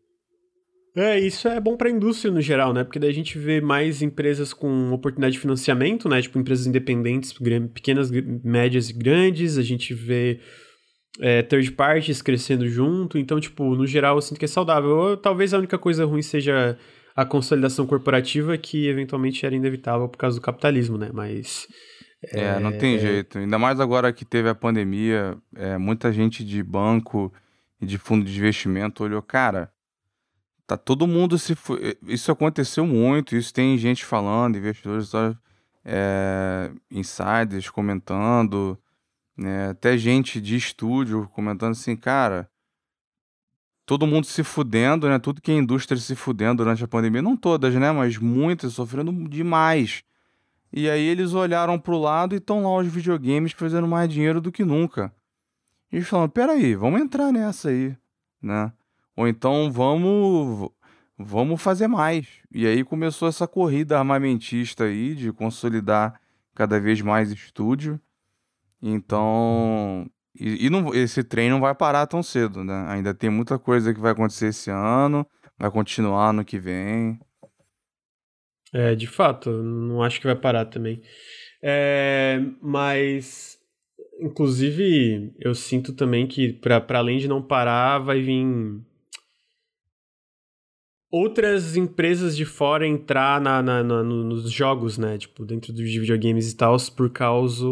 É, isso é bom pra indústria no geral, né? Porque daí a gente vê mais empresas com oportunidade de financiamento, né? Tipo, empresas independentes, pequenas, médias e grandes. A gente vê é, third parties crescendo junto. Então, tipo, no geral, eu sinto que é saudável. Ou, talvez a única coisa ruim seja a consolidação corporativa, que eventualmente era inevitável por causa do capitalismo, né? Mas... É, é não tem é... jeito. Ainda mais agora que teve a pandemia, é, muita gente de banco e de fundo de investimento olhou, cara... Tá todo mundo se... Isso aconteceu muito, isso tem gente falando, investidores, é, insiders comentando, né? Até gente de estúdio comentando assim, cara, todo mundo se fudendo, né? Tudo que é indústria se fudendo durante a pandemia, não todas, né? Mas muitas sofrendo demais. E aí eles olharam pro lado e estão lá os videogames fazendo mais dinheiro do que nunca. E eles falaram, peraí, vamos entrar nessa aí, né? Ou então vamos, vamos fazer mais. E aí começou essa corrida armamentista aí de consolidar cada vez mais estúdio. Então... E, e não, esse trem não vai parar tão cedo, né? Ainda tem muita coisa que vai acontecer esse ano, vai continuar ano que vem. É, de fato, não acho que vai parar também. É, mas... Inclusive, eu sinto também que, pra, pra além de não parar, vai vir outras empresas de fora entrar na, na, na, nos jogos, né? Tipo, dentro dos videogames e tal, por causa...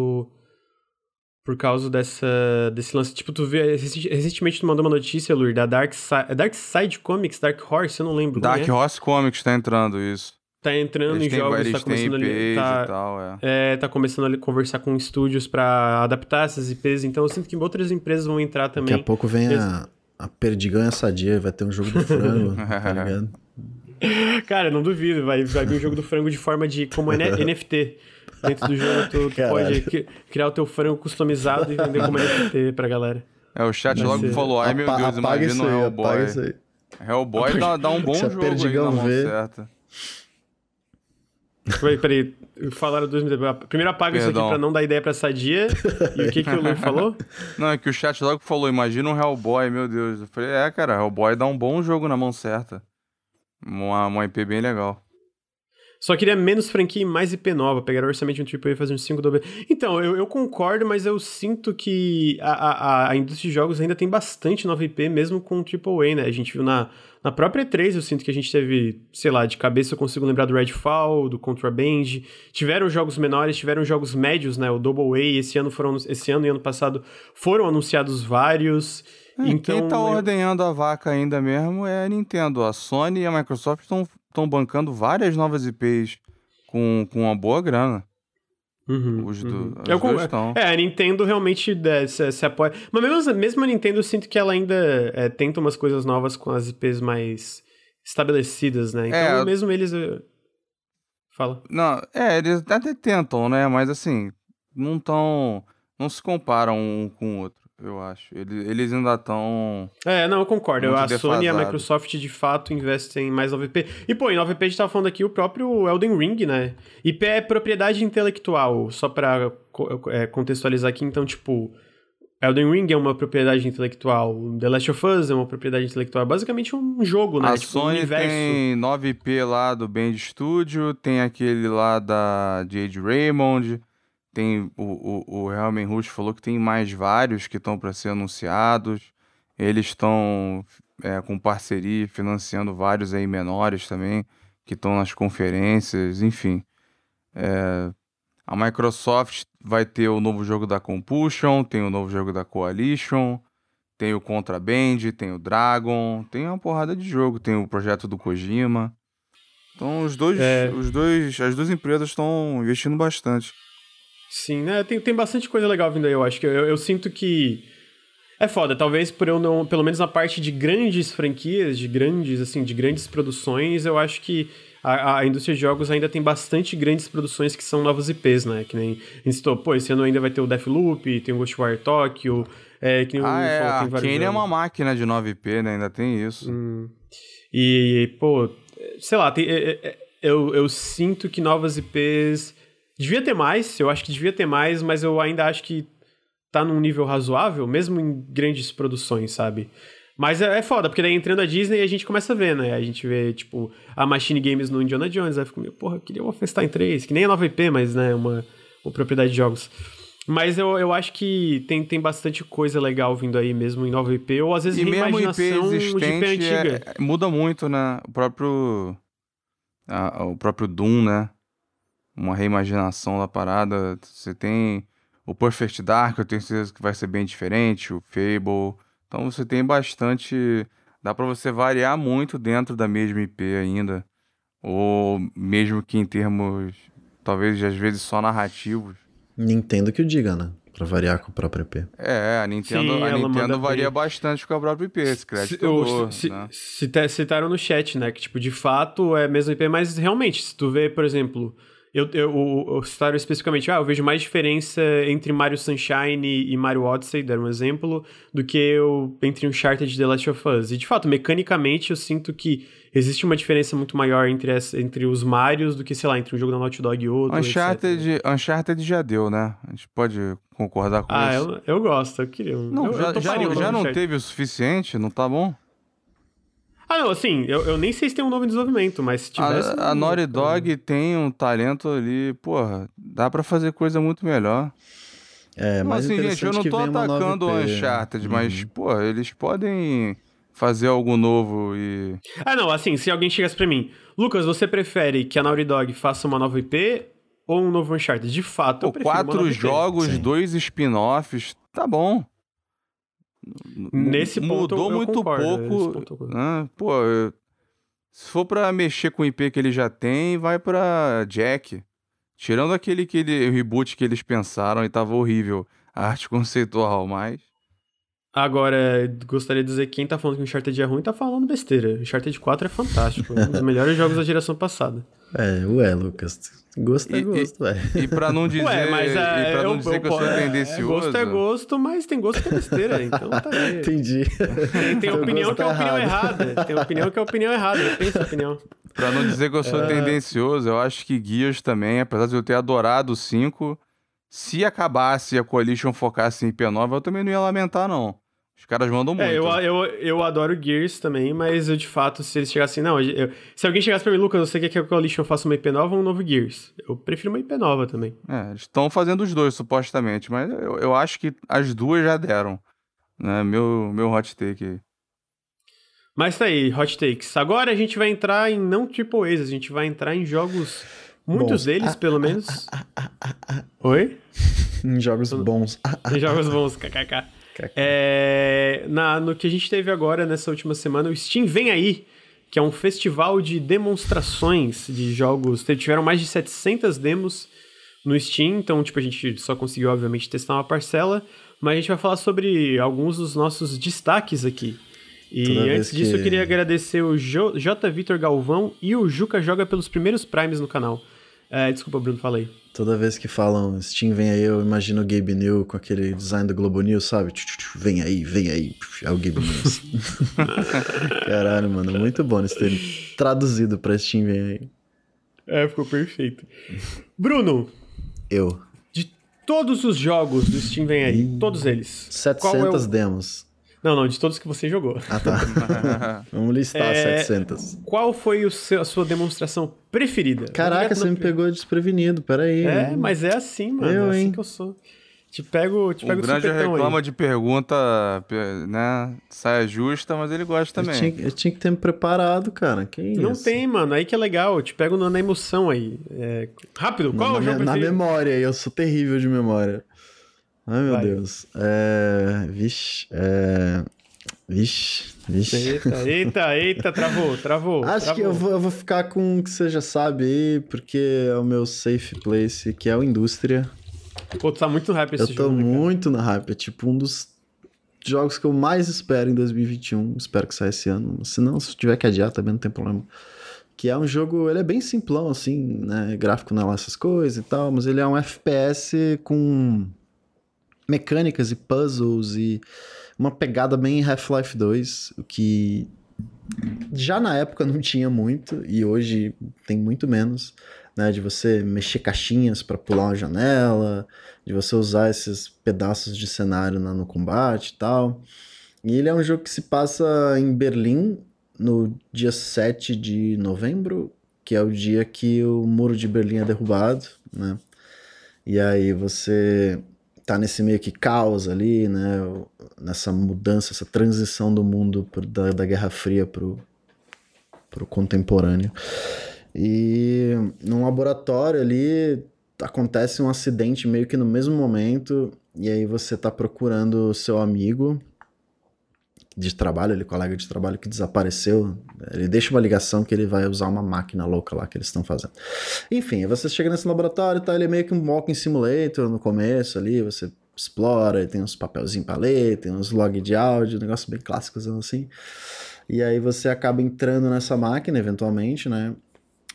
Por causa dessa, desse lance. Tipo, tu vê... Recentemente tu mandou uma notícia, Luir, da Dark Side... Dark Side Comics? Dark Horse? Eu não lembro. Dark é? Horse Comics tá entrando, isso. Tá entrando eles em jogos, tem, tá começando ali... Tá, e tal, é. É, tá começando a conversar com estúdios pra adaptar essas I Ps, então eu sinto que outras empresas vão entrar também. Daqui a pouco vem eles... a, a Perdigão e a Sadia, vai ter um jogo do frango, tá ligado? Cara, não duvido, vai, vai vir um jogo do frango de forma de... como N F T. Dentro do jogo tu, tu pode criar o teu frango customizado e vender como N F T pra galera. É, o chat vai logo ser... falou, ai meu Deus, apaga imagina isso aí, o Hellboy. Isso aí. Hellboy dá, dá um bom jogo aí na mão vê... certa. Peraí, peraí, falaram dois minutos. Primeiro apaga Perdão. isso aqui pra não dar ideia pra Sadia. E o que que o Luir falou? Não, é que o chat logo falou, imagina um Hellboy, meu Deus. Eu falei, é, cara, Hellboy dá um bom jogo na mão certa. Uma, uma I P bem legal. Só queria menos franquia e mais I P nova. Pegar o orçamento de um tipo e fazer uns cinco W. Então, eu, eu concordo, mas eu sinto que a, a, a indústria de jogos ainda tem bastante nova I P, mesmo com o Triple A, né? A gente viu na, na própria E três, eu sinto que a gente teve, sei lá, de cabeça eu consigo lembrar do Redfall, do Contraband. Tiveram jogos menores, tiveram jogos médios, né? O Double A, esse ano, foram, esse ano e ano passado foram anunciados vários... É, então, quem tá ordenhando eu... a vaca ainda mesmo é a Nintendo. A Sony e a Microsoft estão bancando várias novas I Ps com, com uma boa grana. Uhum, os do, uhum. eu dois estão. É, a Nintendo realmente é, se, se apoia. Mas mesmo, mesmo a Nintendo, eu sinto que ela ainda é, tenta umas coisas novas com as I Ps mais estabelecidas, né? Então é, mesmo eles... Fala. Não, é, eles até tentam, né? Mas assim, não tão... Não se comparam um com o outro. Eu acho. Eles, eles ainda estão... É, não, eu concordo. A defasado. Sony e a Microsoft, de fato, investem em mais nova I P. E, pô, em nova I P a gente tava falando aqui o próprio Elden Ring, né? I P é propriedade intelectual, só pra é, contextualizar aqui. Então, tipo, Elden Ring é uma propriedade intelectual, The Last of Us é uma propriedade intelectual. É basicamente um jogo, né? A tipo, Sony um tem nove I P lá do Band Studio, tem aquele lá da Jade Raymond... Tem o, o, o Helman Rush falou que tem mais vários que estão para ser anunciados. Eles estão é, com parceria, financiando vários aí menores também, que estão nas conferências, enfim. É, a Microsoft vai ter o novo jogo da Compulsion, tem o novo jogo da Coalition, tem o Contraband, tem o Dragon, tem uma porrada de jogo, tem o projeto do Kojima. Então os dois, é... os dois, as duas empresas estão investindo bastante. Sim, né? Tem, tem bastante coisa legal vindo aí, eu acho que eu, eu, eu sinto que é foda, talvez por eu não, pelo menos na parte de grandes franquias, de grandes, assim, de grandes produções, eu acho que a, a indústria de jogos ainda tem bastante grandes produções que são novas I Ps, né? Que nem a gente citou, pô, esse ano ainda vai ter o Deathloop, tem o Ghostwire Tokyo, é, que nem ah, o é, Fall, tem vários. Kane é uma máquina de nova I P, né? Ainda tem isso. Hum. E, pô, sei lá, tem, é, é, eu, eu sinto que novas I Ps. Devia ter mais, eu acho que devia ter mais, mas eu ainda acho que tá num nível razoável, mesmo em grandes produções, sabe? Mas é, é foda, porque daí entrando a Disney a gente começa a ver, né? A gente vê, tipo, a Machine Games no Indiana Jones, aí fica meio, porra, eu queria uma Festar em três, que nem a nova I P, mas, né, uma, uma propriedade de jogos. Mas eu, eu acho que tem, tem bastante coisa legal vindo aí mesmo em nova I P, ou às vezes reimaginação de I P antiga. É, muda muito, né? O próprio, a, o próprio Doom, né? Uma reimaginação da parada. Você tem o Perfect Dark, eu tenho certeza que vai ser bem diferente, o Fable. Então você tem bastante... Dá pra você variar muito dentro da mesma I P ainda. Ou mesmo que em termos, talvez, às vezes só narrativos. Nintendo que o diga, né? Pra variar com a própria I P. É, a Nintendo, sim, a Nintendo varia por... bastante com a própria I P, esse crédito todo, c- né? c- Citaram no chat, né? Que, tipo, de fato é a mesma I P, mas realmente, se tu vê, por exemplo... Eu, eu, eu citaram especificamente, ah, eu vejo mais diferença entre Mario Sunshine e Mario Odyssey, deram um exemplo, do que eu, entre Uncharted e The Last of Us. E, de fato, mecanicamente, eu sinto que existe uma diferença muito maior entre, as, entre os Marios do que, sei lá, entre um jogo da Naughty Dog e outro, Uncharted, etcétera. Uncharted já deu, né? A gente pode concordar com ah, isso. Ah, eu, eu gosto, eu queria... Não, eu, já, eu já, não, já não teve o suficiente, não tá bom? Ah, não, assim, eu, eu nem sei se tem um novo desenvolvimento, mas se tivesse... A, a Naughty Dog tem um talento ali, porra, dá pra fazer coisa muito melhor. É, mas assim, gente, eu não tô atacando o Uncharted, hum. mas, porra, eles podem fazer algo novo e... Ah, não, assim, se alguém chegasse pra mim, Lucas, você prefere que a Naughty Dog faça uma nova I P ou um novo Uncharted? De fato, Pô, eu prefiro quatro jogos, Sim. dois spin-offs, tá bom. Nesse ponto mudou eu muito concordo, pouco, né? Pô, eu, se for pra mexer com o I P que ele já tem, vai pra Jack, tirando aquele, aquele reboot que eles pensaram e tava horrível a arte conceitual, mas agora, gostaria de dizer que quem tá falando que o Uncharted é ruim tá falando besteira. O Uncharted quatro é fantástico, um dos melhores jogos da geração passada. É, ué, Lucas, gosto é gosto, ué. E, e pra não dizer, ué, mas, é, e pra não eu, dizer eu, que eu sou é, tendencioso... Gosto é gosto, mas tem gosto que é besteira, então tá aí. Entendi. Tem, tem opinião que é opinião errada, tem opinião que é opinião errada, eu penso a opinião. Pra não dizer que eu sou é... tendencioso, eu acho que Gears também, apesar de eu ter adorado o cinco, se acabasse e a Coalition focasse em I P nova, eu também não ia lamentar, não. Os caras mandam muito. É, eu, eu, eu adoro Gears também, mas eu de fato, se eles chegassem... Não, eu, se alguém chegasse pra mim, Lucas, você quer que a Coalition faça uma I P nova ou um novo Gears? Eu prefiro uma I P nova também. É, eles estão fazendo os dois, supostamente, mas eu, eu acho que as duas já deram. Né? Meu, meu hot take aí. Mas tá aí, hot takes. Agora a gente vai entrar em não triple A's, a gente vai entrar em jogos... Muitos bons. Deles, ah, pelo ah, menos... Ah, ah, ah, ah, ah. Oi? Em jogos bons. Em jogos bons, kkk. É, na, no que a gente teve agora nessa última semana, o Steam Vem Aí, que é um festival de demonstrações de jogos. Tiveram mais de setecentas demos no Steam, então tipo, a gente só conseguiu obviamente testar uma parcela, mas a gente vai falar sobre alguns dos nossos destaques aqui. E toda antes disso que... eu queria agradecer o jo, J. Vitor Galvão e o Juca Joga pelos primeiros primes no canal. É, desculpa, Bruno, fala aí. Toda vez que falam Steam Vem Aí, eu imagino o Gabe New com aquele design do Globo News, sabe? Vem aí, vem aí. É o Gabe News. Caralho, mano, muito bom isso ter traduzido pra Steam Vem Aí. É, ficou perfeito. Bruno. Eu. De todos os jogos do Steam Vem Aí, e... todos eles. setecentas é o... demos. Não, não, de todos que você jogou. Ah, tá. Vamos listar é, setecentas. Qual foi o seu, a sua demonstração preferida? Caraca, você me pe... pegou desprevenido, peraí. É, mano. Mas é assim, mano, eu, é assim hein? Que eu sou. Te pego, te o pego grande supetão reclama aí. De pergunta, né, saia justa, mas ele gosta eu também. Tinha, eu tinha que ter me preparado, cara, que isso? Não tem, mano, aí que é legal, eu te pego na, na emoção aí. É... Rápido, qual na, o jogo preferido? Na memória, eu sou terrível de memória. Ai, meu Vai. Deus. É... Vixe. É... Vixe. Vixe. Eita, eita, eita, travou, travou. Acho travou. que eu vou, eu vou ficar com o que você já sabe aí, porque é o meu safe place, que é o Indústria. Pô, tu tá muito no hype esse eu jogo. Eu tô né, muito no hype. É tipo um dos jogos que eu mais espero em dois mil e vinte e um. Espero que saia esse ano. Se não, se tiver que adiar também não tem problema. Que é um jogo, ele é bem simplão, assim, né? Gráfico não é lá essas coisas e tal, mas ele é um F P S com... mecânicas e puzzles e uma pegada bem Half-Life dois, o que já na época não tinha muito e hoje tem muito menos, né? De você mexer caixinhas para pular uma janela, de você usar esses pedaços de cenário né, no combate e tal. E ele é um jogo que se passa em Berlim no dia sete de novembro, que é o dia que o muro de Berlim é derrubado, né? E aí você... tá nesse meio que caos ali, né, nessa mudança, essa transição do mundo por, da, da Guerra Fria pro, pro contemporâneo. E num laboratório ali acontece um acidente meio que no mesmo momento, e aí você tá procurando o seu amigo de trabalho, ele colega de trabalho que desapareceu, ele deixa uma ligação que ele vai usar uma máquina louca lá que eles estão fazendo. Enfim, você chega nesse laboratório, tá, ele é meio que um walking simulator no começo ali, você explora, tem uns papelzinhos pra ler, tem uns log de áudio, um negócio bem clássico assim, e aí você acaba entrando nessa máquina eventualmente, né,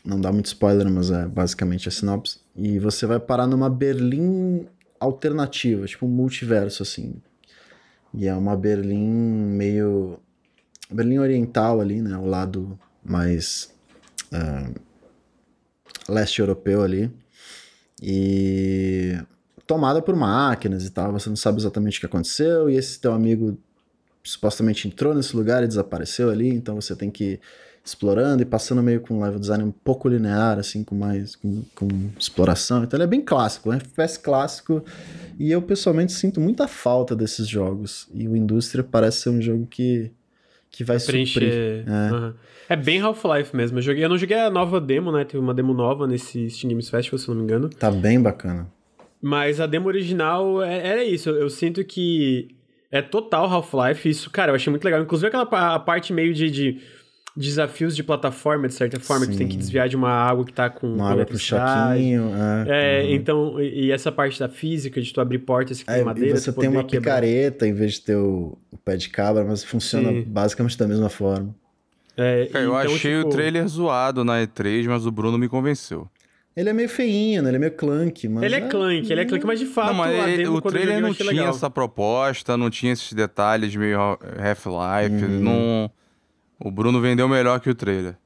não dá muito spoiler, mas é basicamente a sinopse, e você vai parar numa Berlim alternativa, tipo um multiverso assim. E é uma Berlim meio... Berlim oriental ali, né? O lado mais uh, leste europeu ali. E tomada por máquinas e tal. Você não sabe exatamente o que aconteceu. E esse teu amigo supostamente entrou nesse lugar e desapareceu ali. Então você tem que ir explorando e passando meio com um level design um pouco linear, assim, com mais... Com, com exploração. Então ele é bem clássico, né? F P S clássico... E eu, pessoalmente, sinto muita falta desses jogos. E o Indústria parece ser um jogo que, que vai preencher. É. Uhum. É bem Half-Life mesmo. Eu, joguei, eu não joguei a nova demo, né? Teve uma demo nova nesse Steam Games Festival, se não me engano. Tá bem bacana. Mas a demo original é, era isso. Eu, eu sinto que é total Half-Life. Isso, cara, eu achei muito legal. Inclusive aquela a parte meio de... de... desafios de plataforma, de certa forma, sim, que tem que desviar de uma água que tá com... Uma água com choquinho. É, é, então, e, e essa parte da física, de tu abrir portas que é, tem madeira... E você tem uma quebrar. Picareta em vez de ter o, o pé de cabra, mas funciona sim, basicamente da mesma forma. É, cara, eu então, achei tipo... o trailer zoado na E três, mas o Bruno me convenceu. Ele é meio feinho, né? Ele é meio clunk, mas... Ele é clunk, é... ele é clunk, mas de fato... Não, mas ele, o trailer não tinha legal. Essa proposta, não tinha esses detalhes meio Half-Life, hum. não... O Bruno vendeu melhor que o trailer.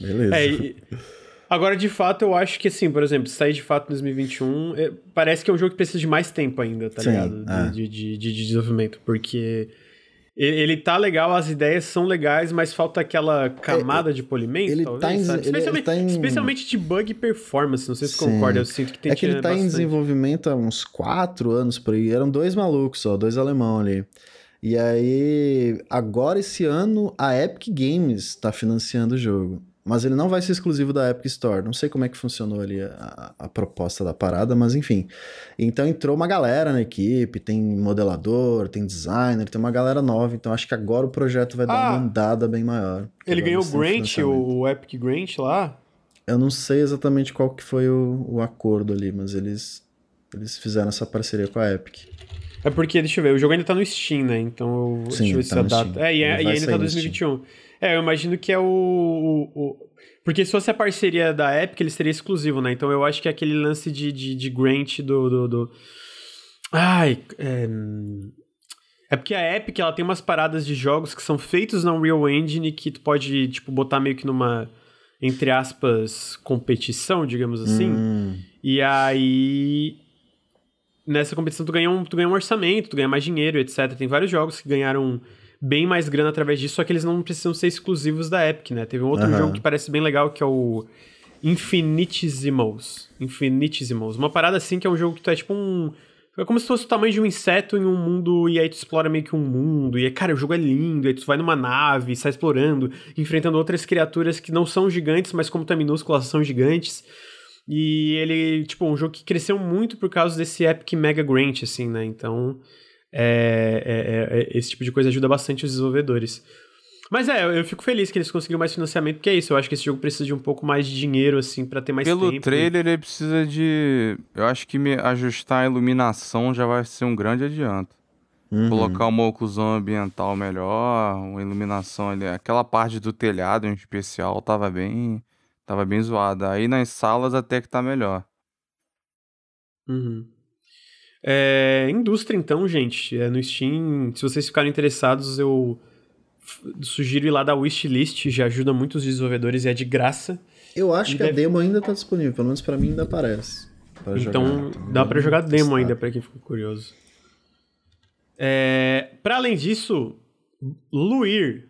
Beleza. É, Agora, de fato, eu acho que, assim, por exemplo, sair de fato em dois mil e vinte e um, é, parece que é um jogo que precisa de mais tempo ainda, tá Sim, ligado? É. De, de, de, de desenvolvimento, porque ele tá legal, as ideias são legais, mas falta aquela camada é, de polimento, ele talvez, tá em, sabe? Especialmente, ele tá em... especialmente de bug e performance, não sei se você concorda, eu sinto que tem... É que ele tá bastante. Em desenvolvimento há uns quatro anos por aí, eram dois malucos só, dois alemão ali. E aí, agora esse ano, a Epic Games tá financiando o jogo. Mas ele não vai ser exclusivo da Epic Store. Não sei como é que funcionou ali a, a proposta da parada, mas enfim. Então entrou uma galera na equipe, tem modelador, tem designer, tem uma galera nova. Então acho que agora o projeto vai ah, dar uma andada bem maior. Ele ganhou o grant, o Epic Grant lá? Eu não sei exatamente qual que foi o, o acordo ali, mas eles, eles fizeram essa parceria com a Epic. É porque, deixa eu ver, o jogo ainda tá no Steam, né? Então, eu, Sim, deixa eu ver tá se a data... Steam. É, e, é, e ainda tá dois mil e vinte e um. É, eu imagino que é o, o, o... Porque se fosse a parceria da Epic, ele seria exclusivo, né? Então, eu acho que é aquele lance de, de, de grant do... do, do... Ai, é... É porque a Epic, ela tem umas paradas de jogos que são feitos na Unreal Engine que tu pode, tipo, botar meio que numa... Entre aspas, competição, digamos assim. Hum. E aí... Nessa competição tu ganha, um, tu ganha um orçamento, tu ganha mais dinheiro, etcétera. Tem vários jogos que ganharam bem mais grana através disso, só que eles não precisam ser exclusivos da Epic, né? Teve um outro uhum. jogo que parece bem legal, que é o Infinitissimals. Infinitissimals. Uma parada assim que é um jogo que tu é tipo um... É como se fosse o tamanho de um inseto em um mundo, e aí tu explora meio que um mundo, e aí, cara, o jogo é lindo, aí tu vai numa nave, sai explorando, enfrentando outras criaturas que não são gigantes, mas como tu é minúsculo, elas são gigantes... E ele, tipo, um jogo que cresceu muito por causa desse Epic Mega Grant, assim, né? Então, é, é, é, esse tipo de coisa ajuda bastante os desenvolvedores. Mas é, eu, eu fico feliz que eles conseguiram mais financiamento, porque é isso. Eu acho que esse jogo precisa de um pouco mais de dinheiro, assim, pra ter mais Pelo tempo. Pelo trailer, ele precisa de... Eu acho que me ajustar a iluminação já vai ser um grande adianto. Uhum. Colocar uma oclusão ambiental melhor, uma iluminação ali... Aquela parte do telhado, em especial, tava bem... Tava bem zoada. Aí nas salas até que tá melhor. Uhum. É, indústria, então, gente. É, no Steam, se vocês ficarem interessados, eu sugiro ir lá da wishlist. Já ajuda muito os desenvolvedores e é de graça. Eu acho e que deve... a demo ainda tá disponível. Pelo menos pra mim ainda aparece. Pra então, jogar, dá pra jogar demo testar. Ainda, pra quem ficou curioso. É, pra além disso, Luir...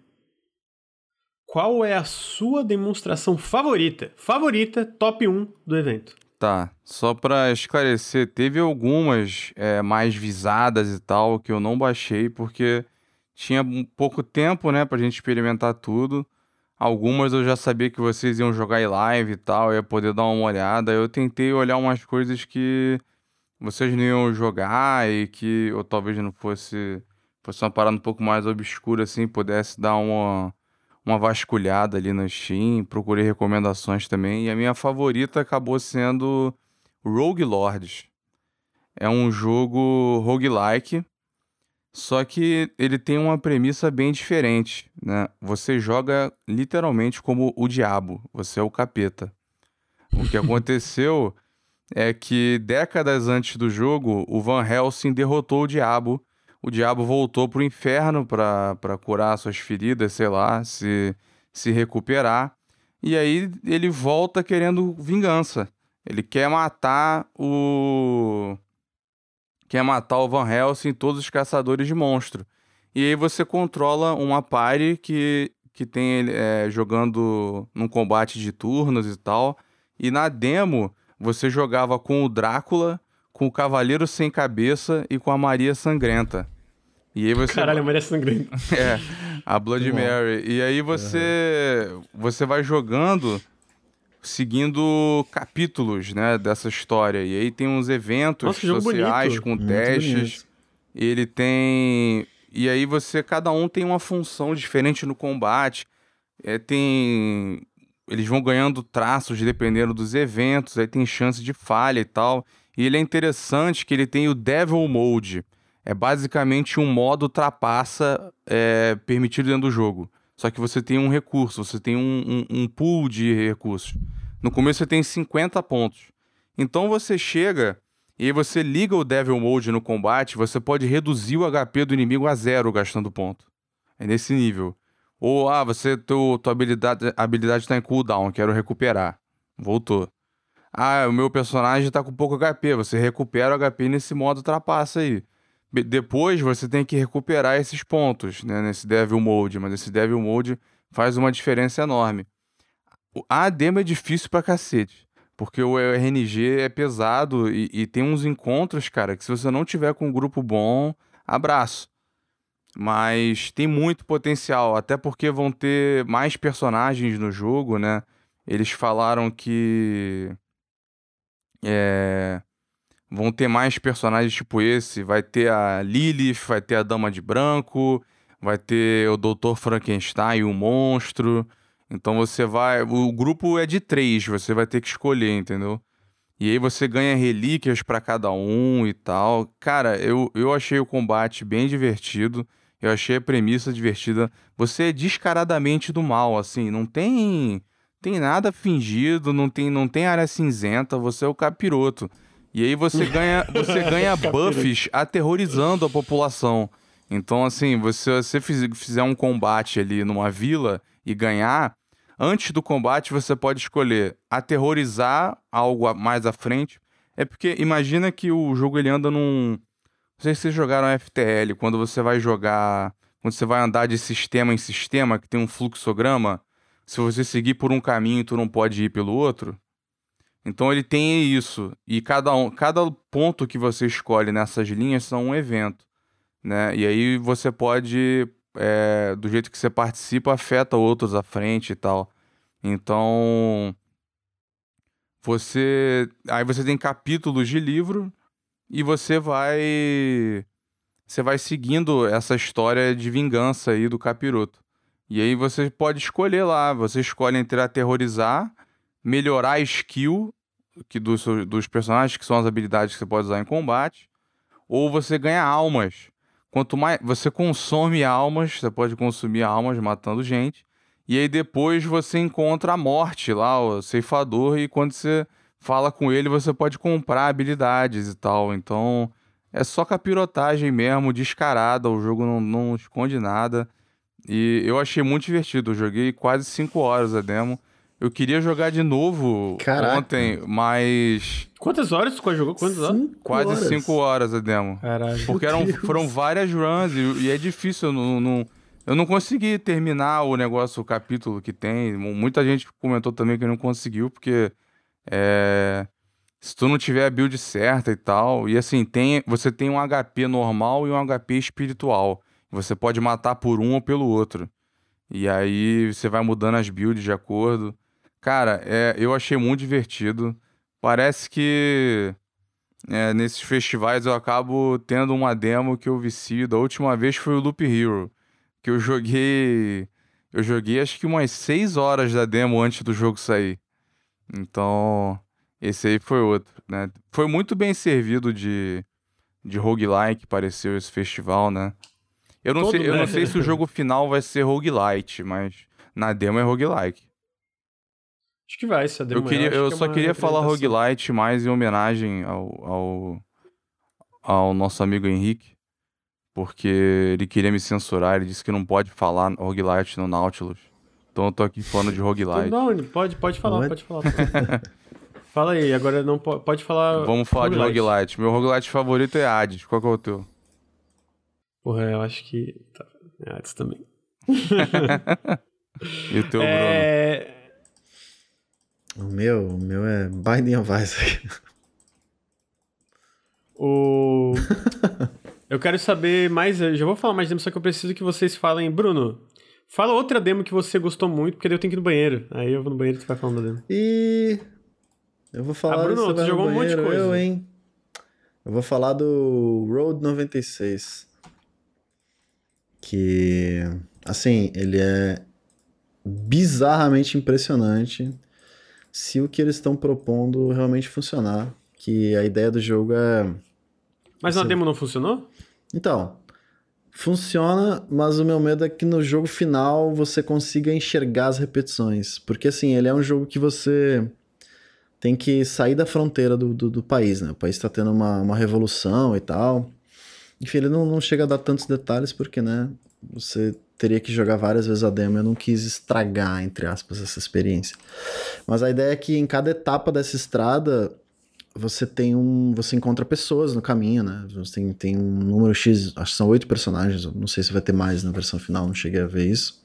Qual é a sua demonstração favorita? Favorita, top um do evento. Tá, só pra esclarecer, teve algumas é, mais visadas e tal que eu não baixei porque tinha pouco tempo, né, pra gente experimentar tudo. Algumas eu já sabia que vocês iam jogar em live e tal, ia poder dar uma olhada. Eu tentei olhar umas coisas que vocês não iam jogar e que eu talvez não fosse... Fosse uma parada um pouco mais obscura, assim, pudesse dar uma... uma vasculhada ali na Steam, procurei recomendações também, e a minha favorita acabou sendo Rogue Lords. É um jogo roguelike, só que ele tem uma premissa bem diferente, né? Você joga literalmente como o diabo, você é o capeta. O que aconteceu é que décadas antes do jogo, o Van Helsing derrotou o diabo. O diabo voltou pro inferno pra, pra curar suas feridas, sei lá, se, se recuperar. E aí ele volta querendo vingança. Ele quer matar o... Quer matar o Van Helsing e todos os caçadores de monstro. E aí você controla uma party que, que tem é, jogando num combate de turnos e tal. E na demo você jogava com o Drácula, com o Cavaleiro Sem Cabeça e com a Maria Sangrenta. E aí você... Caralho, a Maria Sangrenta. É, a Bloody Muito Mary. Bom. E aí você, uhum. você vai jogando, seguindo capítulos, né, dessa história. E aí tem uns eventos Nossa, sociais com Muito testes. Bonito. Ele tem... E aí você, cada um tem uma função diferente no combate. É, tem... Eles vão ganhando traços dependendo dos eventos. Aí tem chance de falha e tal. E ele é interessante que ele tem o Devil Mode. É basicamente um modo trapaça é, permitido dentro do jogo. Só que você tem um recurso, você tem um, um, um pool de recursos. No começo você tem cinquenta pontos. Então você chega e aí você liga o Devil Mode no combate, você pode reduzir o H P do inimigo a zero gastando ponto. É nesse nível. Ou, ah, você, teu, tua habilidade está em cooldown, quero recuperar. voltou. Ah, o meu personagem tá com pouco H P, você recupera o H P nesse modo trapaça aí. Be- depois você tem que recuperar esses pontos, né, nesse Devil Mode, mas esse Devil Mode faz uma diferença enorme. A demo é difícil pra cacete, porque o R N G é pesado e, e tem uns encontros, cara, que se você não tiver com um grupo bom, abraço. Mas tem muito potencial, até porque vão ter mais personagens no jogo, né? Eles falaram que é, vão ter mais personagens tipo esse. Vai ter a Lilith, vai ter a Dama de Branco, vai ter o doutor Frankenstein, o monstro. Então você vai... O grupo é de três, você vai ter que escolher, entendeu? E aí você ganha relíquias pra cada um e tal. Cara, eu, eu achei o combate bem divertido. Eu achei a premissa divertida. Você é descaradamente do mal, assim. Não tem, tem nada fingido, não tem, não tem área cinzenta. Você é o capiroto. E aí você ganha, você ganha buffs aterrorizando a população. Então, assim, você, você fizer um combate ali numa vila e ganhar... Antes do combate, você pode escolher aterrorizar algo mais à frente. É porque imagina que o jogo ele anda num... Não sei se vocês jogaram F T L, quando você vai jogar... Quando você vai andar de sistema em sistema, que tem um fluxograma, se você seguir por um caminho, tu não pode ir pelo outro. Então ele tem isso. E cada, um... cada ponto que você escolhe nessas linhas são um evento, né? E aí você pode... É, do jeito que você participa, afeta outros à frente e tal. Então, você... Aí você tem capítulos de livro e você vai... Você vai seguindo essa história de vingança aí do capiroto. E aí você pode escolher lá. Você escolhe entre aterrorizar, melhorar a skill que dos, dos personagens, que são as habilidades que você pode usar em combate, ou você ganha almas. Quanto mais você consome almas, você pode consumir almas matando gente. E aí depois você encontra a morte lá, o ceifador. E quando você fala com ele, você pode comprar habilidades e tal. Então é só capirotagem mesmo, descarada. O jogo não, não esconde nada. E eu achei muito divertido. Eu joguei quase cinco horas a demo. Eu queria jogar de novo. Caraca. Ontem, mas... Quantas horas tu quase jogou? Quantas horas? Quase cinco horas a demo. Caralho. Porque eram, foram várias runs e, e é difícil. Eu não, não, eu não consegui terminar o negócio, o capítulo que tem. Muita gente comentou também que não conseguiu, porque é, se tu não tiver a build certa e tal... E assim, tem, você tem um H P normal e um H P espiritual. Você pode matar por um ou pelo outro. E aí você vai mudando as builds de acordo... Cara, é, eu achei muito divertido. Parece que é, nesses festivais eu acabo tendo uma demo que eu vicio. Da última vez foi o Loop Hero, que eu joguei... Eu joguei acho que umas seis horas da demo antes do jogo sair. Então, esse aí foi outro, né? Foi muito bem servido de, de roguelike, pareceu esse festival, né? Eu não, sei, eu não sei se o jogo final vai ser roguelite, mas na demo é roguelike. Acho que vai, essa demo. Eu, queria, eu que é só queria falar roguelite mais em homenagem ao, ao, ao nosso amigo Henrique, porque ele queria me censurar, ele disse que não pode falar roguelite no Nautilus. Então eu tô aqui falando de roguelite. Não, pode, pode falar, pode falar. Fala aí, agora não pode, pode falar. Vamos falar roguelite. de roguelite. Meu roguelite favorito é Hades. Qual que é o teu? Porra, eu acho que... Tá. É Hades também. E o teu, é... Bruno? O meu, o meu é Binding of Isaac. O... eu quero saber mais, eu já vou falar mais demo, só que eu preciso que vocês falem. Bruno, fala outra demo que você gostou muito, porque daí eu tenho que ir no banheiro. Aí eu vou no banheiro e tu vai falando da demo. E... eu vou falar... Ah, Bruno, você tu jogou um monte de coisa. Eu, hein? Eu vou falar do Road noventa e seis. Que, assim, ele é bizarramente impressionante... se o que eles estão propondo realmente funcionar, que a ideia do jogo é... Mas na demo não funcionou? Então, funciona, mas o meu medo é que no jogo final você consiga enxergar as repetições, porque assim, ele é um jogo que você tem que sair da fronteira do, do, do país, né? O país tá tendo uma, uma revolução e tal, enfim, ele não, não chega a dar tantos detalhes, porque, né, você teria que jogar várias vezes a demo, eu não quis estragar, entre aspas, essa experiência. Mas a ideia é que em cada etapa dessa estrada, você tem um... você encontra pessoas no caminho, né? Você tem, tem um número X, acho que são oito personagens, não sei se vai ter mais na versão final, não cheguei a ver isso.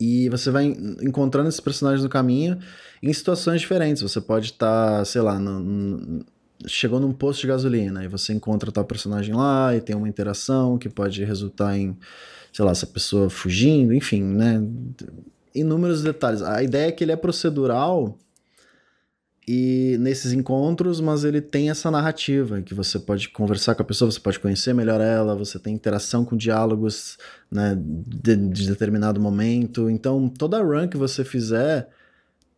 E você vai encontrando esses personagens no caminho em situações diferentes. Você pode estar, tá, sei lá, no, no, chegou num posto de gasolina e você encontra tal personagem lá e tem uma interação que pode resultar em, sei lá, essa pessoa fugindo, enfim, né? Inúmeros detalhes. A ideia é que ele é procedural e nesses encontros, mas ele tem essa narrativa, que você pode conversar com a pessoa, você pode conhecer melhor ela, você tem interação com diálogos, né, de, de determinado momento. Então, toda run que você fizer,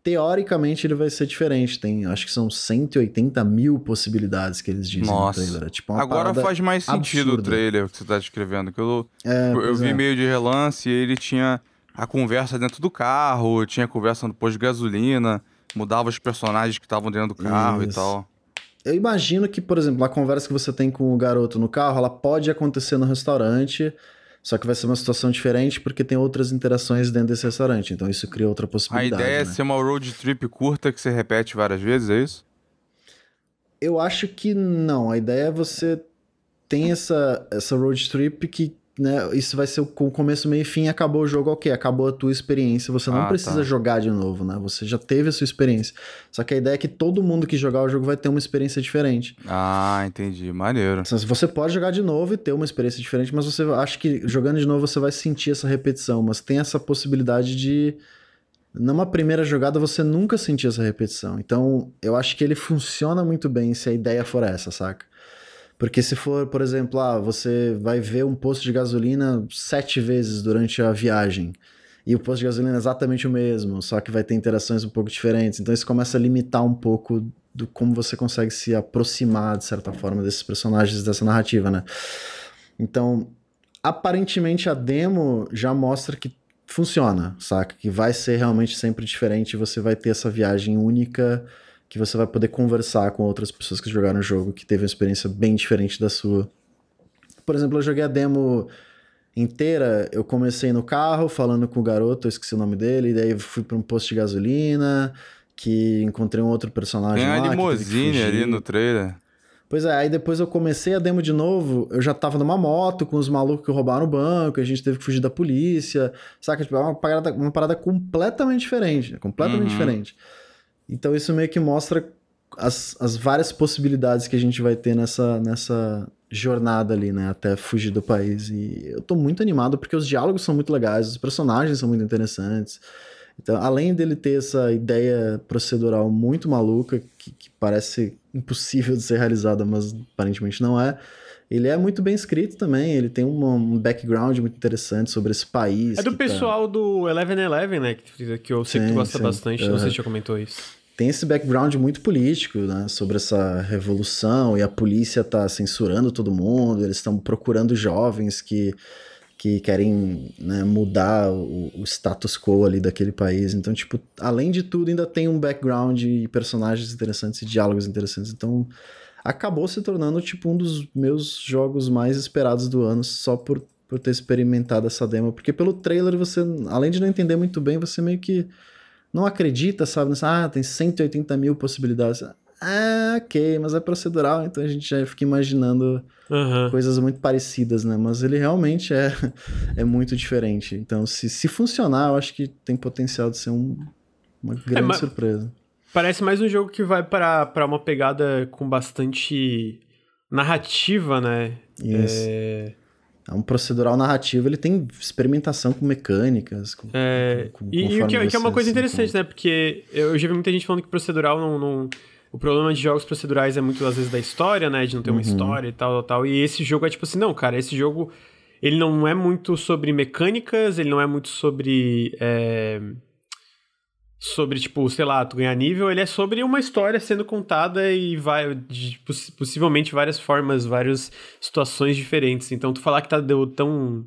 teoricamente, ele vai ser diferente. Tem, acho que são cento e oitenta mil possibilidades que eles dizem. Nossa. No trailer. É tipo uma Agora faz mais sentido absurda. O trailer que você está descrevendo. Que eu é, eu, eu vi é. meio de relance e ele tinha a conversa dentro do carro, tinha a conversa no posto de gasolina... Mudava os personagens que estavam dentro do carro Isso. e tal. Eu imagino que, por exemplo, a conversa que você tem com o garoto no carro, ela pode acontecer no restaurante, só que vai ser uma situação diferente porque tem outras interações dentro desse restaurante. Então isso cria outra possibilidade. A ideia, né? É ser uma road trip curta que você repete várias vezes, é isso? Eu acho que não. A ideia é você tem essa, essa road trip que, né, isso vai ser com começo, meio e fim, acabou o jogo, ok, acabou a tua experiência, você não ah, precisa tá. jogar de novo, né, você já teve a sua experiência, só que a ideia é que todo mundo que jogar o jogo vai ter uma experiência diferente. Ah, entendi, maneiro. Você pode jogar de novo e ter uma experiência diferente, mas você acha que jogando de novo você vai sentir essa repetição, mas tem essa possibilidade de, numa primeira jogada, você nunca sentir essa repetição, então eu acho que ele funciona muito bem se a ideia for essa, saca? Porque se for, por exemplo, ah, você vai ver um posto de gasolina sete vezes durante a viagem, e o posto de gasolina é exatamente o mesmo, só que vai ter interações um pouco diferentes, então isso começa a limitar um pouco do como você consegue se aproximar, de certa forma, desses personagens, dessa narrativa, né? Então, aparentemente a demo já mostra que funciona, saca? Que vai ser realmente sempre diferente, você vai ter essa viagem única... que você vai poder conversar com outras pessoas que jogaram o jogo, que teve uma experiência bem diferente da sua. Por exemplo, eu joguei a demo inteira, eu comecei no carro, falando com o garoto, eu esqueci o nome dele, e daí eu fui para um posto de gasolina, que encontrei um outro personagem lá. Tem uma limousine ali no trailer. Pois é, aí depois eu comecei a demo de novo, eu já tava numa moto com os malucos que roubaram o banco, a gente teve que fugir da polícia, saca? Tipo, é uma parada, uma parada completamente diferente, completamente uhum. diferente. Então isso meio que mostra as, as várias possibilidades que a gente vai ter nessa, nessa jornada ali, né? Até fugir do país. E eu tô muito animado porque os diálogos são muito legais, os personagens são muito interessantes. Então, além dele ter essa ideia procedural muito maluca, que, que parece impossível de ser realizada, mas aparentemente não é, ele é muito bem escrito também, ele tem um, um background muito interessante sobre esse país. É do pessoal tá... do eleven eleven, né? Que, que eu sei sim, que tu gosta sim. bastante, uhum. não sei se já comentou isso. Tem esse background muito político, né? Sobre essa revolução, e a polícia tá censurando todo mundo, eles estão procurando jovens que... que querem, né, mudar o, o status quo ali daquele país. Então, tipo, além de tudo, ainda tem um background e personagens interessantes e diálogos interessantes. Então, acabou se tornando, tipo, um dos meus jogos mais esperados do ano, só por, por ter experimentado essa demo. Porque pelo trailer, você, além de não entender muito bem, você meio que não acredita, sabe? Ah, tem cento e oitenta mil possibilidades. Ah, ok, mas é procedural, então a gente já fica imaginando uhum. coisas muito parecidas, né? Mas ele realmente é, é muito diferente. Então, se, se funcionar, eu acho que tem potencial de ser um, uma grande é, surpresa. Parece mais um jogo que vai para, para uma pegada com bastante narrativa, né? Isso. É... É um procedural narrativo, ele tem experimentação com mecânicas. Com, é... com, com, e o que, que é uma coisa assim, interessante, com... né? Porque eu já vi muita gente falando que procedural não... não... O problema de jogos procedurais é muito, às vezes, da história, né? De não ter uma uhum. história e tal, tal, tal. E esse jogo é tipo assim, não, cara, esse jogo... Ele não é muito sobre mecânicas, ele não é muito sobre... É... Sobre, tipo, sei lá, tu ganhar nível. Ele é sobre uma história sendo contada e vai... De, poss- possivelmente várias formas, várias situações diferentes. Então, tu falar que tá deu tão...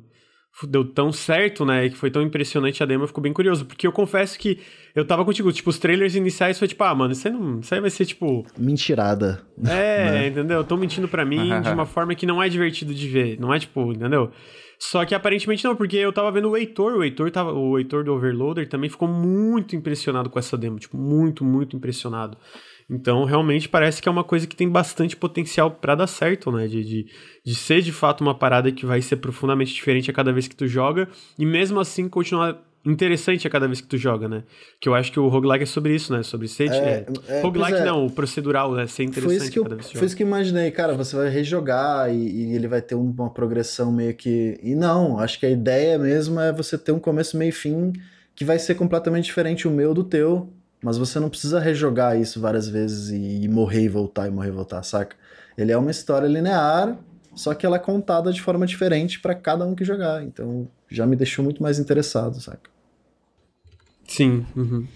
deu tão certo, né, que foi tão impressionante a demo, eu fico bem curioso, porque eu confesso que eu tava contigo, tipo, os trailers iniciais foi tipo, ah, mano, isso aí, não, isso aí vai ser, tipo... mentirada. É, né? Entendeu? Tão mentindo pra mim de uma forma que não é divertido de ver, não é, tipo, entendeu? Só que aparentemente não, porque eu tava vendo o Heitor, o Heitor, tava, o Heitor do Overloader também ficou muito impressionado com essa demo, tipo, muito, muito impressionado. Então, realmente, parece que é uma coisa que tem bastante potencial pra dar certo, né? De, de, de ser, de fato, uma parada que vai ser profundamente diferente a cada vez que tu joga e, mesmo assim, continuar interessante a cada vez que tu joga, né? Que eu acho que o roguelike é sobre isso, né? Sobre ser... É, é, é, roguelike é. não, o procedural, né? Ser interessante a cada eu, vez que tu joga. Foi isso que eu imaginei. Cara, você vai rejogar e, e ele vai ter uma progressão meio que... E não, acho que a ideia mesmo é você ter um começo, meio e fim que vai ser completamente diferente o meu do teu. Mas você não precisa rejogar isso várias vezes e, e morrer e voltar, e morrer e voltar, saca? Ele é uma história linear, só que ela é contada de forma diferente pra cada um que jogar. Então, já me deixou muito mais interessado, saca? Sim. Uhum.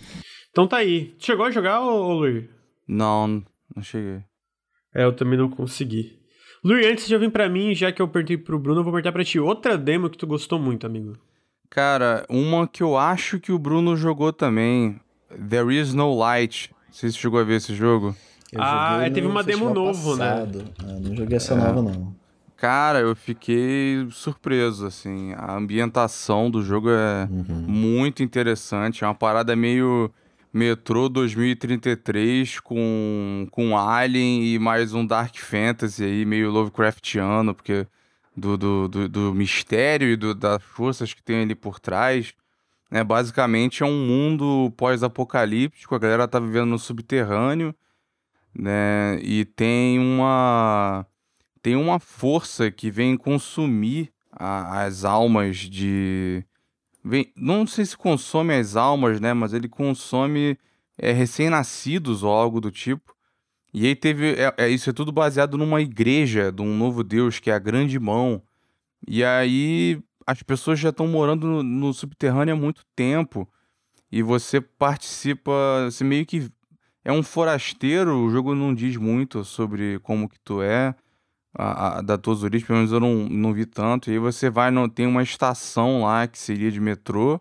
Então tá aí. Chegou a jogar, ô Luir? Não, não cheguei. É, eu também não consegui. Luir, antes de eu vir pra mim, já que eu perguntei pro Bruno, eu vou perguntar pra ti outra demo que tu gostou muito, amigo. Cara, uma que eu acho que o Bruno jogou também... There Is No Light. Não sei se você chegou a ver esse jogo. Eu ah, teve uma demo novo, passado. né? Ah, não joguei essa é. nova, não. Cara, eu fiquei surpreso, assim. A ambientação do jogo é uhum. muito interessante. É uma parada meio metrô dois mil e trinta e três com, com Alien e mais um Dark Fantasy aí, meio Lovecraftiano, porque do, do, do, do mistério e do, das forças que tem ali por trás. É, basicamente é um mundo pós-apocalíptico, a galera tá vivendo no subterrâneo, né? E tem uma, tem uma força que vem consumir a, as almas de... Vem, não sei se consome as almas, né? Mas ele consome é, recém-nascidos ou algo do tipo. E aí teve... É, é, isso é tudo baseado numa igreja de um novo deus, que é a Grande Mão. E aí... As pessoas já estão morando no, no subterrâneo há muito tempo e você participa, você meio que é um forasteiro, o jogo não diz muito sobre como que tu é, a, a, da tua origem, pelo menos eu não, não vi tanto, e aí você vai, no, tem uma estação lá que seria de metrô,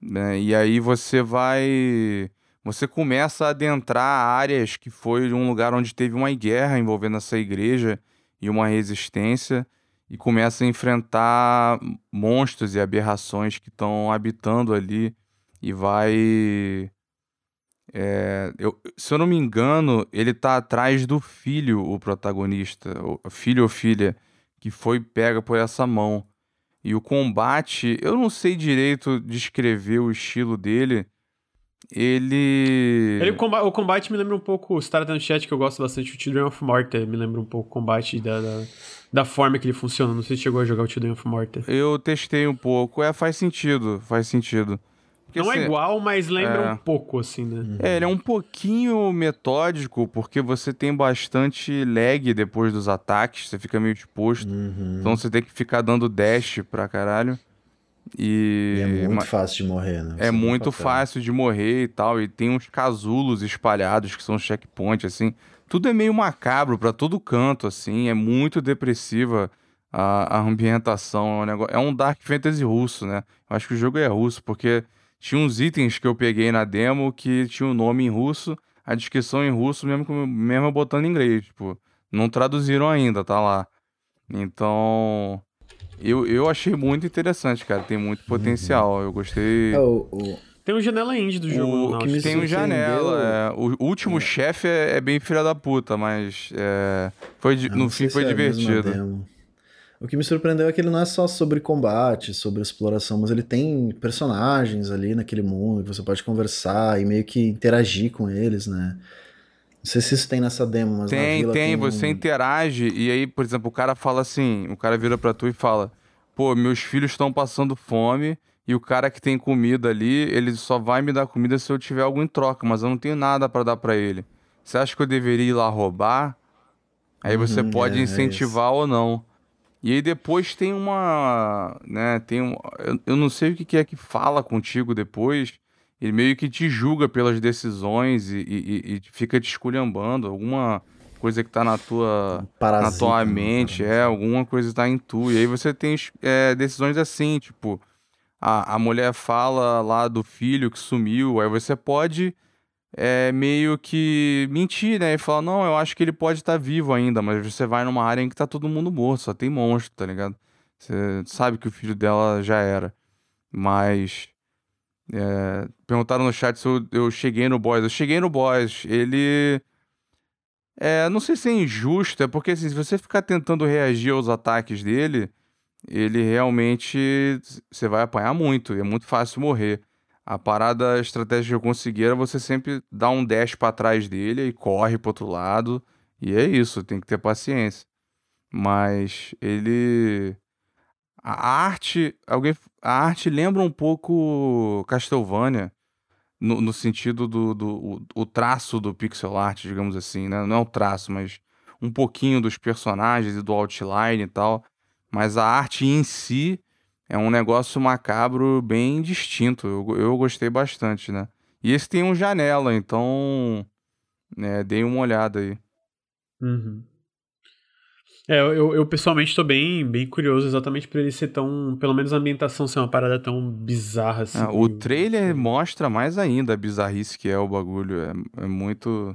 né, e aí você vai, você começa a adentrar áreas que foi um lugar onde teve uma guerra envolvendo essa igreja e uma resistência, e começa a enfrentar monstros e aberrações que estão habitando ali e vai... É, eu, se eu não me engano, ele tá atrás do filho, o protagonista, o filho ou filha, que foi pega por essa mão. E o combate, eu não sei direito descrever o estilo dele, ele... ele o, combate, o combate me lembra um pouco, os caras no chat que eu gosto bastante, o Children of Mortar, me lembra um pouco o combate da... da... da forma que ele funciona. Não sei se chegou a jogar o Children of Mortar. Eu testei um pouco. É, faz sentido. Faz sentido. Porque, não assim, é igual, mas lembra é... um pouco, assim, né? Uhum. É, ele é um pouquinho metódico, porque você tem bastante lag depois dos ataques. Você fica meio exposto. Uhum. Então você tem que ficar dando dash pra caralho. E, e é muito mas... fácil de morrer, né? Você é muito fácil de morrer e tal. E tem uns casulos espalhados, que são checkpoints, assim... Tudo é meio macabro pra todo canto, assim. É muito depressiva a, a ambientação. É um, negócio, é um Dark Fantasy russo, né? Eu acho que o jogo é russo, porque tinha uns itens que eu peguei na demo que tinha o nome em russo, a descrição em russo, mesmo, mesmo botando em inglês. Tipo, não traduziram ainda, tá lá. Então... Eu, eu achei muito interessante, cara. Tem muito potencial. Eu gostei... Oh, oh. Tem um janela indie do jogo. O, que me tem um janela. É, o último é. chefe é, é bem filha da puta, mas é, foi, no fim foi divertido. O que me surpreendeu é que ele não é só sobre combate, sobre exploração, mas ele tem personagens ali naquele mundo que você pode conversar e meio que interagir com eles, né? Não sei se isso tem nessa demo, mas tem, na vila tem. Tem, você um... interage e aí, por exemplo, o cara fala assim, o cara vira pra tu e fala, pô, meus filhos estão passando fome... E o cara que tem comida ali, ele só vai me dar comida se eu tiver algo em troca, mas eu não tenho nada pra dar pra ele. Você acha que eu deveria ir lá roubar? Aí você uhum, pode é, incentivar é ou não. E aí depois tem uma... né, tem um, eu, eu não sei o que é que fala contigo depois. Ele meio que te julga pelas decisões e, e, e fica te esculhambando. Alguma coisa que tá na tua, Parasita, na tua mente, né? É, alguma coisa tá em tu. E aí você tem é, decisões assim, tipo, a, a mulher fala lá do filho que sumiu, aí você pode é, meio que mentir, né? E falar, não, eu acho que ele pode estar tá vivo ainda, mas você vai numa área em que tá todo mundo morto, só tem monstro, tá ligado? Você sabe que o filho dela já era, mas... É, perguntaram no chat se eu, eu cheguei no boss. Eu cheguei no boss. Ele... É, não sei se é injusto, é porque assim, se você ficar tentando reagir aos ataques dele, ele realmente... Você vai apanhar muito, e é muito fácil morrer. A parada, a estratégia que eu consegui era você sempre dar um dash pra trás dele e corre pro outro lado. E é isso, tem que ter paciência. Mas ele... A arte, alguém, a arte lembra um pouco Castlevania, no, no sentido do, do o, o traço do pixel art, digamos assim, né? Não é um traço, mas um pouquinho dos personagens e do outline e tal. Mas a arte em si é um negócio macabro bem distinto. Eu, eu gostei bastante, né? E esse tem um janela, então né, dei uma olhada aí. Uhum. É, eu, eu pessoalmente tô bem, bem curioso exatamente por ele ser tão... Pelo menos a ambientação ser uma parada tão bizarra assim. Ah, o trailer eu... mostra mais ainda a bizarrice que é o bagulho. É, é muito...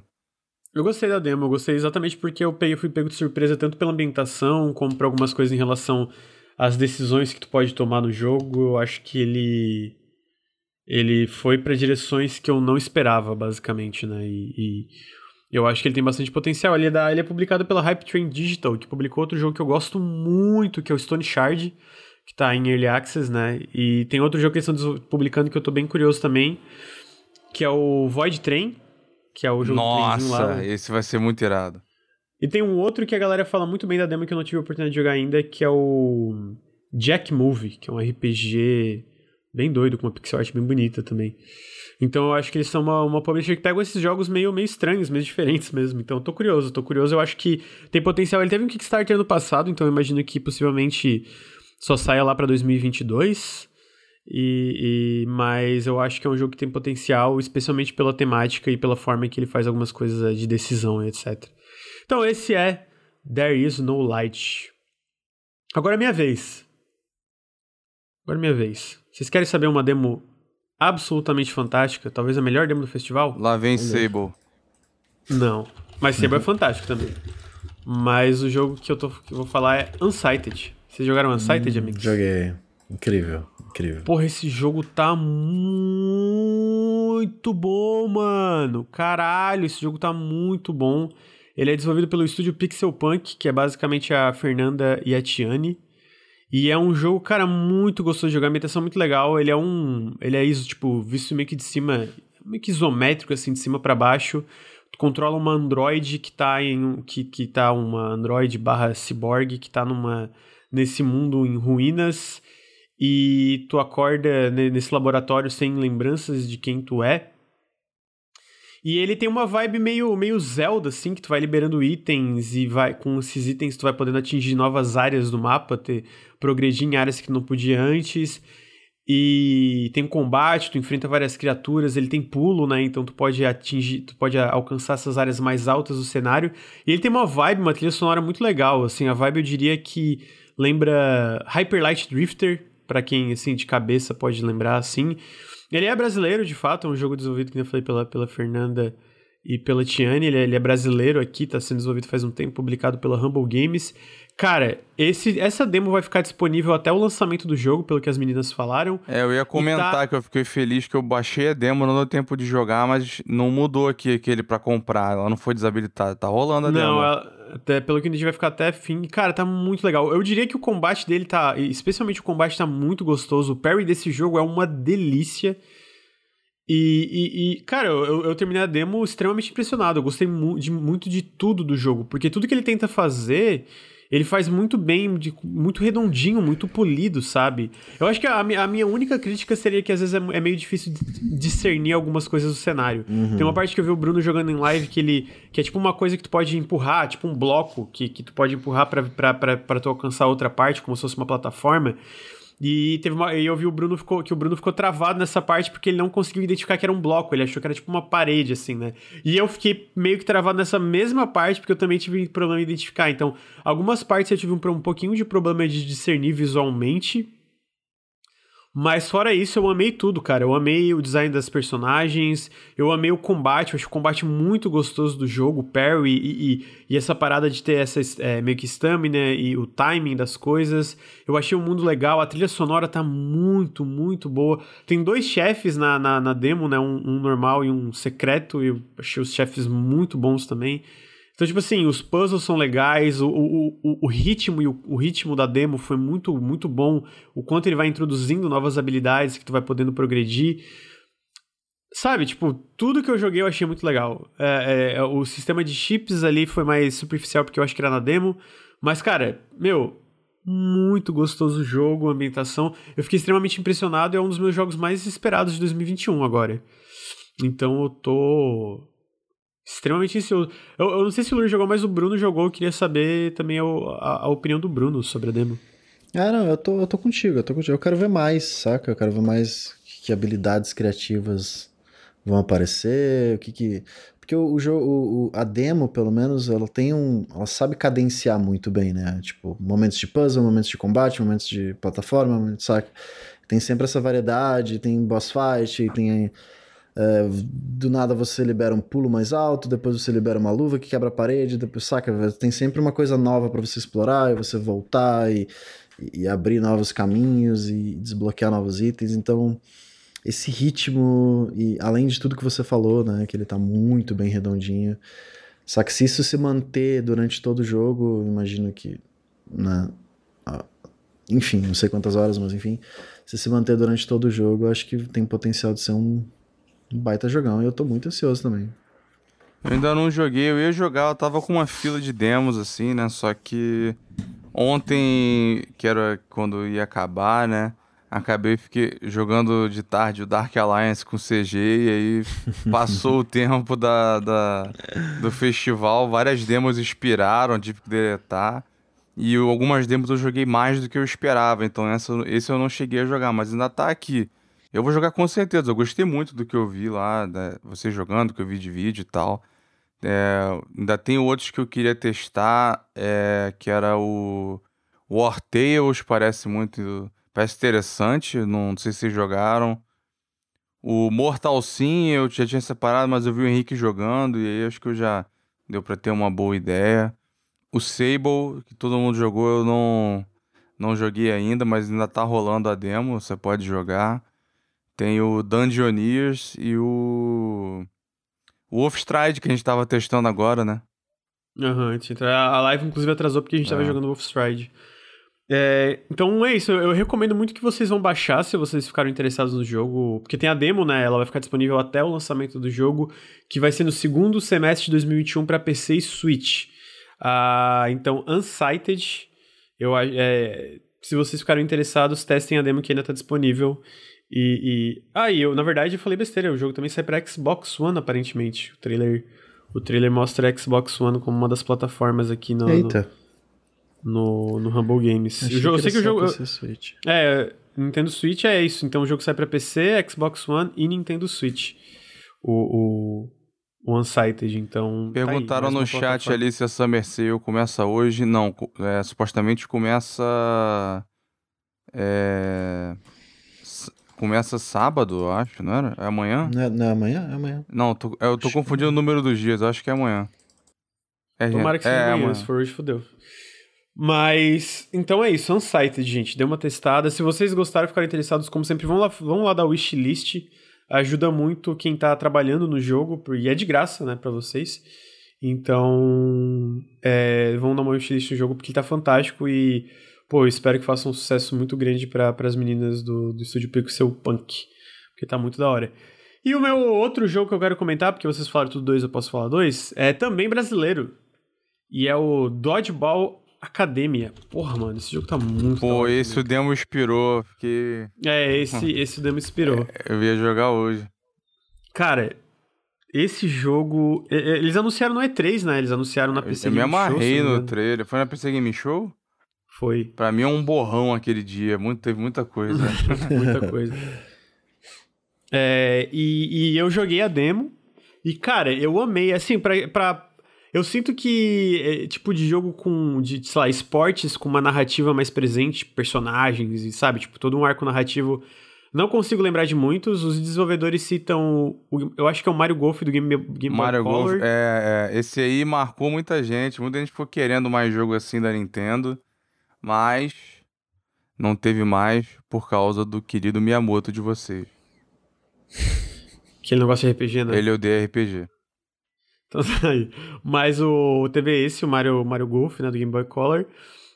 Eu gostei da demo, eu gostei exatamente porque eu, peguei, eu fui pego de surpresa tanto pela ambientação como por algumas coisas em relação às decisões que tu pode tomar no jogo. Eu acho que ele... Ele foi pra direções que eu não esperava, basicamente, né? E... e... Eu acho que ele tem bastante potencial. Ele é, da, ele é publicado pela Hype Train Digital, que publicou outro jogo que eu gosto muito, que é o Stone Shard, que tá em Early Access, né? E tem outro jogo que eles estão publicando que eu tô bem curioso também, que é o Void Train, que é o jogo Nossa, do trenzinho lá. Nossa, esse vai ser muito irado. E tem um outro que a galera fala muito bem da demo que eu não tive a oportunidade de jogar ainda, que é o Jack Movie, que é um R P G bem doido, com uma pixel art bem bonita também. Então eu acho que eles são uma, uma publisher que pega esses jogos meio, meio estranhos, meio diferentes mesmo. Então eu tô curioso, tô curioso. Eu acho que tem potencial. Ele teve um Kickstarter no passado, então eu imagino que possivelmente só saia lá pra dois mil e vinte e dois. E, e, mas eu acho que é um jogo que tem potencial, especialmente pela temática e pela forma que ele faz algumas coisas de decisão, etcétera. Então esse é There Is No Light. Agora é minha vez. Agora é minha vez. Vocês querem saber uma demo... absolutamente fantástica, talvez a melhor demo do festival. Lá vem Sable. Não, mas Sable é fantástico também. Mas o jogo que eu, tô, que eu vou falar é Unsighted. Vocês jogaram Unsighted, hum, amigos? Joguei. Incrível, incrível. Porra, esse jogo tá muito bom, mano. Caralho, esse jogo tá muito bom. Ele é desenvolvido pelo estúdio Pixel Punk, que é basicamente a Fernanda e a Tiane. E é um jogo, cara, muito gostoso de jogar, a ambientação é muito legal, ele é um... Ele é isso, tipo, visto meio que de cima, meio que isométrico, assim, de cima pra baixo. Tu controla uma android que tá em... Que, que tá uma android barra cyborg que tá numa... Nesse mundo em ruínas. E tu acorda nesse laboratório sem lembranças de quem tu é. E ele tem uma vibe meio, meio Zelda, assim, que tu vai liberando itens e vai, com esses itens tu vai podendo atingir novas áreas do mapa, ter, progredir em áreas que tu não podia antes. E tem combate, tu enfrenta várias criaturas, ele tem pulo, né? Então tu pode atingir, tu pode alcançar essas áreas mais altas do cenário. E ele tem uma vibe, uma trilha sonora muito legal, assim, a vibe eu diria que lembra Hyper Light Drifter, pra quem, assim, de cabeça pode lembrar, assim... Ele é brasileiro, de fato, é um jogo desenvolvido, como eu falei, pela, pela Fernanda e pela Tiane. Ele é, ele é brasileiro aqui, tá sendo desenvolvido faz um tempo, publicado pela Humble Games. Cara, esse, essa demo vai ficar disponível até o lançamento do jogo, pelo que as meninas falaram. É, eu ia comentar tá... que eu fiquei feliz que eu baixei a demo, não deu tempo de jogar, mas não mudou aqui aquele pra comprar, ela não foi desabilitada, tá rolando a não, demo. Não, ela... Até, pelo que a gente vai ficar até fim. Cara, tá muito legal. Eu diria que o combate dele tá... Especialmente o combate tá muito gostoso. O parry desse jogo é uma delícia. E, e, e cara, eu, eu terminei a demo extremamente impressionado. Eu gostei mu- de, muito de tudo do jogo. Porque tudo que ele tenta fazer... Ele faz muito bem, de, muito redondinho, muito polido, sabe? Eu acho que a, a minha única crítica seria que às vezes é, é meio difícil discernir algumas coisas do cenário. Uhum. Tem uma parte que eu vi o Bruno jogando em live que ele... Que é tipo uma coisa que tu pode empurrar, tipo um bloco que, que tu pode empurrar pra, pra, pra, pra tu alcançar outra parte, como se fosse uma plataforma. E teve uma, eu vi o Bruno ficou, que o Bruno ficou travado nessa parte porque ele não conseguiu identificar que era um bloco. Ele achou que era tipo uma parede, assim, né? E eu fiquei meio que travado nessa mesma parte porque eu também tive problema em identificar. Então, algumas partes eu tive um, um pouquinho de problema de discernir visualmente. Mas fora isso, eu amei tudo, cara. Eu amei o design das personagens, eu amei o combate, eu acho o combate muito gostoso do jogo, o parry e, e, e essa parada de ter essa é, meio que stamina e o timing das coisas. Eu achei o mundo legal, a trilha sonora tá muito, muito boa. Tem dois chefes na, na, na demo, né? Um, um normal e um secreto, e eu achei os chefes muito bons também. Então, tipo assim, os puzzles são legais, o, o, o, o ritmo e o, o ritmo da demo foi muito, muito bom, o quanto ele vai introduzindo novas habilidades que tu vai podendo progredir. Sabe, tipo, tudo que eu joguei eu achei muito legal. É, é, o sistema de chips ali foi mais superficial porque eu acho que era na demo, mas, cara, meu, muito gostoso o jogo, a ambientação. Eu fiquei extremamente impressionado, é um dos meus jogos mais esperados de dois mil e vinte e um agora. Então eu tô... extremamente ansioso. Eu, eu não sei se o Luir jogou, mas o Bruno jogou. Eu queria saber também a, a, a opinião do Bruno sobre a demo. Ah, não, eu tô, eu tô contigo, eu tô contigo. Eu quero ver mais, saca? Eu quero ver mais que, que habilidades criativas vão aparecer, o que que... Porque o, o, o, a demo, pelo menos, ela tem um... Ela sabe cadenciar muito bem, né? Tipo, momentos de puzzle, momentos de combate, momentos de plataforma, momentos, saca? Tem sempre essa variedade, tem boss fight, tem... É, do nada você libera um pulo mais alto, depois você libera uma luva que quebra a parede, depois, saca, tem sempre uma coisa nova pra você explorar e você voltar e, e abrir novos caminhos e desbloquear novos itens. Então esse ritmo, e além de tudo que você falou, né, que ele tá muito bem redondinho, saca, se isso se manter durante todo o jogo, imagino que, né, enfim, não sei quantas horas, mas enfim, se se manter durante todo o jogo, eu acho que tem potencial de ser um baita jogão, e eu tô muito ansioso também. Eu ainda não joguei, eu ia jogar, eu tava com uma fila de demos, assim, né, só que ontem, que era quando ia acabar, né, acabei fiquei jogando de tarde o Dark Alliance com C G, e aí passou o tempo da, da, do festival, várias demos expiraram, tive que deletar, e eu, algumas demos eu joguei mais do que eu esperava, então essa, esse eu não cheguei a jogar, mas ainda tá aqui. Eu vou jogar com certeza, eu gostei muito do que eu vi lá, né? Você jogando, que eu vi de vídeo e tal. É, ainda tem outros que eu queria testar, é, que era o War Tales, parece muito... Parece interessante, não, não sei se vocês jogaram. O Mortal Sim, eu já tinha separado, mas eu vi o Henrique jogando, e aí acho que eu já deu pra ter uma boa ideia. O Sable, que todo mundo jogou, eu não, não joguei ainda, mas ainda tá rolando a demo, você pode jogar. Tem o Dungeoneers e o... o Wolfstride, que a gente tava testando agora, né? Aham, uhum, a live inclusive atrasou porque a gente é. tava jogando o Wolfstride. É, então é isso, eu recomendo muito que vocês vão baixar se vocês ficaram interessados no jogo, porque tem a demo, né? Ela vai ficar disponível até o lançamento do jogo, que vai ser no segundo semestre de dois mil e vinte e um para P C e Switch. Ah, então, Unsighted, eu, é, se vocês ficaram interessados, testem a demo que ainda tá disponível. E, e... Ah, e eu, na verdade, eu falei besteira. O jogo também sai pra Xbox One, aparentemente. O trailer, o trailer mostra a Xbox One como uma das plataformas aqui no... Eita. No, no, no Humble Games. O jogo, eu sei que o jogo... Eu, Switch. É, Nintendo Switch é isso. Então o jogo sai pra P C, Xbox One e Nintendo Switch. O... o... O Unsighted, então... Perguntaram tá aí, no chat plataforma. Ali se a Summer Sale começa hoje. Não, é, supostamente começa... É... Começa sábado, eu acho, não era? É amanhã? Não é, não é amanhã? É amanhã. Não, tô, eu tô acho confundindo que... o número dos dias, eu acho que é amanhã. É, tomara que seja é, amanhã, se for hoje, fodeu. Mas, então é isso, Unsighted, gente. Dê uma testada. Se vocês gostaram, ficaram interessados, como sempre, vão lá, vão lá dar wishlist. Ajuda muito quem tá trabalhando no jogo, e é de graça, né, pra vocês. Então, é, vão dar uma wishlist no jogo, porque ele tá fantástico e... Pô, eu espero que faça um sucesso muito grande para as meninas do, do estúdio Pixel Punk, porque tá muito da hora. E o meu outro jogo que eu quero comentar, porque vocês falaram tudo dois, eu posso falar dois, é também brasileiro. E é o Dodgeball Academia. Porra, mano, esse jogo tá muito... Pô, da esse o demo inspirou, porque... É, esse, esse o demo inspirou. É, eu ia jogar hoje. Cara, esse jogo... Eles anunciaram no E três, né? Eles anunciaram na P C Game Show. Eu me amarrei no trailer. Foi na P C Game Show? Foi. Pra mim é um borrão aquele dia. Muito, teve muita coisa. muita coisa. É, e, e eu joguei a demo. E, cara, eu amei. Assim, pra... pra eu sinto que é, tipo de jogo com, de, sei lá, esportes com uma narrativa mais presente, personagens, e sabe? Tipo, todo um arco narrativo. Não consigo lembrar de muitos. Os desenvolvedores citam... O, eu acho que é o Mario Golf do Game, Game Boy Color. Mario Golf, é, é. Esse aí marcou muita gente. Muita gente ficou querendo mais jogo assim da Nintendo. Mas não teve mais por causa do querido Miyamoto de vocês. Aquele negócio de R P G, né? Ele odeia R P G. Então tá aí. Mas o teve esse, o Mario, Mario Golf, né, do Game Boy Color.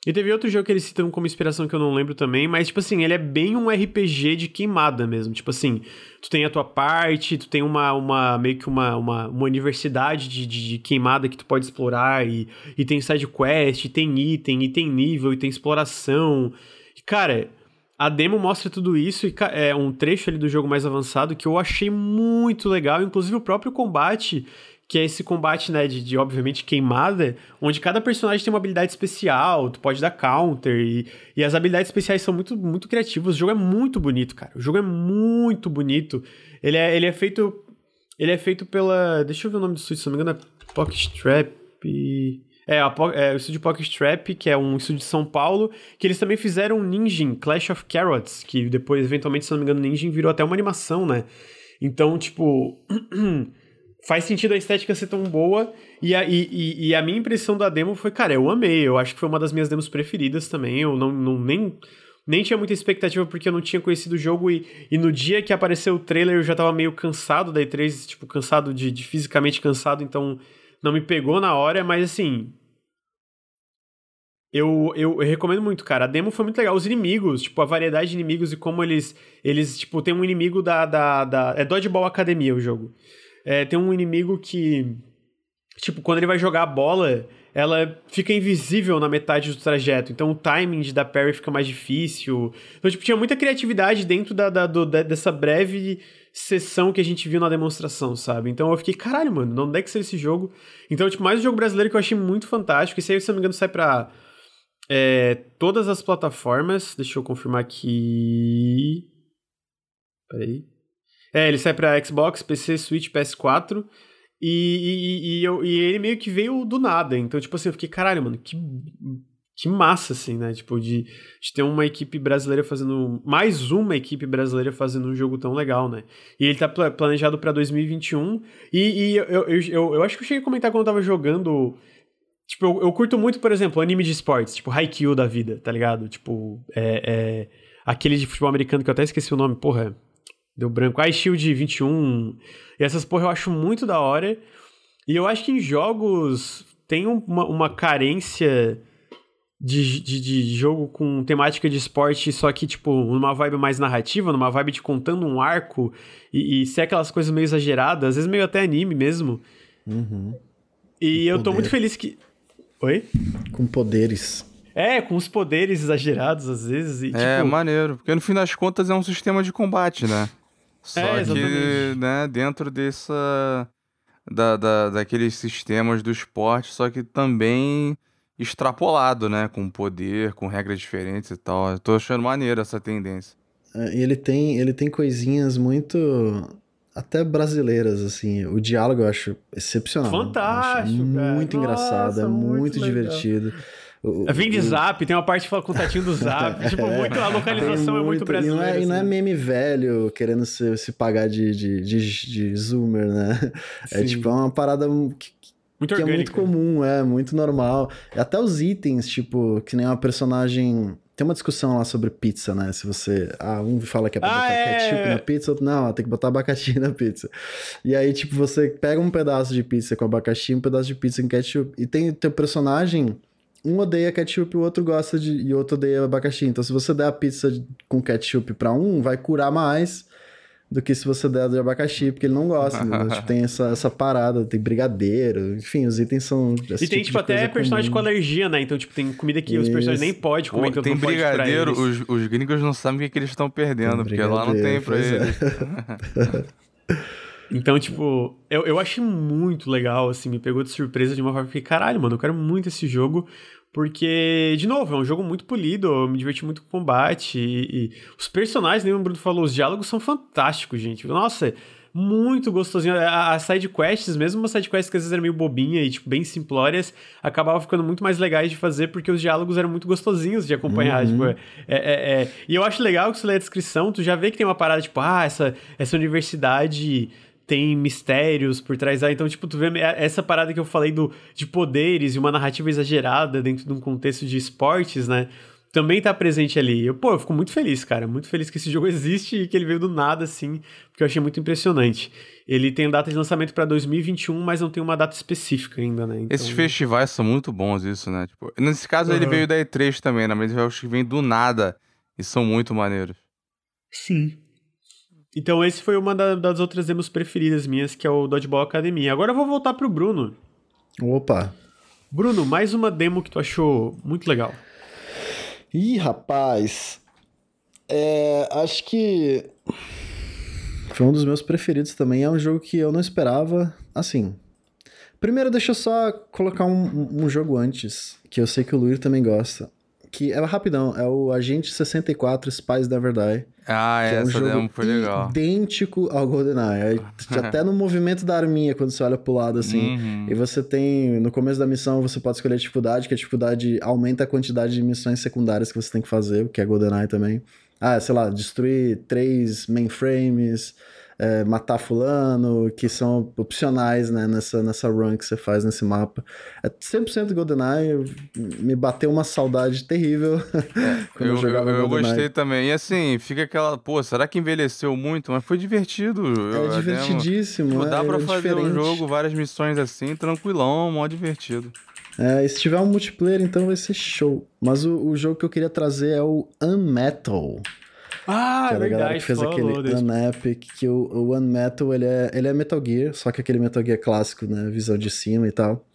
E teve outro jogo que eles citam como inspiração que eu não lembro também, mas, tipo assim, ele é bem um R P G de queimada mesmo. Tipo assim, tu tem a tua parte, tu tem uma, uma meio que uma, uma, uma universidade de, de, de queimada que tu pode explorar, e, e tem side quest, e tem item, e tem nível, e tem exploração. E, cara... A demo mostra tudo isso e é um trecho ali do jogo mais avançado que eu achei muito legal, inclusive o próprio combate, que é esse combate, né, de, de obviamente queimada, onde cada personagem tem uma habilidade especial, tu pode dar counter, e, e as habilidades especiais são muito, muito criativas. O jogo é muito bonito, cara, o jogo é muito bonito, ele é, ele é feito ele é feito pela, deixa eu ver o nome do estúdio, se não me engano é Pockstrap... É, a, é, o estúdio Pocket Trap, que é um estúdio de São Paulo, que eles também fizeram um Ninjin, Clash of Carrots, que depois, eventualmente, se não me engano, Ninjin virou até uma animação, né? Então, tipo, faz sentido a estética ser tão boa, e a, e, e, e a minha impressão da demo foi, cara, eu amei, eu acho que foi uma das minhas demos preferidas também, eu não, não nem... Nem tinha muita expectativa porque eu não tinha conhecido o jogo e, e no dia que apareceu o trailer eu já tava meio cansado da E três, tipo, cansado de, de fisicamente cansado, então não me pegou na hora, mas assim, eu, eu, eu recomendo muito, cara. A demo foi muito legal. Os inimigos, tipo, a variedade de inimigos e como eles, eles tipo, tem um inimigo da, da, da é Dodgeball Academia o jogo. É, tem um inimigo que, tipo, quando ele vai jogar a bola... ela fica invisível na metade do trajeto, então o timing de dar parry fica mais difícil. Então, tipo, tinha muita criatividade dentro da, da, do, da, dessa breve sessão que a gente viu na demonstração, sabe? Então eu fiquei, caralho, mano, onde é que saiu esse jogo? Então, tipo, mais um jogo brasileiro que eu achei muito fantástico. Esse aí, se não me engano, sai pra é, todas as plataformas. Deixa eu confirmar aqui... Peraí... É, ele sai pra Xbox, P C, Switch, P S quatro... E, e, e, eu, e ele meio que veio do nada, então, tipo assim, eu fiquei, caralho, mano, que, que massa, assim, né, tipo, de, de ter uma equipe brasileira fazendo, mais uma equipe brasileira fazendo um jogo tão legal, né, e ele tá pl- planejado pra dois mil e vinte e um, e, e eu, eu, eu, eu acho que eu cheguei a comentar quando eu tava jogando, tipo, eu, eu curto muito, por exemplo, anime de esportes, tipo, Haikyuu da vida, tá ligado, tipo, é, é, aquele de futebol americano que eu até esqueci o nome, porra, deu branco. Ah, Shield vinte e um. E essas porra eu acho muito da hora. E eu acho que em jogos tem uma, uma carência de, de, de jogo com temática de esporte, só que, tipo, numa vibe mais narrativa, numa vibe de contando um arco e, e ser aquelas coisas meio exageradas, às vezes meio até anime mesmo. Uhum. E eu tô muito feliz que... Oi? Com poderes. É, com os poderes exagerados, às vezes. E, tipo... É, maneiro. Porque, no fim das contas, é um sistema de combate, né? Só é, que, né, dentro dessa... Da, da, daqueles sistemas do esporte, só que também extrapolado, né? Com poder, com regras diferentes e tal. Eu tô achando maneiro essa tendência. É, e ele tem, ele tem coisinhas muito... até brasileiras, assim. O diálogo eu acho excepcional. Fantástico, acho muito cara. Engraçado, Nossa, é muito, muito divertido. Legal. Vem de Zap, tem uma parte que fala contatinho do Zap. Tipo, muito, a localização muito, é muito brasileira. E não é, assim. Não é meme velho querendo se, se pagar de, de, de, de zoomer, né? Sim. É tipo, é uma parada que, muito que é muito comum, é muito normal. Até os itens, tipo, que nem uma personagem... Tem uma discussão lá sobre pizza, né? Se você... Ah, um fala que é pra ah, botar é... ketchup na pizza, outro não, tem que botar abacaxi na pizza. E aí, tipo, você pega um pedaço de pizza com abacaxi, um pedaço de pizza com ketchup. E tem o teu personagem... Um odeia ketchup, o outro gosta de... E o outro odeia abacaxi. Então, se você der a pizza de, com ketchup pra um, vai curar mais do que se você der a de abacaxi, porque ele não gosta. Né? Tipo, tem essa, essa parada, tem brigadeiro, enfim, os itens são... E tem, tipo, tipo até personagem comum. Com alergia, né? Então, tipo, tem comida que Isso. os personagens nem podem comer, então tem não brigadeiro, pode os, os gringos não sabem o que, é que eles estão perdendo, tem porque lá não tem pra eles. É. Então, tipo, eu, eu achei muito legal, assim, me pegou de surpresa de uma forma, porque, caralho, mano, eu quero muito esse jogo, porque, de novo, é um jogo muito polido, eu me diverti muito com o combate, e, e os personagens, nem o Bruno falou, os diálogos são fantásticos, gente, nossa, muito gostosinho, as sidequests, mesmo umas sidequests que às vezes eram meio bobinha e, tipo, bem simplórias, acabavam ficando muito mais legais de fazer, porque os diálogos eram muito gostosinhos de acompanhar, uhum. tipo, é, é, é. E eu acho legal que você lê a descrição, tu já vê que tem uma parada, tipo, ah, essa, essa universidade... tem mistérios por trás da... Então, tipo, tu vê essa parada que eu falei do, de poderes e uma narrativa exagerada dentro de um contexto de esportes, né? Também tá presente ali. Eu, pô, eu fico muito feliz, cara. Muito feliz que esse jogo existe e que ele veio do nada, assim, porque eu achei muito impressionante. Ele tem data de lançamento pra dois mil e vinte e um, mas não tem uma data específica ainda, né? Então... Esses festivais são muito bons, isso, né? Tipo, nesse caso, uhum. ele veio da E três também, né? Mas eu acho que vem do nada e são muito maneiros. Sim. Então esse foi uma da, das outras demos preferidas minhas, que é o Dodgeball Academia. Agora eu vou voltar pro Bruno. Opa! Bruno, mais uma demo que tu achou muito legal. Ih, rapaz! É, acho que foi um dos meus preferidos também. É um jogo que eu não esperava, assim... Primeiro, deixa eu só colocar um, um jogo antes, que eu sei que o Luir também gosta. Que é rapidão, é o Agente sessenta e quatro Spies da Verdade. Ah, é, é um jogo foi legal. Idêntico ao GoldenEye. Até no movimento da arminha, quando você olha pro lado, assim. Uhum. E você tem... No começo da missão, você pode escolher a dificuldade, que a dificuldade aumenta a quantidade de missões secundárias que você tem que fazer, que é GoldenEye também. Ah, sei lá, destruir três mainframes, é, matar fulano, que são opcionais, né? Nessa, nessa run que você faz nesse mapa. É cem por cento GoldenEye. Me bateu uma saudade terrível. quando eu eu, jogava eu, eu gostei também. E assim, fica aquela... Pô, será que envelheceu muito? Mas foi divertido. Eu, é divertidíssimo. Tipo, dá é, pra é fazer diferente. Um jogo, várias missões assim, tranquilão, mó divertido. É, e se tiver um multiplayer, então vai ser show. Mas o, o jogo que eu queria trazer é o Unmetal. Ah, que é verdade, que fez aquele Unepic, que o, o Unmetal, ele é, ele é Metal Gear, só que aquele Metal Gear clássico, né, visão de cima e tal.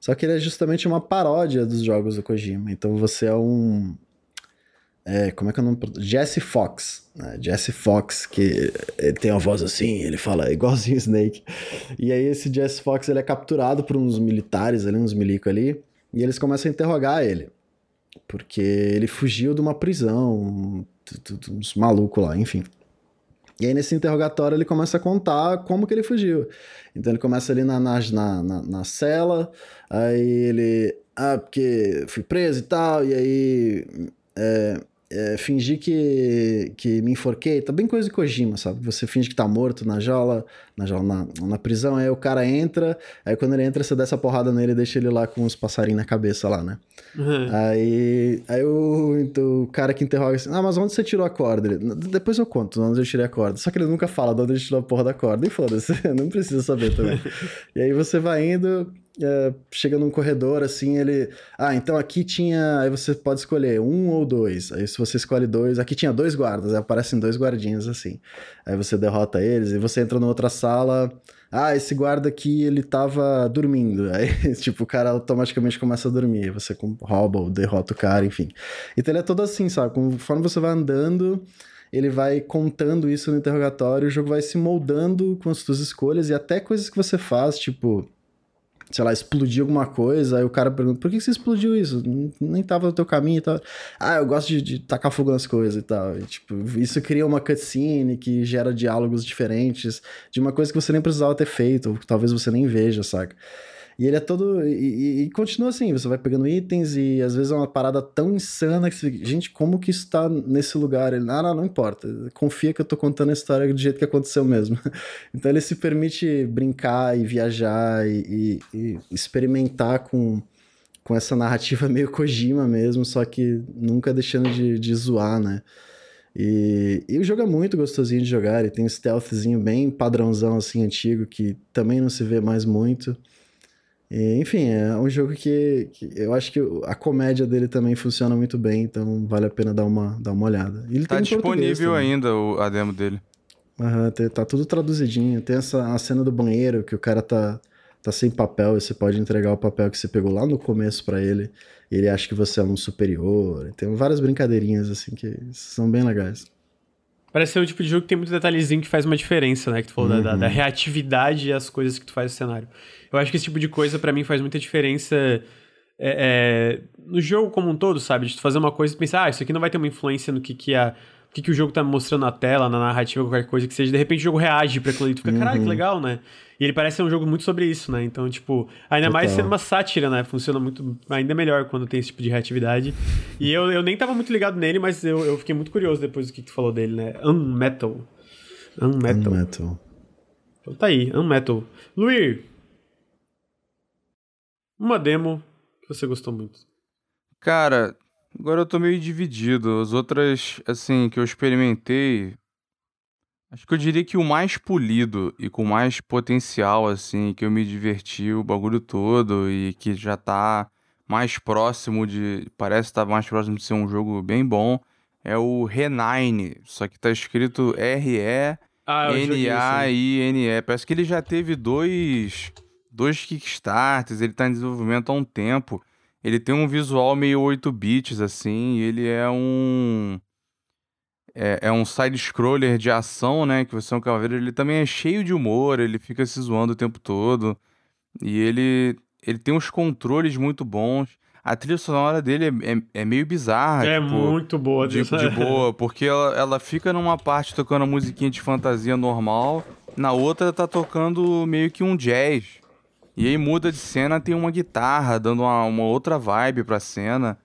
Só que ele é justamente uma paródia dos jogos do Kojima. Então você é um... É, como é que é o nome? Jesse Fox. Né? Jesse Fox, que ele tem uma voz assim, ele fala igualzinho Snake. E aí esse Jesse Fox, ele é capturado por uns militares ali, uns milico ali, e eles começam a interrogar ele. Porque ele fugiu de uma prisão, uns malucos lá, enfim. E aí nesse interrogatório ele começa a contar como que ele fugiu. Então ele começa ali na, na, na, na cela, aí ele... Ah, porque fui preso e tal, e aí... É, é, fingir que, que me enforquei, tá bem coisa de Kojima, sabe? Você finge que tá morto na jaula, na, jaula na, na prisão, aí o cara entra, aí quando ele entra, você dá essa porrada nele e deixa ele lá com os passarinhos na cabeça lá, né? Uhum. Aí, aí o, então, o cara que interroga assim, ah, mas onde você tirou a corda? Ele, depois eu conto onde eu tirei a corda. Só que ele nunca fala de onde ele tirou a porra da corda, e foda-se, não precisa saber também. E aí você vai indo... É, chega num corredor, assim, ele... Ah, então aqui tinha... Aí você pode escolher um ou dois. Aí se você escolhe dois... Aqui tinha dois guardas. Aí aparecem dois guardinhas, assim. Aí você derrota eles. E você entra numa outra sala... Ah, esse guarda aqui, ele tava dormindo. Aí, tipo, o cara automaticamente começa a dormir. Você rouba ou derrota o cara, enfim. Então ele é todo assim, sabe? Conforme você vai andando... Ele vai contando isso no interrogatório. O jogo vai se moldando com as suas escolhas. E até coisas que você faz, tipo... sei lá, explodiu alguma coisa, aí o cara pergunta, por que você explodiu isso? Nem tava no teu caminho e tal. Ah, eu gosto de, de tacar fogo nas coisas e tal. E, tipo, isso cria uma cutscene que gera diálogos diferentes de uma coisa que você nem precisava ter feito, ou que talvez você nem veja, saca? E ele é todo... E, e, e continua assim, você vai pegando itens e às vezes é uma parada tão insana que você fica, gente, como que isso tá nesse lugar? Ele, ah, não, não importa, confia que eu tô contando a história do jeito que aconteceu mesmo. Então ele se permite brincar e viajar e, e, e experimentar com, com essa narrativa meio Kojima mesmo, só que nunca deixando de, de zoar, né? E, e o jogo é muito gostosinho de jogar, ele tem um stealthzinho bem padrãozão assim, antigo, que também não se vê mais muito. Enfim, é um jogo que, que eu acho que a comédia dele também funciona muito bem, então vale a pena dar uma, dar uma olhada. Ele tá disponível ainda o, a demo dele. Aham, uhum, tá tudo traduzidinho. Tem essa a cena do banheiro, que o cara tá, tá sem papel, e você pode entregar o papel que você pegou lá no começo pra ele, e ele acha que você é um superior. Tem várias brincadeirinhas, assim, que são bem legais. Parece ser um tipo de jogo que tem muito detalhezinho que faz uma diferença, né? Que tu falou uhum. da, da reatividade e as coisas que tu faz no cenário. Eu acho que esse tipo de coisa, pra mim, faz muita diferença é, é, no jogo como um todo, sabe? De tu fazer uma coisa e pensar, ah, isso aqui não vai ter uma influência no que que a... O que, que o jogo tá mostrando na tela, na narrativa, qualquer coisa que seja. De repente o jogo reage pra aquilo e tu fica, caralho, uhum. que legal, né? E ele parece ser um jogo muito sobre isso, né? Então, tipo, ainda Total. mais sendo uma sátira, né? Funciona muito, ainda melhor quando tem esse tipo de reatividade. E eu, eu nem tava muito ligado nele, mas eu, eu fiquei muito curioso depois do que tu falou dele, né? Unmetal. Unmetal. Unmetal. Então tá aí, Unmetal. Luir, uma demo que você gostou muito. Cara... Agora eu tô meio dividido. As outras, assim, que eu experimentei... Acho que eu diria que o mais polido e com mais potencial, assim, que eu me diverti o bagulho todo e que já tá mais próximo de... Parece estar tá mais próximo de ser um jogo bem bom. É o R nove, só que tá escrito R E N A I N E. Parece que ele já teve dois, dois Kickstarters, ele tá em desenvolvimento há um tempo... Ele tem um visual meio oito bits, assim, e ele é um... É, é um side-scroller de ação, né, que você é um cavaleiro, ele também é cheio de humor, ele fica se zoando o tempo todo, e ele, ele tem uns controles muito bons. A trilha sonora dele é, é, é meio bizarra. É tipo, muito boa. De, de boa, porque ela, ela fica numa parte tocando a musiquinha de fantasia normal, na outra tá tocando meio que um jazz. E aí muda de cena, tem uma guitarra dando uma, uma outra vibe pra cena.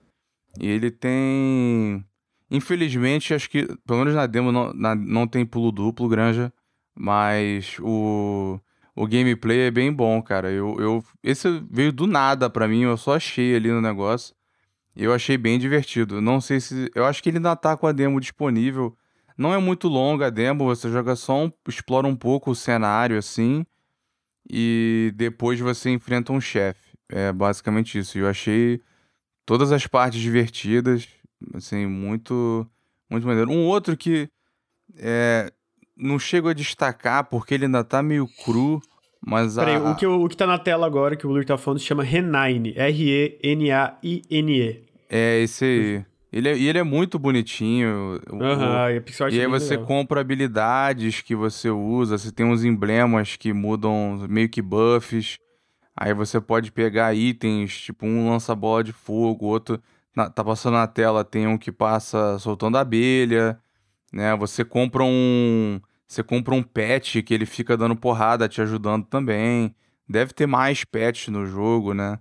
E ele tem... Infelizmente, acho que... Pelo menos na demo não, na, não tem pulo duplo, Granja. Mas o, o gameplay é bem bom, cara. Eu, eu, esse veio do nada pra mim, eu só achei ali no negócio. Eu achei bem divertido. Não sei se... Eu acho que ele ainda tá com a demo disponível. Não é muito longa a demo, você joga só um... Explora um pouco o cenário, assim... E depois você enfrenta um chefe. É basicamente isso. E eu achei todas as partes divertidas, assim, muito, muito maneiro. Um outro que é, não chego a destacar porque ele ainda tá meio cru, mas... Peraí, a... o, que, o que tá na tela agora, que o Luir tá falando, se chama R nove. R E N A I N E. É, esse aí. Ele é, e ele é muito bonitinho. Aham, uhum, e a pixel art. E aí você legal. compra habilidades que você usa, você tem uns emblemas que mudam meio que buffs. Aí você pode pegar itens, tipo um lança bola de fogo, outro na, tá passando na tela, tem um que passa soltando abelha, né? Você compra um, você compra um pet que ele fica dando porrada, te ajudando também. Deve ter mais pets no jogo, né?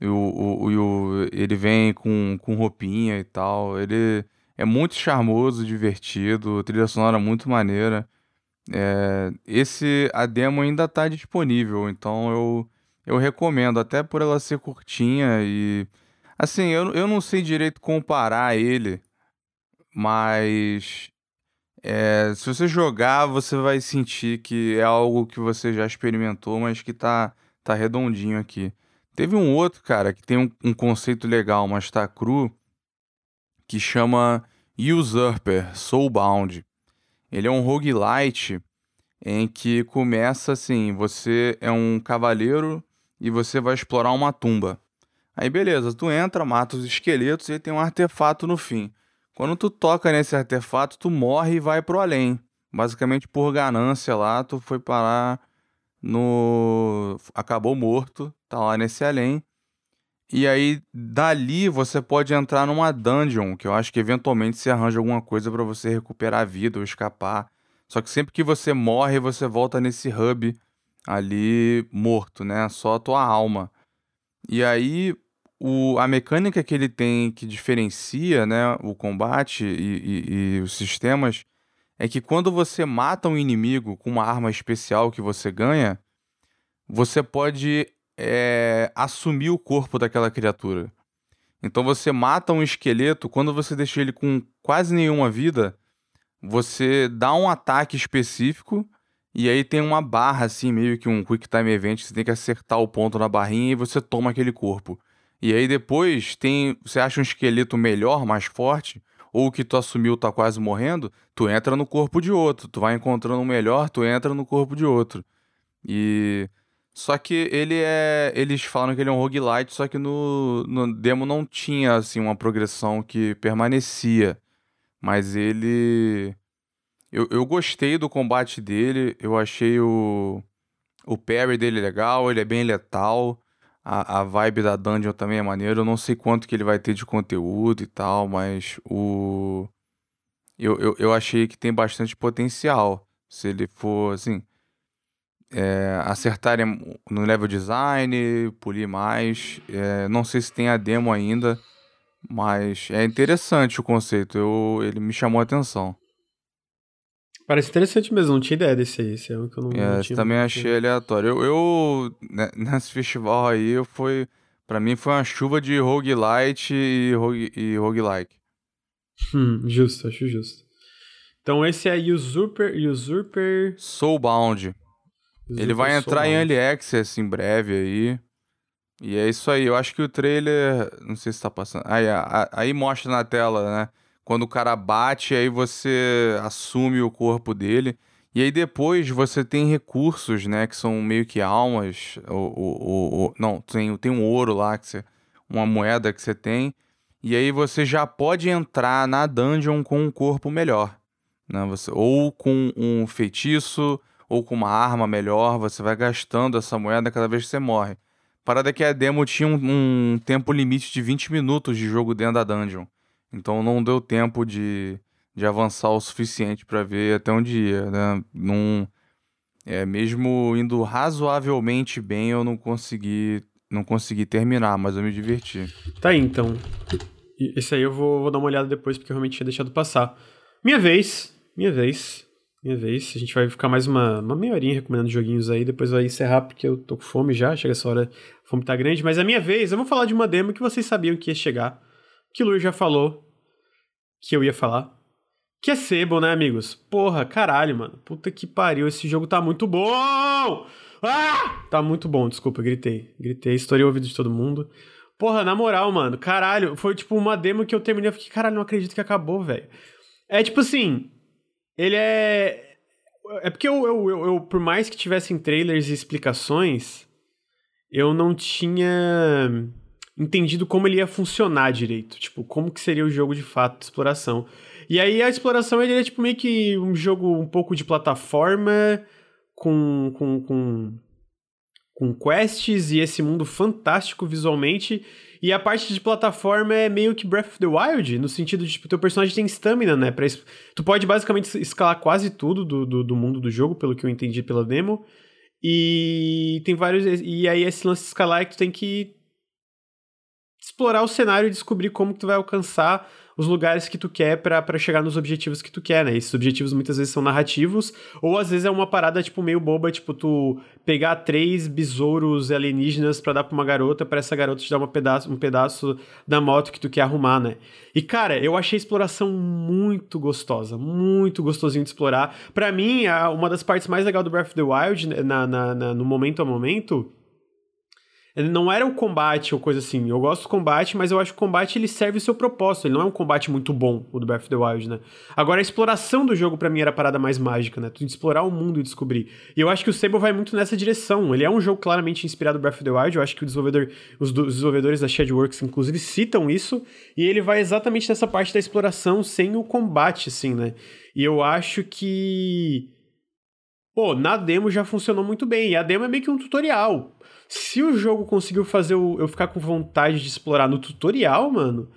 E o, o, o, ele vem com, com roupinha e tal. Ele é muito charmoso, divertido, trilha sonora muito maneira. É, esse, a demo ainda tá disponível, então eu, eu recomendo, até por ela ser curtinha e... Assim, eu, eu não sei direito comparar ele, mas é, se você jogar, você vai sentir que é algo que você já experimentou, mas que tá, tá redondinho aqui. Teve um outro, cara, que tem um, um conceito legal, mas tá cru, que chama Usurper, Soulbound. Ele é um roguelite em que começa assim, você é um cavaleiro e você vai explorar uma tumba. Aí beleza, tu entra, mata os esqueletos e tem um artefato no fim. Quando tu toca nesse artefato, tu morre e vai pro além. Basicamente por ganância lá, tu foi parar... No... Acabou morto, tá lá nesse além. E aí, dali, você pode entrar numa dungeon, que eu acho que eventualmente você arranja alguma coisa pra você recuperar a vida ou escapar. Só que sempre que você morre, você volta nesse hub ali morto, né? Só a tua alma. E aí, o... a mecânica que ele tem que diferencia, né, o combate e, e, e os sistemas... É que quando você mata um inimigo com uma arma especial que você ganha, você pode é, assumir o corpo daquela criatura. Então você mata um esqueleto, quando você deixa ele com quase nenhuma vida, você dá um ataque específico e aí tem uma barra assim, meio que um quick time event, você tem que acertar o ponto na barrinha e você toma aquele corpo. E aí depois tem, você acha um esqueleto melhor, mais forte... ou que tu assumiu tá quase morrendo, tu entra no corpo de outro, tu vai encontrando um melhor, tu entra no corpo de outro. E... Só que ele é... Eles falam que ele é um roguelite, só que no, no demo não tinha, assim, uma progressão que permanecia. Mas ele... Eu, eu gostei do combate dele, eu achei o, o parry dele legal, ele é bem letal, a, a vibe da dungeon também é maneira, eu não sei quanto que ele vai ter de conteúdo e tal, mas o eu, eu, eu achei que tem bastante potencial, se ele for, assim, é, acertar no level design, polir mais, é, não sei se tem a demo ainda, mas é interessante o conceito, eu, ele me chamou a atenção. Parece interessante mesmo, não tinha ideia desse aí, esse é o que eu não, é, não tinha. Também achei aleatório. Eu, eu, nesse festival aí, eu fui, pra mim foi uma chuva de roguelite e, rogue, e roguelike. Hum, justo, acho justo. Então esse é Usurper... Usurper... Soulbound. Usurper Ele vai entrar Soulbound. Em Early Access em breve aí. E é isso aí, eu acho que o trailer... Não sei se tá passando... Aí, aí mostra na tela, né? Quando o cara bate, aí você assume o corpo dele. E aí depois você tem recursos, né? Que são meio que almas. Ou, ou, ou, ou, não, tem, tem um ouro lá, que você, uma moeda que você tem. E aí você já pode entrar na dungeon com um corpo melhor. Né? Você, ou com um feitiço, ou com uma arma melhor. Você vai gastando essa moeda cada vez que você morre. Parada que a demo tinha um, um tempo limite de vinte minutos de jogo dentro da dungeon. Então não deu tempo de, de avançar o suficiente para ver até um dia, né? Não, é, mesmo indo razoavelmente bem, eu não consegui, não consegui terminar, mas eu me diverti. Tá aí, então. Esse aí eu vou, vou dar uma olhada depois, porque eu realmente tinha deixado passar. Minha vez, minha vez, minha vez. A gente vai ficar mais uma, uma meia horinha recomendando joguinhos aí, depois vai encerrar, porque eu tô com fome já, chega essa hora, a fome tá grande. Mas a minha vez, eu vou falar de uma demo que vocês sabiam que ia chegar. Que o Luir já falou que eu ia falar. Que é Sable, né, amigos? Porra, caralho, mano. Puta que pariu, esse jogo tá muito bom! Ah! Tá muito bom, desculpa, gritei. Gritei, estourei o ouvido de todo mundo. Porra, na moral, mano, caralho. Foi tipo uma demo que eu terminei, eu fiquei, caralho, não acredito que acabou, velho. É tipo assim, ele é... É porque eu, eu, eu, eu por mais que tivessem trailers e explicações, eu não tinha... entendido como ele ia funcionar direito, tipo, como que seria o jogo de fato de exploração. E aí a exploração, ele é tipo meio que um jogo um pouco de plataforma, com, com, com, com quests e esse mundo fantástico visualmente, e a parte de plataforma é meio que Breath of the Wild, no sentido de, tipo, teu personagem tem stamina, né, pra, tu pode basicamente escalar quase tudo do, do, do mundo do jogo, pelo que eu entendi pela demo, e tem vários, e aí esse lance de escalar é que tu tem que explorar o cenário e descobrir como que tu vai alcançar os lugares que tu quer pra, pra chegar nos objetivos que tu quer, né? Esses objetivos muitas vezes são narrativos, ou às vezes é uma parada, tipo, meio boba, tipo, tu pegar três besouros alienígenas pra dar pra uma garota, pra essa garota te dar uma pedaço, um pedaço da moto que tu quer arrumar, né? E, cara, eu achei a exploração muito gostosa, muito gostosinho de explorar. Pra mim, a, uma das partes mais legais do Breath of the Wild, na, na, na, no momento a momento... Não era o combate ou coisa assim. Eu gosto do combate, mas eu acho que o combate ele serve o seu propósito. Ele não é um combate muito bom, o do Breath of the Wild, né? Agora, a exploração do jogo, pra mim, era a parada mais mágica, né? Tu explorar o mundo e descobrir. E eu acho que o Sable vai muito nessa direção. Ele é um jogo claramente inspirado no Breath of the Wild. Eu acho que o desenvolvedor, os, do, os desenvolvedores da Shadowworks, inclusive, citam isso. E ele vai exatamente nessa parte da exploração sem o combate, assim, né? E eu acho que... Pô, na demo já funcionou muito bem. E a demo é meio que um tutorial. Se o jogo conseguiu fazer eu ficar com vontade de explorar no tutorial, mano,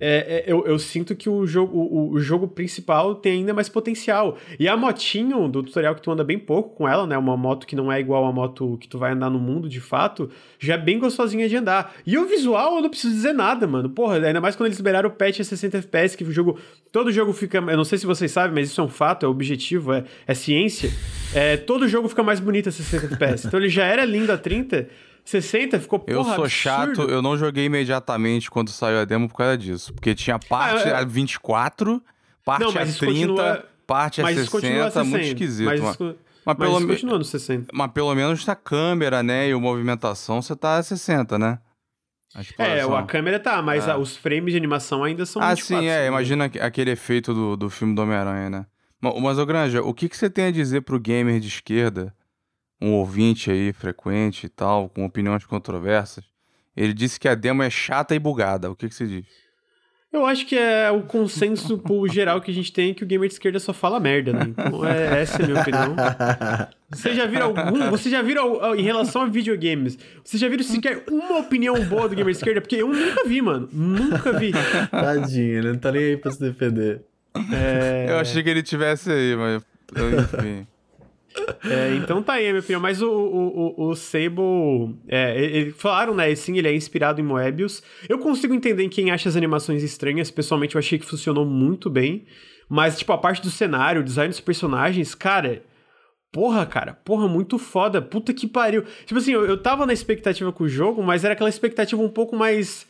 é, é, eu, eu sinto que o jogo, o, o jogo principal tem ainda mais potencial. E a motinho do tutorial, que tu anda bem pouco com ela, né? Uma moto que não é igual a moto que tu vai andar no mundo, de fato, já é bem gostosinha de andar. E o visual, eu não preciso dizer nada, mano. Porra, ainda mais quando eles liberaram o patch a sessenta F P S, que o jogo... Todo jogo fica... Eu não sei se vocês sabem, mas isso é um fato, é objetivo, é, é ciência. É, todo jogo fica mais bonito a sessenta F P S. Então ele já era lindo a trinta... sessenta ficou, porra, eu sou absurdo. Chato, eu não joguei imediatamente quando saiu a demo por causa disso. Porque tinha parte ah, eu... a vinte e quatro, parte não, a trinta, continua... parte mas a sessenta, sessenta, muito esquisito. Mas, mas, mas, mas pelo menos continua no sessenta. Mas pelo menos a câmera, né, e a movimentação, você tá a sessenta, né? A é, a câmera tá, mas é. a, os frames de animação ainda são vinte e quatro. Ah, sim, é, né? Imagina aquele efeito do, do filme do Homem-Aranha, né? Mas, ô Granja, o que, que você tem a dizer pro gamer de esquerda? Um ouvinte aí, frequente e tal, com opiniões controversas, ele disse que a demo é chata e bugada. O que que você diz? Eu acho que é o consenso por geral que a gente tem que o gamer de esquerda só fala merda, né? Então, é, essa é a minha opinião. Você já viram algum? Você já viram em relação a videogames? Você já viram sequer uma opinião boa do gamer de esquerda? Porque eu nunca vi, mano. Nunca vi. Tadinho, ele não tá nem aí pra se defender. É... Eu achei que ele tivesse aí, mas... Enfim... É, então tá aí a minha opinião, mas o, o, o, o Sable, é, ele, falaram, né, sim, ele é inspirado em Moebius. Eu consigo entender em quem acha as animações estranhas, pessoalmente eu achei que funcionou muito bem, mas tipo, a parte do cenário, o design dos personagens, cara, porra, cara, porra, muito foda, puta que pariu. Tipo assim, eu, eu tava na expectativa com o jogo, mas era aquela expectativa um pouco mais...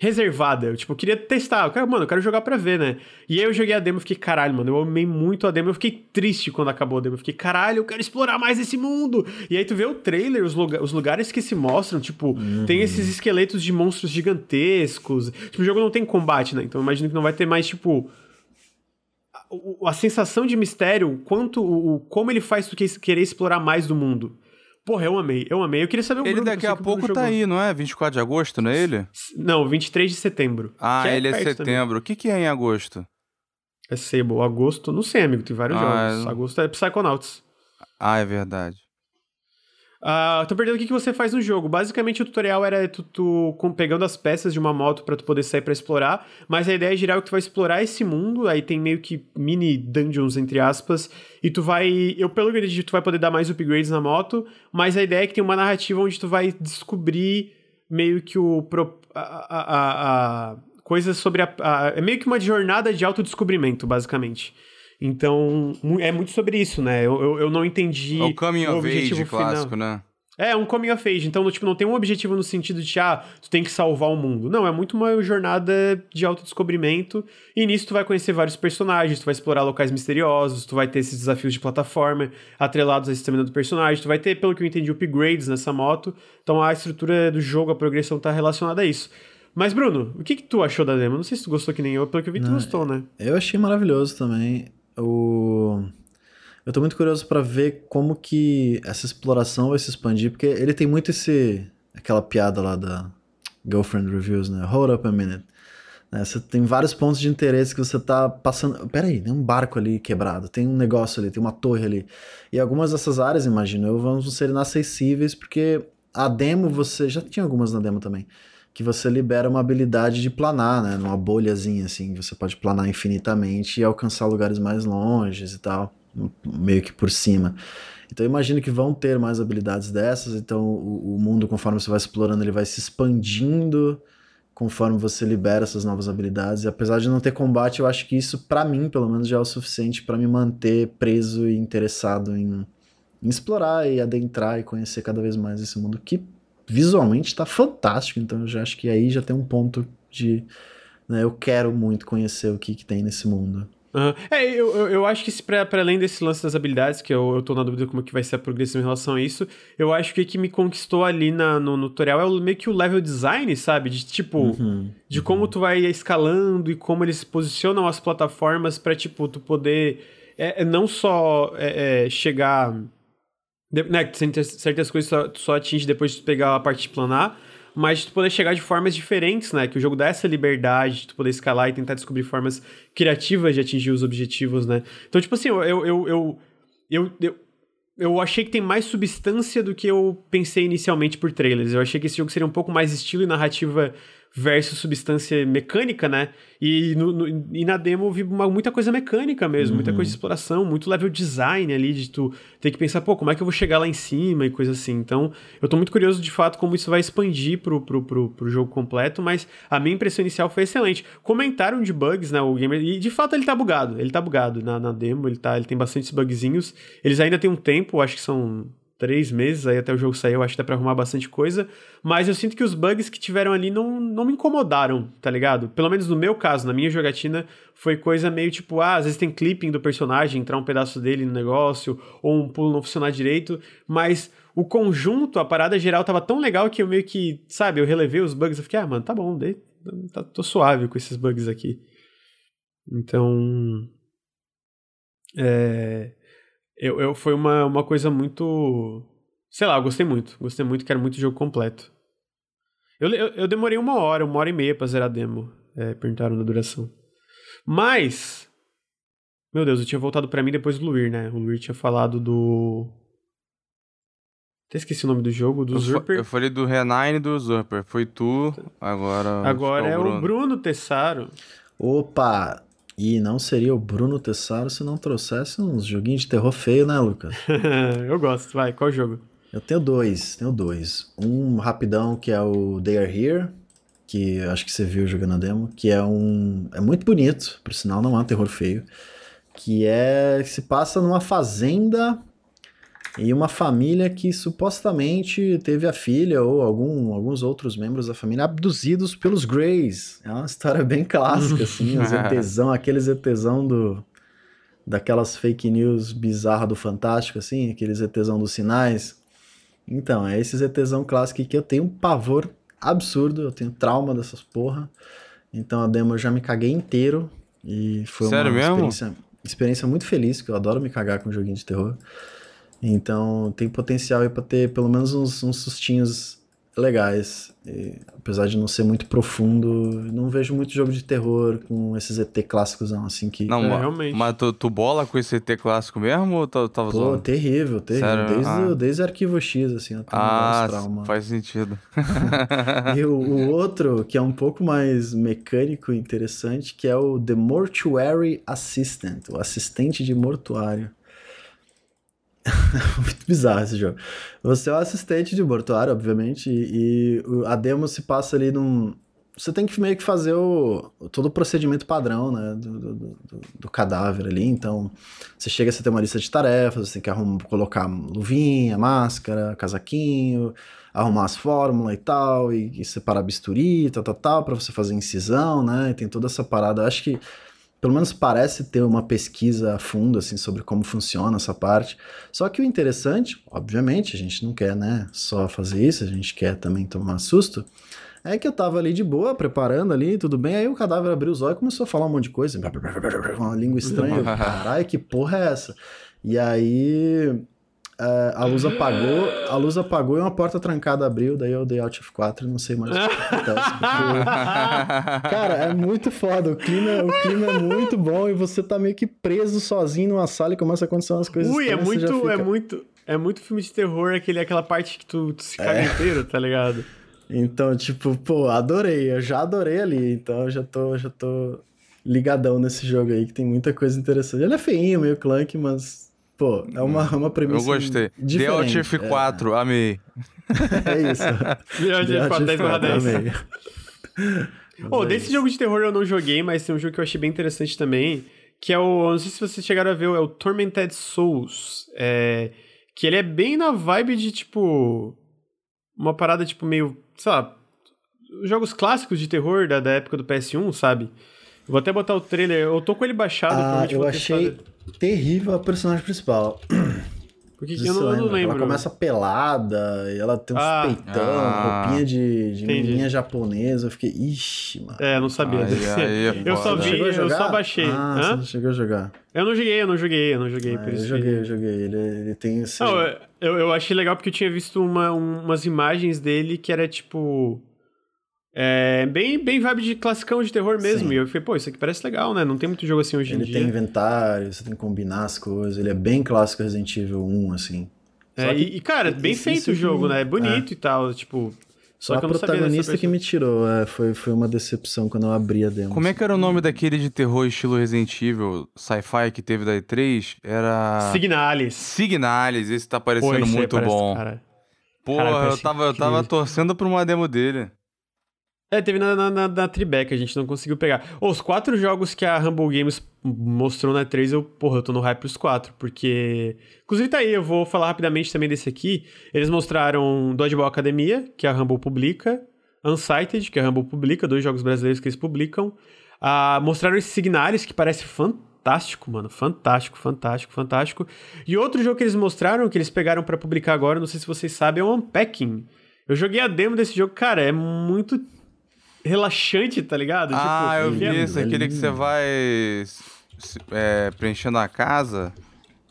reservada, eu, tipo, eu queria testar, eu quero, mano, eu quero jogar pra ver, né? E aí eu joguei a demo e fiquei, caralho, mano, eu amei muito a demo, eu fiquei triste quando acabou a demo, eu fiquei, caralho, eu quero explorar mais esse mundo! E aí tu vê o trailer, os, lugar, os lugares que se mostram, tipo, uhum. Tem esses esqueletos de monstros gigantescos, tipo, o jogo não tem combate, né? Então eu imagino que não vai ter mais, tipo, a, a sensação de mistério, quanto, o, como ele faz tu querer explorar mais do mundo. Porra, eu amei, eu amei. Eu queria saber o Bruno... Ele daqui a pouco tá aí, não é? vinte e quatro de agosto, não é ele? Não, vinte e três de setembro. Ah, ele é setembro. O que que é em agosto? É Sable. Agosto, não sei, amigo, tem vários ah, jogos. É... Agosto é Psychonauts. Ah, é verdade. Ah, tô perdendo o que que você faz no jogo. Basicamente o tutorial era tu, tu com, pegando as peças de uma moto pra tu poder sair pra explorar, mas a ideia geral é que tu vai explorar esse mundo, aí tem meio que mini dungeons, entre aspas, e tu vai, eu pelo que tu vai poder dar mais upgrades na moto, mas a ideia é que tem uma narrativa onde tu vai descobrir meio que o pro, a, a, a, a coisas sobre a, a, é meio que uma jornada de autodescobrimento, basicamente. Então, é muito sobre isso, né? Eu, eu, eu não entendi... É o coming of age clássico, né? É, um coming of age. Então, tipo, não tem um objetivo no sentido de, ah, tu tem que salvar o mundo. Não, é muito uma jornada de autodescobrimento. E nisso tu vai conhecer vários personagens, tu vai explorar locais misteriosos, tu vai ter esses desafios de plataforma atrelados à estamina do personagem, tu vai ter, pelo que eu entendi, upgrades nessa moto. Então, a estrutura do jogo, a progressão tá relacionada a isso. Mas, Bruno, o que que tu achou da demo? Não sei se tu gostou que nem eu, pelo que eu vi, tu não, gostou, né? Eu achei maravilhoso também... O... Eu tô muito curioso pra ver como que essa exploração vai se expandir, porque ele tem muito esse... Aquela piada lá da Girlfriend Reviews, né? Hold up a minute. Né? Você tem vários pontos de interesse que você tá passando... Peraí, tem um barco ali quebrado, tem um negócio ali, tem uma torre ali. E algumas dessas áreas, imagino eu, vão ser inacessíveis, porque a demo você... Já tinha algumas na demo também. Que você libera uma habilidade de planar, né? Numa bolhazinha, assim, você pode planar infinitamente e alcançar lugares mais longes e tal, meio que por cima. Então eu imagino que vão ter mais habilidades dessas, então o, o mundo, conforme você vai explorando, ele vai se expandindo conforme você libera essas novas habilidades. E apesar de não ter combate, eu acho que isso, pra mim, pelo menos, já é o suficiente pra me manter preso e interessado em, em explorar e adentrar e conhecer cada vez mais esse mundo que visualmente tá fantástico, então eu já acho que aí já tem um ponto de... Né, eu quero muito conhecer o que, que tem nesse mundo. Uhum. É, eu, eu, eu acho que pra, pra além desse lance das habilidades, que eu, eu tô na dúvida como é que vai ser a progressão em relação a isso, eu acho que o que me conquistou ali na, no, no tutorial é o, meio que o level design, sabe? De tipo, uhum, de como uhum. tu vai escalando e como eles posicionam as plataformas pra, tipo, tu poder é, não só é, é, chegar... De, né, certas coisas só, só atinge depois de tu pegar a parte de planar, mas tu poder chegar de formas diferentes, né? Que o jogo dá essa liberdade de tu poder escalar e tentar descobrir formas criativas de atingir os objetivos, né? Então, tipo assim, eu eu, eu, eu, eu, eu, eu achei que tem mais substância do que eu pensei inicialmente por trailers. Eu achei que esse jogo seria um pouco mais estilo e narrativa versus substância mecânica, né? E, no, no, e na demo eu vi uma, muita coisa mecânica mesmo, uhum. muita coisa de exploração, muito level design ali, de tu ter que pensar, pô, como é que eu vou chegar lá em cima e coisa assim. Então, eu tô muito curioso de fato como isso vai expandir pro, pro, pro, pro jogo completo, mas a minha impressão inicial foi excelente. Comentaram de bugs, né, o gamer, e de fato ele tá bugado, ele tá bugado na, na demo, ele, tá, ele tem bastantes bugzinhos, eles ainda tem um tempo, acho que são... Três meses, aí até o jogo sair, eu acho que dá pra arrumar bastante coisa. Mas eu sinto que os bugs que tiveram ali não, não me incomodaram, tá ligado? Pelo menos no meu caso, na minha jogatina, foi coisa meio tipo... Ah, às vezes tem clipping do personagem, entrar um pedaço dele no negócio, ou um pulo não funcionar direito. Mas o conjunto, a parada geral, tava tão legal que eu meio que... Sabe, eu relevei os bugs, eu fiquei... Ah, mano, tá bom, dei, tá, tô suave com esses bugs aqui. Então... É... Eu, eu, foi uma, uma coisa muito... Sei lá, eu gostei muito. Gostei muito, quero muito o jogo completo. Eu, eu, eu demorei uma hora, uma hora e meia pra zerar a demo. é, perguntaram da duração. Mas, meu Deus, eu tinha voltado pra mim depois do Luir, né? O Luir tinha falado do... Até esqueci o nome do jogo, do Usurper. Eu, eu falei do Renan e do Usurper. Foi tu, agora... Agora é o Bruno. o Bruno Tessaro. Opa! E não seria o Bruno Tessaro se não trouxesse uns joguinhos de terror feio, né, Lucas? Eu gosto. Vai, qual jogo? Eu tenho dois, tenho dois. Um rapidão, que é o They Are Here, que acho que você viu jogando a demo, que é um... É muito bonito, por sinal, não é um terror feio. Que é... Se passa numa fazenda... E uma família que supostamente teve a filha ou algum, alguns outros membros da família abduzidos pelos Greys. É uma história bem clássica, assim, os ETzão, aqueles ETzão do, daquelas fake news bizarras do Fantástico, assim, aqueles ETzão dos sinais. Então, é esses ETzão clássicos que eu tenho um pavor absurdo, eu tenho trauma dessas porra. Então, a demo eu já me caguei inteiro e foi Sério uma mesmo? experiência, experiência muito feliz, que eu adoro me cagar com um joguinho de terror. Então, tem potencial aí pra ter pelo menos uns, uns sustinhos legais. E, apesar de não ser muito profundo, não vejo muito jogo de terror com esses E T clássicos, não. Assim que... Não, é, mas, realmente. Mas tu, tu bola com esse E T clássico mesmo? Ou tu, tu tava Pô, zoando? terrível, terrível. Desde, ah. desde Arquivo X, assim. Eu tenho ah, um trauma. Faz sentido. E o, o outro, que é um pouco mais mecânico e interessante, que é o The Mortuary Assistant, o assistente de mortuário. Muito bizarro esse jogo. Você é o assistente de mortuário, obviamente, e, e a demo se passa ali num... Você tem que meio que fazer o, todo o procedimento padrão, né, do, do, do, do cadáver ali. Então, você chega, você tem uma lista de tarefas, você tem que arrumar, colocar luvinha, máscara, casaquinho, arrumar as fórmulas e tal, e, e separar bisturi, tal, tal, tal, pra você fazer incisão, né, e tem toda essa parada. Eu acho que pelo menos parece ter uma pesquisa a fundo, assim, sobre como funciona essa parte. Só que o interessante, obviamente, a gente não quer, né, só fazer isso, a gente quer também tomar susto, é que eu tava ali de boa, preparando ali, tudo bem, aí o cadáver abriu os olhos e começou a falar um monte de coisa, uma língua estranha, caralho, que porra é essa? E aí... Uh, a luz apagou, a luz apagou e uma porta trancada abriu, daí eu dei Alt F quatro e não sei mais o que acontece. Porque... Cara, é muito foda, o clima, o clima é muito bom e você tá meio que preso sozinho numa sala e começa a acontecer umas coisas Ui, estranhas, é muito, fica... é muito, é muito filme de terror, aquele, aquela parte que tu, tu se caga é. inteiro, tá ligado? Então, tipo, pô, adorei, eu já adorei ali, então eu já tô, já tô ligadão nesse jogo aí, que tem muita coisa interessante. Ele é feinho, meio clunky, mas... Pô, é uma, uma premissa diferente. Eu gostei. D L T F quatro, é. Amei. É isso. D L T F quatro, dez barra dez. Amei. Oh, desse jogo de terror eu não joguei, mas tem um jogo que eu achei bem interessante também, que é o... Não sei se vocês chegaram a ver, é o Tormented Souls. É, que ele é bem na vibe de, tipo... Uma parada, tipo, meio... Sei lá... Jogos clássicos de terror da, da época do P S um, sabe? Vou até botar o trailer. Eu tô com ele baixado. Ah, eu achei... Testar. Terrível a personagem principal. Porque que eu não, lembra? não lembro. Ela começa pelada, e ela tem uns ah, peitão, ah, roupinha de, de menininha japonesa. Eu fiquei, ixi, mano. É, não sabia. Ai, ai, eu só vi, eu só baixei. Ah, Hã? Você não chegou a jogar. Eu não joguei, eu não joguei, eu não joguei. Ah, por eu isso joguei, que... eu joguei. Ele, ele tem esse... Não, eu, eu achei legal porque eu tinha visto uma, umas imagens dele que era tipo... É bem, bem vibe de classicão de terror mesmo. Sim. E eu falei, pô, isso aqui parece legal, né? Não tem muito jogo assim hoje ele em dia. Ele tem inventário, você tem que combinar as coisas. Ele é bem clássico Resident Evil um, assim. É, que, e, cara, é bem feito o jogo, que... né? É bonito é. e tal, tipo... Só a que eu não protagonista que me tirou. É, foi, foi uma decepção quando eu abri a demo. Como é que era o nome daquele de terror estilo Resident Evil, sci-fi que teve da E três? Era... Signalis. Signalis, esse tá parecendo pô, muito parece, bom. Cara... Pô, cara, eu, tava, eu tava torcendo pra uma demo dele. É, teve na, na, na, na Tribeca, a gente não conseguiu pegar. Oh, os quatro jogos que a Humble Games mostrou na E três, eu, porra, eu tô no hype pros quatro, porque... Inclusive tá aí, eu vou falar rapidamente também desse aqui. Eles mostraram Dodgeball Academia, que a Humble publica, Unsighted, que a Humble publica, dois jogos brasileiros que eles publicam. Ah, mostraram esse Signalis, que parece fantástico, mano, fantástico, fantástico, fantástico. E outro jogo que eles mostraram, que eles pegaram pra publicar agora, não sei se vocês sabem, é o Unpacking. Eu joguei a demo desse jogo, cara, é muito... relaxante, tá ligado? Ah, tipo, eu vi é isso, aquele que você vai é, preenchendo a casa.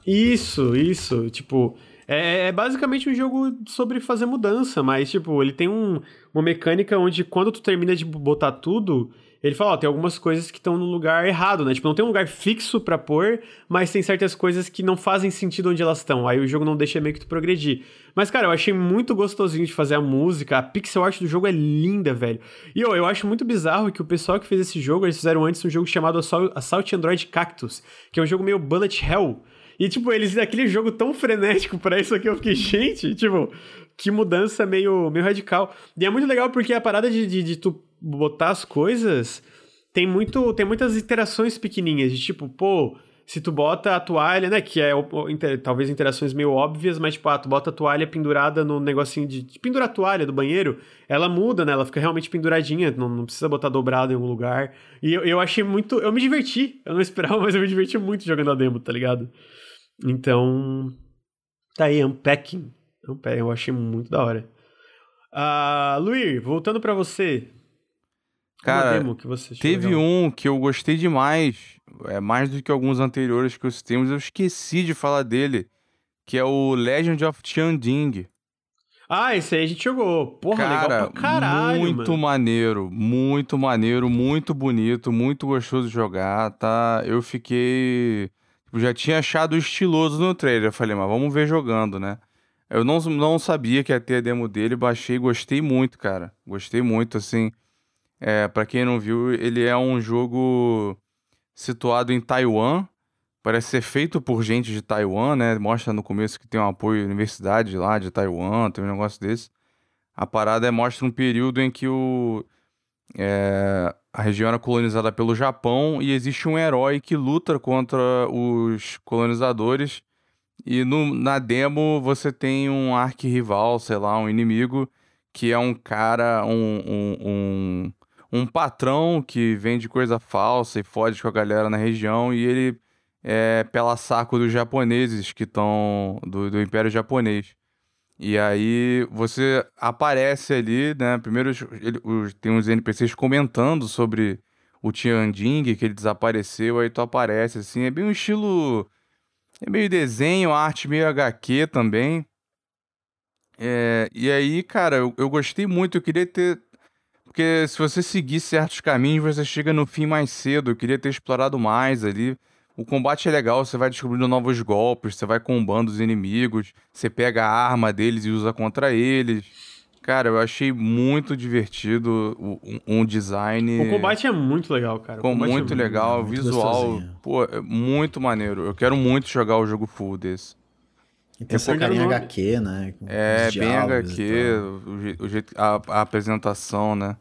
Isso, isso, tipo, é, é basicamente um jogo sobre fazer mudança, mas, tipo, ele tem um, uma mecânica onde quando tu termina de botar tudo, ele fala, ó, tem algumas coisas que estão no lugar errado, né? Tipo, não tem um lugar fixo pra pôr, mas tem certas coisas que não fazem sentido onde elas estão. Aí o jogo não deixa meio que tu progredir. Mas, cara, eu achei muito gostosinho de fazer a música. A pixel art do jogo é linda, velho. E, ó, eu acho muito bizarro que o pessoal que fez esse jogo, eles fizeram antes um jogo chamado Assault Android Cactus, que é um jogo meio bullet hell. E, tipo, eles fizeram aquele jogo tão frenético pra isso aqui, eu fiquei, gente, tipo... Que mudança meio, meio radical. E é muito legal porque a parada de, de, de tu botar as coisas tem, muito, tem muitas interações pequenininhas. De tipo, pô, se tu bota a toalha, né? Que é inter, talvez interações meio óbvias, mas tipo, ah, tu bota a toalha pendurada no negocinho de, de pendurar a toalha do banheiro. Ela muda, né? Ela fica realmente penduradinha. Não, não precisa botar dobrada em algum lugar. E eu, eu achei muito... Eu me diverti. Eu não esperava, mas eu me diverti muito jogando a demo, tá ligado? Então... Tá aí, unpacking. Eu achei muito da hora. Uh, Luir, voltando pra você. Cara, demo que você teve legal? Um que eu gostei demais. É mais do que alguns anteriores que eu citei, mas eu esqueci de falar dele. Que é o Legend of Tianding. Ah, esse aí a gente jogou. Porra, cara, legal pra caralho, muito mano. maneiro. Muito maneiro, muito bonito, muito gostoso de jogar, tá? Eu fiquei... Eu já tinha achado estiloso no trailer. Eu falei, mas vamos ver jogando, né? Eu não, não sabia que ia ter a demo dele, baixei e gostei muito, cara. Gostei muito, assim. É, pra quem não viu, ele é um jogo situado em Taiwan. Parece ser feito por gente de Taiwan, né? Mostra no começo que tem um apoio à universidade lá de Taiwan, tem um negócio desse. A parada é, mostra um período em que o, é, a região era colonizada pelo Japão e existe um herói que luta contra os colonizadores. E no, na demo você tem um arqui-rival, sei lá, um inimigo, que é um cara, um, um, um, um patrão que vende coisa falsa e fode com a galera na região. E ele é pela saco dos japoneses que estão, do, do Império Japonês. E aí você aparece ali, né? Primeiro ele, os, tem uns N P Cs comentando sobre o Tianding, que ele desapareceu, aí tu aparece assim. É bem um estilo... É meio desenho, arte, meio agá quê também. É, e aí, cara, eu, eu gostei muito. Eu queria ter... Porque se você seguir certos caminhos, você chega no fim mais cedo. Eu queria ter explorado mais ali. O combate é legal, você vai descobrindo novos golpes, você vai combando os inimigos, você pega a arma deles e usa contra eles. Cara, eu achei muito divertido um, um design... O combate é muito legal, cara. Ficou muito, é muito legal, muito visual... Pô, é muito maneiro. Eu quero muito jogar o jogo full desse. E tem essa carinha agá quê, né? Com é, bem agá quê, o, o jeito, a, a apresentação, né?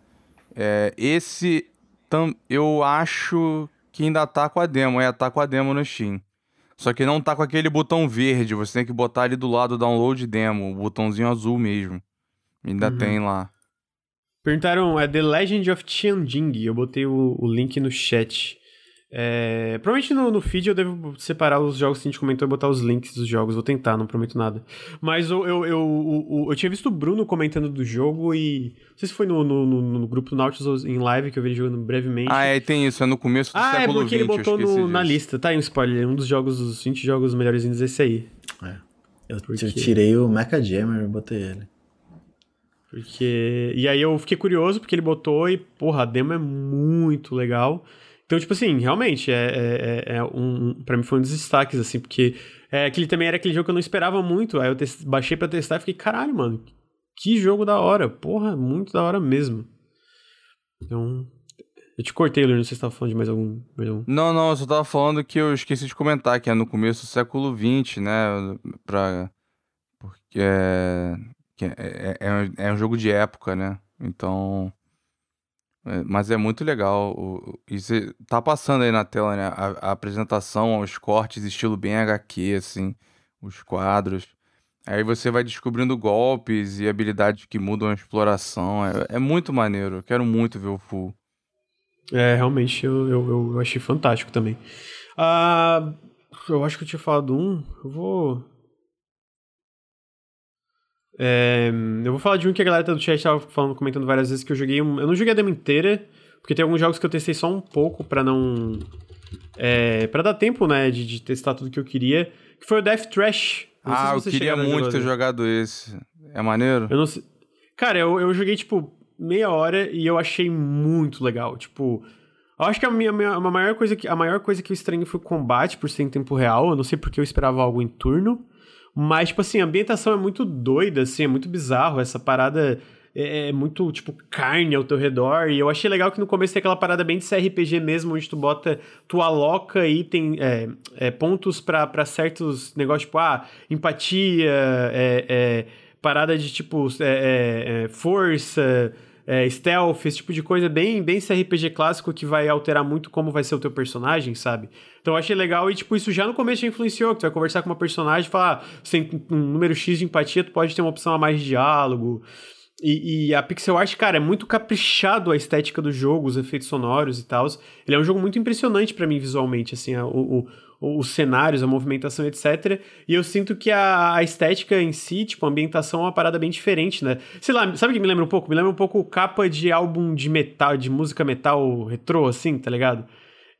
É, esse, tam, eu acho que ainda tá com a demo. É, tá com a demo no Steam. Só que não tá com aquele botão verde. Você tem que botar ali do lado download demo, o botãozinho azul mesmo. Ainda uhum. tem lá. Perguntaram, é The Legend of Tianjin. Eu botei o, o link no chat. É, provavelmente no, no feed eu devo separar os jogos que a gente comentou e botar os links dos jogos. Vou tentar, não prometo nada. Mas eu, eu, eu, eu, eu, eu tinha visto o Bruno comentando do jogo e... Não sei se foi no, no, no, no grupo do Nautilus em live que eu vi ele jogando brevemente. Ah, é, tem isso. É no começo do ah, século vinte. Ah, é porque ele botou no, na lista. Tá aí um spoiler. Um dos jogos, dos vinte jogos melhores em dezesseis aí. É. Eu, porque... eu tirei o Mecha Jammer e botei ele. Porque... E aí eu fiquei curioso porque ele botou e, porra, a demo é muito legal. Então, tipo assim, realmente, é, é, é um, pra mim foi um dos destaques, assim, porque é, aquele também era aquele jogo que eu não esperava muito. Aí eu te- baixei pra testar e fiquei, caralho, mano, que jogo da hora. Porra, muito da hora mesmo. Então... Eu te cortei, Luiz, não sei se você tava falando de mais algum, mais algum... Não, não, eu só tava falando que eu esqueci de comentar, que é no começo do século vinte, né, pra... Porque... É... É, é, é um jogo de época, né? Então... É, mas é muito legal. O, e cê, tá passando aí na tela, né? A, a apresentação, os cortes, estilo bem agá quê, assim. Os quadros. Aí você vai descobrindo golpes e habilidades que mudam a exploração. É, é muito maneiro. Eu quero muito ver o full. É, realmente eu, eu, eu achei fantástico também. Ah, eu acho que eu tinha falado um. Eu vou... É, eu vou falar de um que a galera do chat tava falando, comentando várias vezes que eu joguei. Um, eu não joguei a demo inteira, porque tem alguns jogos que eu testei só um pouco pra não. É, pra dar tempo, né? De, de testar tudo que eu queria. Que foi o Death Trash. Ah, eu queria muito ter jogado esse. É maneiro? Eu não sei. Cara, eu, eu joguei tipo meia hora e eu achei muito legal. Tipo, eu acho que a minha, minha a maior coisa que, a maior coisa que eu estranhei foi o combate, por ser em tempo real. Eu não sei porque eu esperava algo em turno. Mas, tipo assim, a ambientação é muito doida, assim, é muito bizarro. Essa parada é, é muito, tipo, carne ao teu redor. E eu achei legal que no começo tem aquela parada bem de C R P G mesmo, onde tu bota, tu aloca item, é, é, pontos pra, pra certos negócios, tipo, ah, empatia, é, é, parada de, tipo, é, é, força, é, stealth, esse tipo de coisa bem, bem C R P G clássico que vai alterar muito como vai ser o teu personagem, sabe? Então eu achei legal e, tipo, isso já no começo já influenciou, que tu vai conversar com uma personagem e falar, ah, você tem um número X de empatia, tu pode ter uma opção a mais de diálogo. E, e a pixel art, cara, é muito caprichado a estética do jogo, os efeitos sonoros e tal. Ele é um jogo muito impressionante pra mim visualmente, assim, o... o os cenários, a movimentação, etcétera. E eu sinto que a, a estética em si, tipo, a ambientação é uma parada bem diferente, né? Sei lá, sabe o que me lembra um pouco? Me lembra um pouco capa de álbum de metal, de música metal retrô, assim, tá ligado?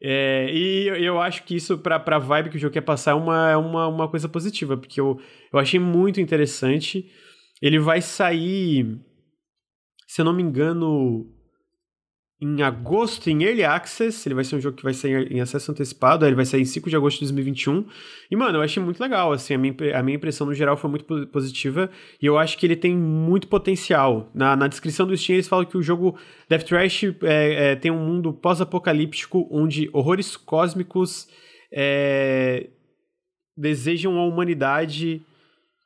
É, e eu acho que isso, pra, pra vibe que o jogo quer passar, é uma, é uma, uma coisa positiva, porque eu, eu achei muito interessante. Ele vai sair, se eu não me engano... em agosto, em Early Access. Ele vai ser um jogo que vai sair em acesso antecipado, ele vai sair em cinco de agosto de dois mil e vinte e um, e mano, eu achei muito legal, assim, a minha, a minha impressão no geral foi muito positiva, e eu acho que ele tem muito potencial. Na, na descrição do Steam eles falam que o jogo Death Trash é, é, tem um mundo pós-apocalíptico, onde horrores cósmicos é, desejam a humanidade,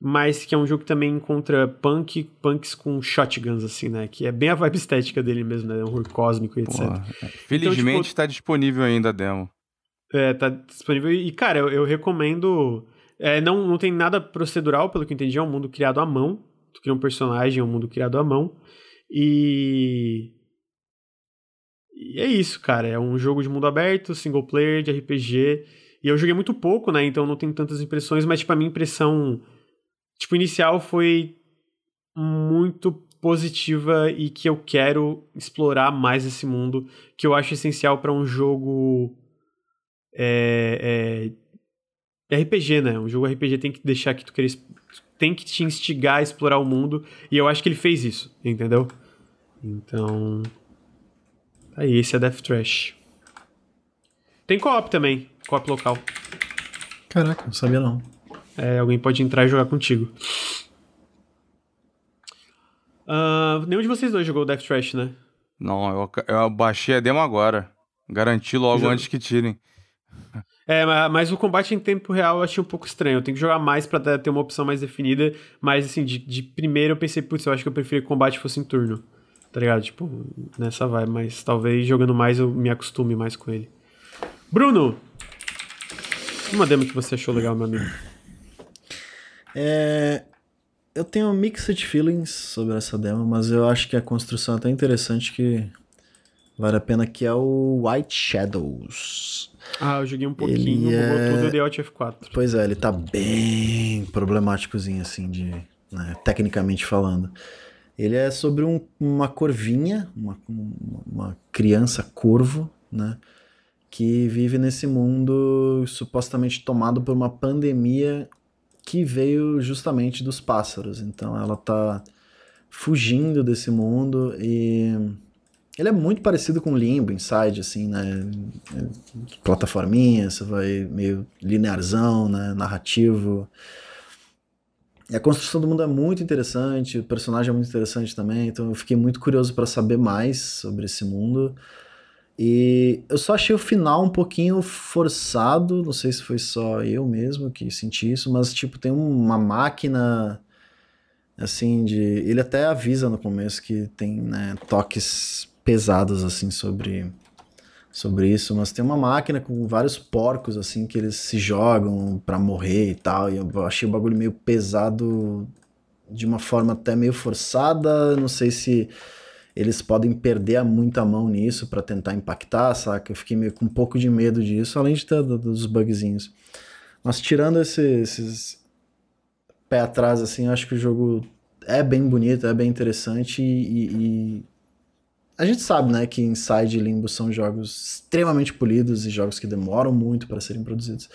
mas que é um jogo que também encontra punk, punks com shotguns, assim, né? Que é bem a vibe estética dele mesmo, né? Um horror cósmico e etcétera. Felizmente então, tipo, tá disponível ainda a demo. É, tá disponível. E, cara, eu, eu recomendo... É, não, não tem nada procedural, pelo que eu entendi. É um mundo criado à mão. Tu cria um personagem, é um mundo criado à mão. E... E é isso, cara. É um jogo de mundo aberto, single player, de R P G. E eu joguei muito pouco, né? Então não tenho tantas impressões, mas, tipo, a minha impressão... Tipo, inicial foi muito positiva e que eu quero explorar mais esse mundo, que eu acho essencial para um jogo é, é, R P G, né? Um jogo R P G tem que deixar que tu queira, tem que te instigar a explorar o mundo, e eu acho que ele fez isso, entendeu? Então, aí, esse é Death Trash. Tem co-op também, co-op local. Caraca, não sabia não. É, alguém pode entrar e jogar contigo. Uh, nenhum de vocês dois jogou Death Trash, né? Não, eu, eu baixei a demo agora. Garanti logo antes que tirem. É, mas, mas o combate em tempo real eu achei um pouco estranho. Eu tenho que jogar mais pra ter uma opção mais definida. Mas, assim, de, de primeiro eu pensei, putz, eu acho que eu preferia que o combate fosse em turno. Tá ligado? Tipo, nessa vibe. Mas talvez jogando mais eu me acostume mais com ele. Bruno! Uma demo que você achou legal, meu amigo? É, eu tenho mixed feelings sobre essa demo, mas eu acho que a construção é até interessante, que vale a pena, que é o White Shadows. Ah, eu joguei um pouquinho, é... bugou tudo, eu dei Alt F quatro. Pois é, ele tá bem problemáticozinho, assim, de, né, tecnicamente falando. Ele é sobre um, uma corvinha, uma, uma criança corvo, né, que vive nesse mundo supostamente tomado por uma pandemia que veio justamente dos pássaros. Então ela tá fugindo desse mundo, e ele é muito parecido com Limbo, Inside, assim, né? Plataforminha, você vai meio linearzão, né? Narrativo. E a construção do mundo é muito interessante, o personagem é muito interessante também, então eu fiquei muito curioso para saber mais sobre esse mundo. E eu só achei o final um pouquinho forçado, não sei se foi só eu mesmo que senti isso, mas tipo, tem uma máquina, assim, de... Ele até avisa no começo que tem, né, toques pesados, assim, sobre, sobre isso, mas tem uma máquina com vários porcos, assim, que eles se jogam pra morrer e tal, e eu achei o bagulho meio pesado, de uma forma até meio forçada, não sei se... Eles podem perder muita mão nisso pra tentar impactar, saca? Eu fiquei meio com um pouco de medo disso, além de ter, dos bugzinhos. Mas tirando esse, esses pé atrás, assim, eu acho que o jogo é bem bonito, é bem interessante, e, e... a gente sabe, né, que Inside e Limbo são jogos extremamente polidos e jogos que demoram muito para serem produzidos.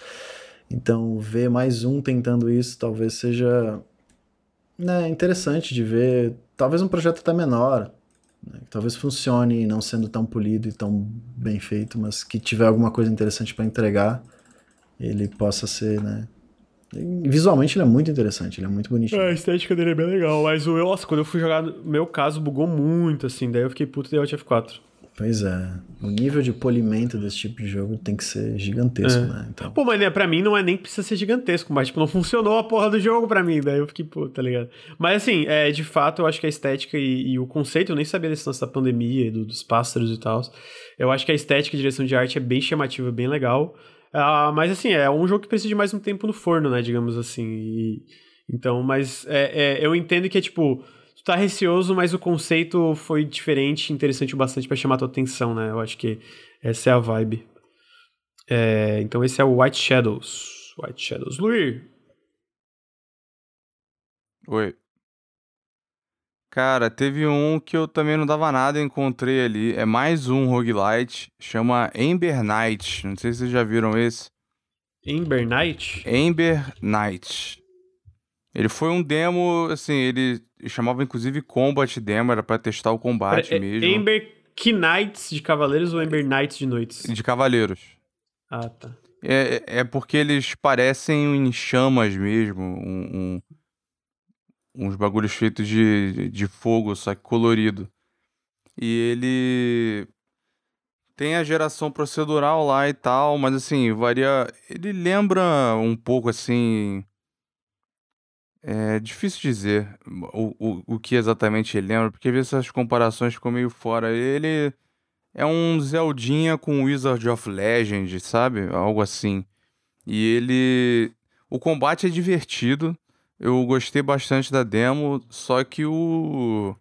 Então, ver mais um tentando isso talvez seja, né, interessante de ver. Talvez um projeto até menor, né? Talvez funcione não sendo tão polido e tão bem feito, mas que tiver alguma coisa interessante para entregar, ele possa ser, né? Visualmente ele é muito interessante, ele é muito bonitinho. É, a estética dele é bem legal, mas o eu, nossa, quando eu fui jogar, meu caso bugou muito, assim, daí eu fiquei puto de Alt F quatro. Pois é, o nível de polimento desse tipo de jogo tem que ser gigantesco, é. né? Então... Pô, mas né, pra mim não é nem que precisa ser gigantesco, mas tipo, não funcionou a porra do jogo pra mim, daí eu fiquei, pô, tá ligado? Mas assim, é, de fato, eu acho que a estética e, e o conceito, eu nem sabia desse lance da pandemia e do, dos pássaros e tal, eu acho que a estética e a direção de arte é bem chamativa, bem legal. Uh, mas assim, é um jogo que precisa de mais um tempo no forno, né, digamos assim, e, então, mas é, é, eu entendo que é tipo, tu tá receoso, mas o conceito foi diferente, interessante o bastante pra chamar tua atenção, né, eu acho que essa é a vibe. É, então esse é o White Shadows, White Shadows. Luir! Oi. Cara, teve um que eu também não dava nada, eu encontrei ali. É mais um roguelite, chama Ember Knight. Não sei se vocês já viram esse. Ember Knight? Ember Knight. Ele foi um demo, assim, ele chamava inclusive Combat Demo, era pra testar o combate Pera, mesmo. É, Ember Knights de Cavaleiros ou Ember Knights de Noites? De Cavaleiros. Ah, tá. É, é porque eles parecem em chamas mesmo, um... um... uns bagulhos feitos de, de fogo, só que colorido. E ele tem a geração procedural lá e tal, mas assim, varia... Ele lembra um pouco, assim... É difícil dizer o, o, o que exatamente ele lembra, porque às vezes essas comparações ficam meio fora. Ele é um Zeldinha com Wizard of Legend, sabe? Algo assim. E ele... O combate é divertido. Eu gostei bastante da demo, só que o,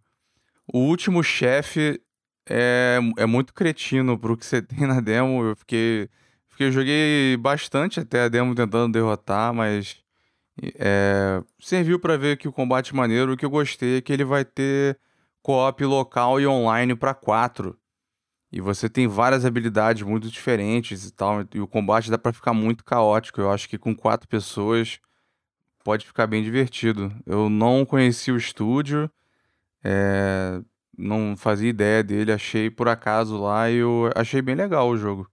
o último chefe é, é muito cretino pro que você tem na demo. Eu fiquei, fiquei... joguei bastante até a demo tentando derrotar, mas... É, serviu pra ver que o combate maneiro. O que eu gostei é que ele vai ter co-op local e online pra quatro. E você tem várias habilidades muito diferentes e tal. E o combate dá pra ficar muito caótico. Eu acho que com quatro pessoas... pode ficar bem divertido. Eu não conheci o estúdio, é... não fazia ideia dele, achei por acaso lá e eu achei bem legal o jogo.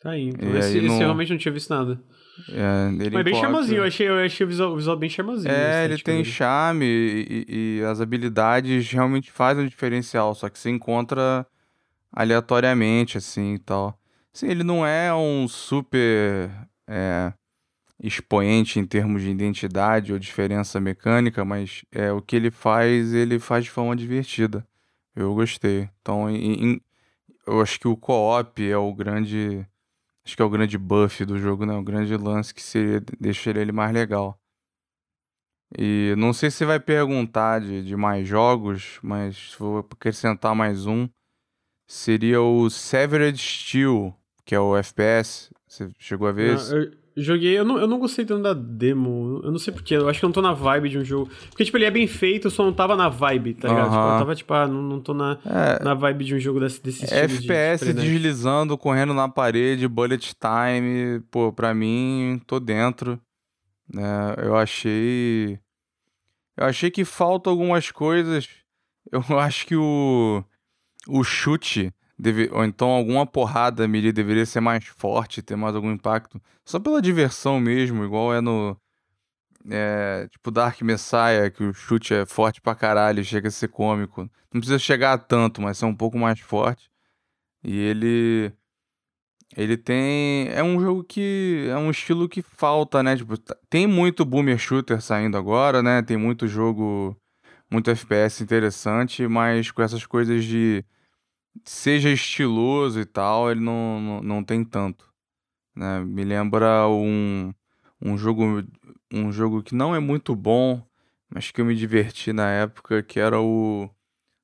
Tá aí, então esse, aí não... esse eu realmente não tinha visto nada. É, ele Mas é bem charmosinho, eu achei, eu achei o visual, visual bem charmosinho. É, ele tem dele. charme e, e, e as habilidades realmente fazem um diferencial, só que você encontra aleatoriamente, assim, e tal. Assim, ele não é um super... É... expoente em termos de identidade ou diferença mecânica, mas é, o que ele faz, ele faz de forma divertida. Eu gostei. Então, em, em, eu acho que o co-op é o grande... Acho que é o grande buff do jogo, né? O grande lance que seria, deixaria ele mais legal. E não sei se você vai perguntar de, de mais jogos, mas vou acrescentar mais um. Seria o Severed Steel, que é o F P S. Você chegou a ver isso? Eu... Joguei, eu não, eu não gostei tanto da demo, eu não sei porquê, eu acho que eu não tô na vibe de um jogo. Porque, tipo, ele é bem feito, eu só não tava na vibe, tá ligado? Uhum. Tipo, eu tava, tipo, ah, não, não tô na, é, na vibe de um jogo desse, desse estilo. F P S de, de deslizando, correndo na parede, bullet time, pô, pra mim, tô dentro. É, eu achei... Eu achei que faltam algumas coisas, eu acho que o, o chute... Deve, ou então alguma porrada melee deveria ser mais forte, ter mais algum impacto. Só pela diversão mesmo, igual é no... É, tipo Dark Messiah, que o chute é forte pra caralho, chega a ser cômico. Não precisa chegar a tanto, mas ser um pouco mais forte. E ele... Ele tem... É um jogo que... É um estilo que falta, né? Tipo, tem muito boomer shooter saindo agora, né? Tem muito jogo... Muito F P S interessante, mas com essas coisas de... seja estiloso e tal, ele não, não, não tem tanto, né? Me lembra um, um, jogo, um jogo que não é muito bom, mas que eu me diverti na época, que era o... Não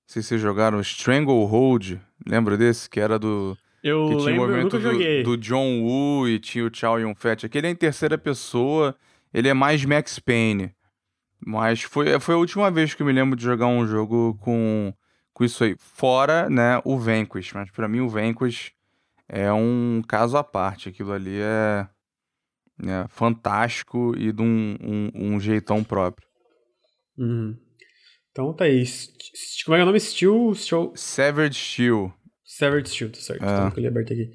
sei se vocês jogaram, Stranglehold, lembra desse? Que era do... Eu que tinha lembro, um eu nunca joguei. Do, do John Woo e tinha o Chow Yun-Fat. Aquele é em terceira pessoa, ele é mais Max Payne. Mas foi, foi a última vez que eu me lembro de jogar um jogo com... com isso aí, fora, né, o Vanquish, mas pra mim o Vanquish é um caso à parte, aquilo ali é, é fantástico e de um, um, um jeitão próprio. Uhum. Então tá aí. Como é que é o nome? Steel? Steel... Severed Steel. Severed Steel, tá certo. Ah. Tá com ele aberto aqui.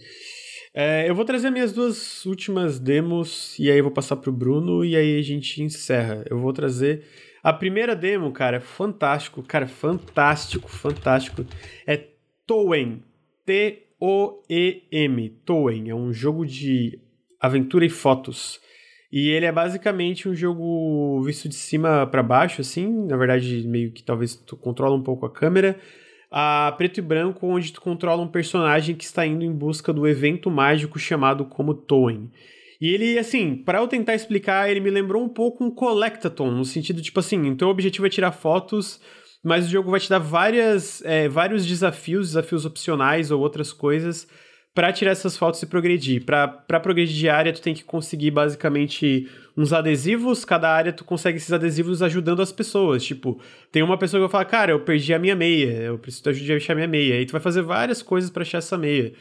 É, eu vou trazer minhas duas últimas demos e aí eu vou passar pro Bruno e aí a gente encerra. Eu vou trazer... A primeira demo, cara, é fantástico. Cara, fantástico, fantástico. É Toem. T O E M. Toem. É um jogo de aventura e fotos. E ele é basicamente um jogo visto de cima pra baixo, assim. Na verdade, meio que talvez tu controla um pouco a câmera. A preto e branco, onde tu controla um personagem que está indo em busca do evento mágico chamado como Toem. E ele, assim, pra eu tentar explicar, ele me lembrou um pouco um Collectathon, no sentido, tipo assim, então o objetivo é tirar fotos, mas o jogo vai te dar várias, é, vários desafios, desafios opcionais ou outras coisas, pra tirar essas fotos e progredir. Pra, pra progredir de área, tu tem que conseguir, basicamente, uns adesivos, cada área tu consegue esses adesivos ajudando as pessoas, tipo, tem uma pessoa que vai falar, cara, eu perdi a minha meia, eu preciso te ajudar a achar a minha meia, aí tu vai fazer várias coisas pra achar essa meia.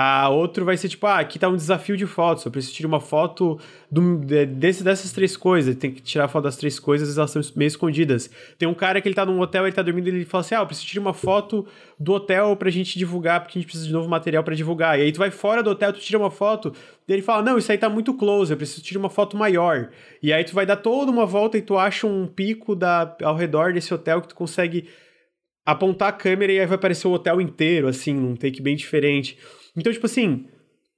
A outro vai ser tipo, ah, aqui tá um desafio de fotos, eu preciso tirar uma foto do, desse, dessas três coisas, tem que tirar a foto das três coisas, elas estão meio escondidas. Tem um cara que ele tá num hotel, ele tá dormindo, ele fala assim, ah, eu preciso tirar uma foto do hotel pra gente divulgar, porque a gente precisa de novo material pra divulgar. E aí tu vai fora do hotel, tu tira uma foto, daí ele fala, não, isso aí tá muito close, eu preciso tirar uma foto maior. E aí tu vai dar toda uma volta e tu acha um pico da, ao redor desse hotel que tu consegue apontar a câmera e aí vai aparecer o hotel inteiro, assim, num take bem diferente. Então, tipo assim,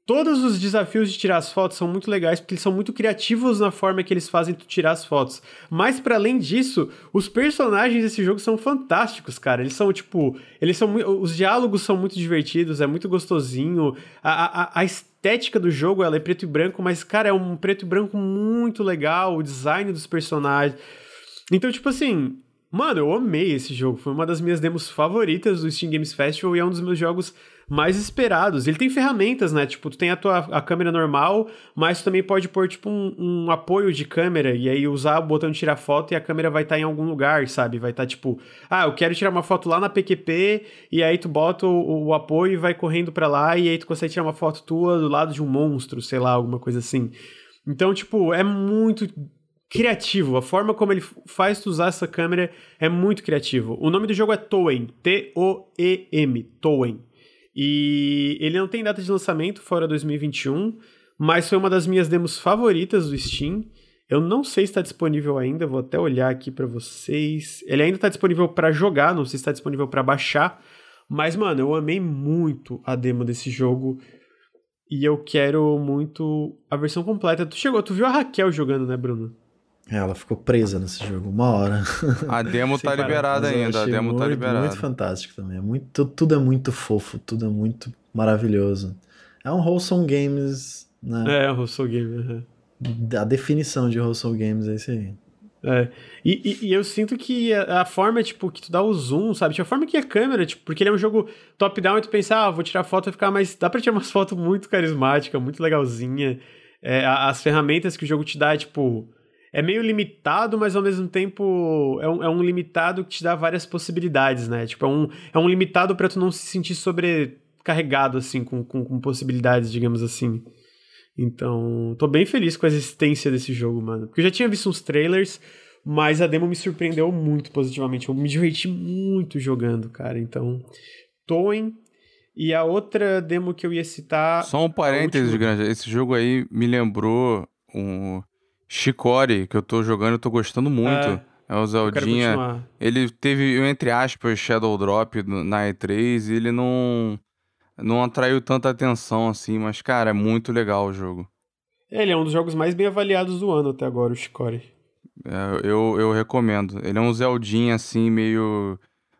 todos os desafios de tirar as fotos são muito legais, porque eles são muito criativos na forma que eles fazem tu tirar as fotos. Mas, pra além disso, os personagens desse jogo são fantásticos, cara. Eles são, tipo... eles são, os diálogos são muito divertidos, é muito gostosinho. A, a, a estética do jogo, ela é preto e branco, mas, cara, é um preto e branco muito legal, o design dos personagens. Então, tipo assim... Mano, eu amei esse jogo. Foi uma das minhas demos favoritas do Steam Games Festival e é um dos meus jogos mais esperados. Ele tem ferramentas, né? Tipo, tu tem a tua a câmera normal, mas tu também pode pôr, tipo, um, um apoio de câmera e aí usar o botão de tirar foto e a câmera vai estar tá em algum lugar, sabe? Vai estar, tá, tipo, ah, eu quero tirar uma foto lá na P Q P e aí tu bota o, o apoio e vai correndo pra lá e aí tu consegue tirar uma foto tua do lado de um monstro, sei lá, alguma coisa assim. Então, tipo, é muito... criativo, a forma como ele faz tu usar essa câmera é muito criativo. O nome do jogo é Toem, T O E M, Toem. E ele não tem data de lançamento, fora dois mil e vinte e um, mas foi uma das minhas demos favoritas do Steam. Eu não sei se está disponível ainda, vou até olhar aqui para vocês. Ele ainda está disponível para jogar, não sei se está disponível para baixar, mas, mano, eu amei muito a demo desse jogo. E eu quero muito a versão completa. Tu chegou, tu viu a Raquel jogando, né, Bruno? Ela ficou presa nesse jogo, uma hora. A demo tá liberada ainda, a demo tá liberada. Muito fantástico também, é muito, tudo é muito fofo, tudo é muito maravilhoso. É um wholesome games, né? É, é um wholesome games. É. A definição de wholesome games é isso aí. É, e, e, e eu sinto que a, a forma, tipo, que tu dá o zoom, sabe? Tipo, a forma que a câmera, tipo, porque ele é um jogo top-down e tu pensa, ah, vou tirar foto e ficar mais... Dá pra tirar umas fotos muito carismáticas, muito legalzinha. É, as ferramentas que o jogo te dá, tipo... É meio limitado, mas ao mesmo tempo é um, é um limitado que te dá várias possibilidades, né? Tipo, é um, é um limitado pra tu não se sentir sobrecarregado, assim, com, com, com possibilidades, digamos assim. Então, tô bem feliz com a existência desse jogo, mano. Porque eu já tinha visto uns trailers, mas a demo me surpreendeu muito positivamente. Eu me diverti muito jogando, cara. Então, Toem. E a outra demo que eu ia citar... Só um parênteses, grande. Esse jogo aí me lembrou um... Chicory, que eu tô jogando, eu tô gostando muito. É, é o Zeldinha. Ele teve, entre aspas, Shadow Drop na E três e ele não, não atraiu tanta atenção assim, mas, cara, é muito legal o jogo. Ele é um dos jogos mais bem avaliados do ano até agora, o Chicory. É, eu, eu recomendo. Ele é um Zeldinha, assim, meio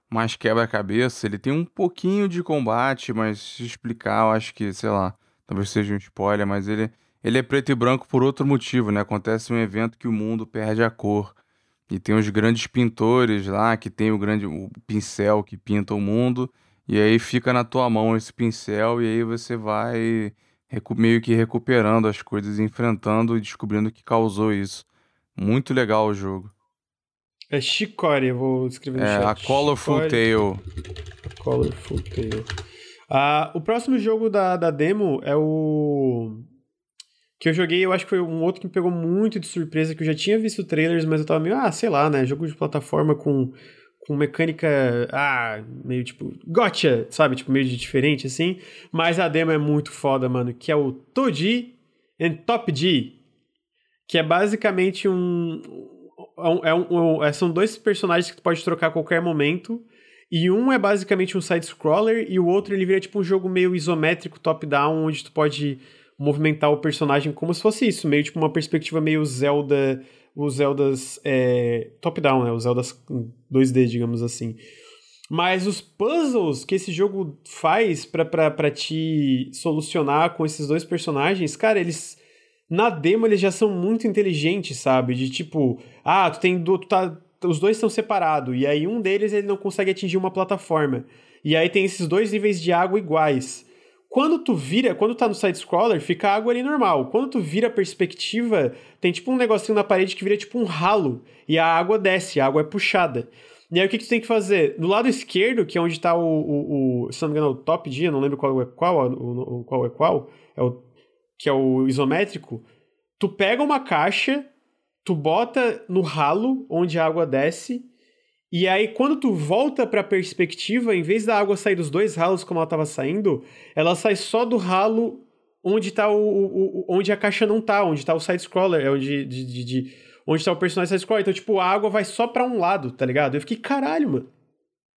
mais quebra-cabeça. Ele tem um pouquinho de combate, mas se explicar, eu acho que, sei lá, talvez seja um spoiler, mas ele... Ele é preto e branco por outro motivo, né? Acontece um evento que o mundo perde a cor. E tem os grandes pintores lá, que tem o grande o pincel que pinta o mundo, e aí fica na tua mão esse pincel, e aí você vai recu- meio que recuperando as coisas, enfrentando e descobrindo o que causou isso. Muito legal o jogo. É Chicory, eu vou escrever no é, chat. É, A Colorful Tale. A Colorful Tale. Ah, o próximo jogo da, da demo é o... que eu joguei, eu acho que foi um outro que me pegou muito de surpresa, que eu já tinha visto trailers, mas eu tava meio, ah, sei lá, né, jogo de plataforma com, com mecânica, ah, meio tipo, gotcha, sabe? Tipo, meio de diferente, assim. Mas a demo é muito foda, mano, que é o Toji and Top G, que é basicamente um... É um, é um são dois personagens que tu pode trocar a qualquer momento, e um é basicamente um side-scroller, e o outro ele vira tipo um jogo meio isométrico, top-down, onde tu pode movimentar o personagem como se fosse isso, meio tipo uma perspectiva meio Zelda, os Zeldas é, top-down, né? Os Zeldas dois D, digamos assim. Mas os puzzles que esse jogo faz pra, pra, pra te solucionar com esses dois personagens, cara, eles... Na demo eles já são muito inteligentes, sabe? De tipo, ah, tu tem... Tu tá, os dois estão separados, e aí um deles ele não consegue atingir uma plataforma. E aí tem esses dois níveis de água iguais. Quando tu vira, quando tá no side-scroller, fica a água ali normal. Quando tu vira a perspectiva, tem tipo um negocinho na parede que vira tipo um ralo, e a água desce, a água é puxada. E aí o que, que tu tem que fazer? Do lado esquerdo, que é onde tá o... o, o se não me engano, o top dia, não lembro qual é qual, o, o, qual é qual, é o... que é o isométrico, tu pega uma caixa, tu bota no ralo, onde a água desce, e aí quando tu volta pra perspectiva, em vez da água sair dos dois ralos como ela tava saindo, ela sai só do ralo onde tá o... o, o onde a caixa não tá, onde tá o side-scroller, é onde, de, de, de, onde tá o personagem side-scroller. Então, tipo, a água vai só pra um lado, tá ligado? Eu fiquei, caralho, mano.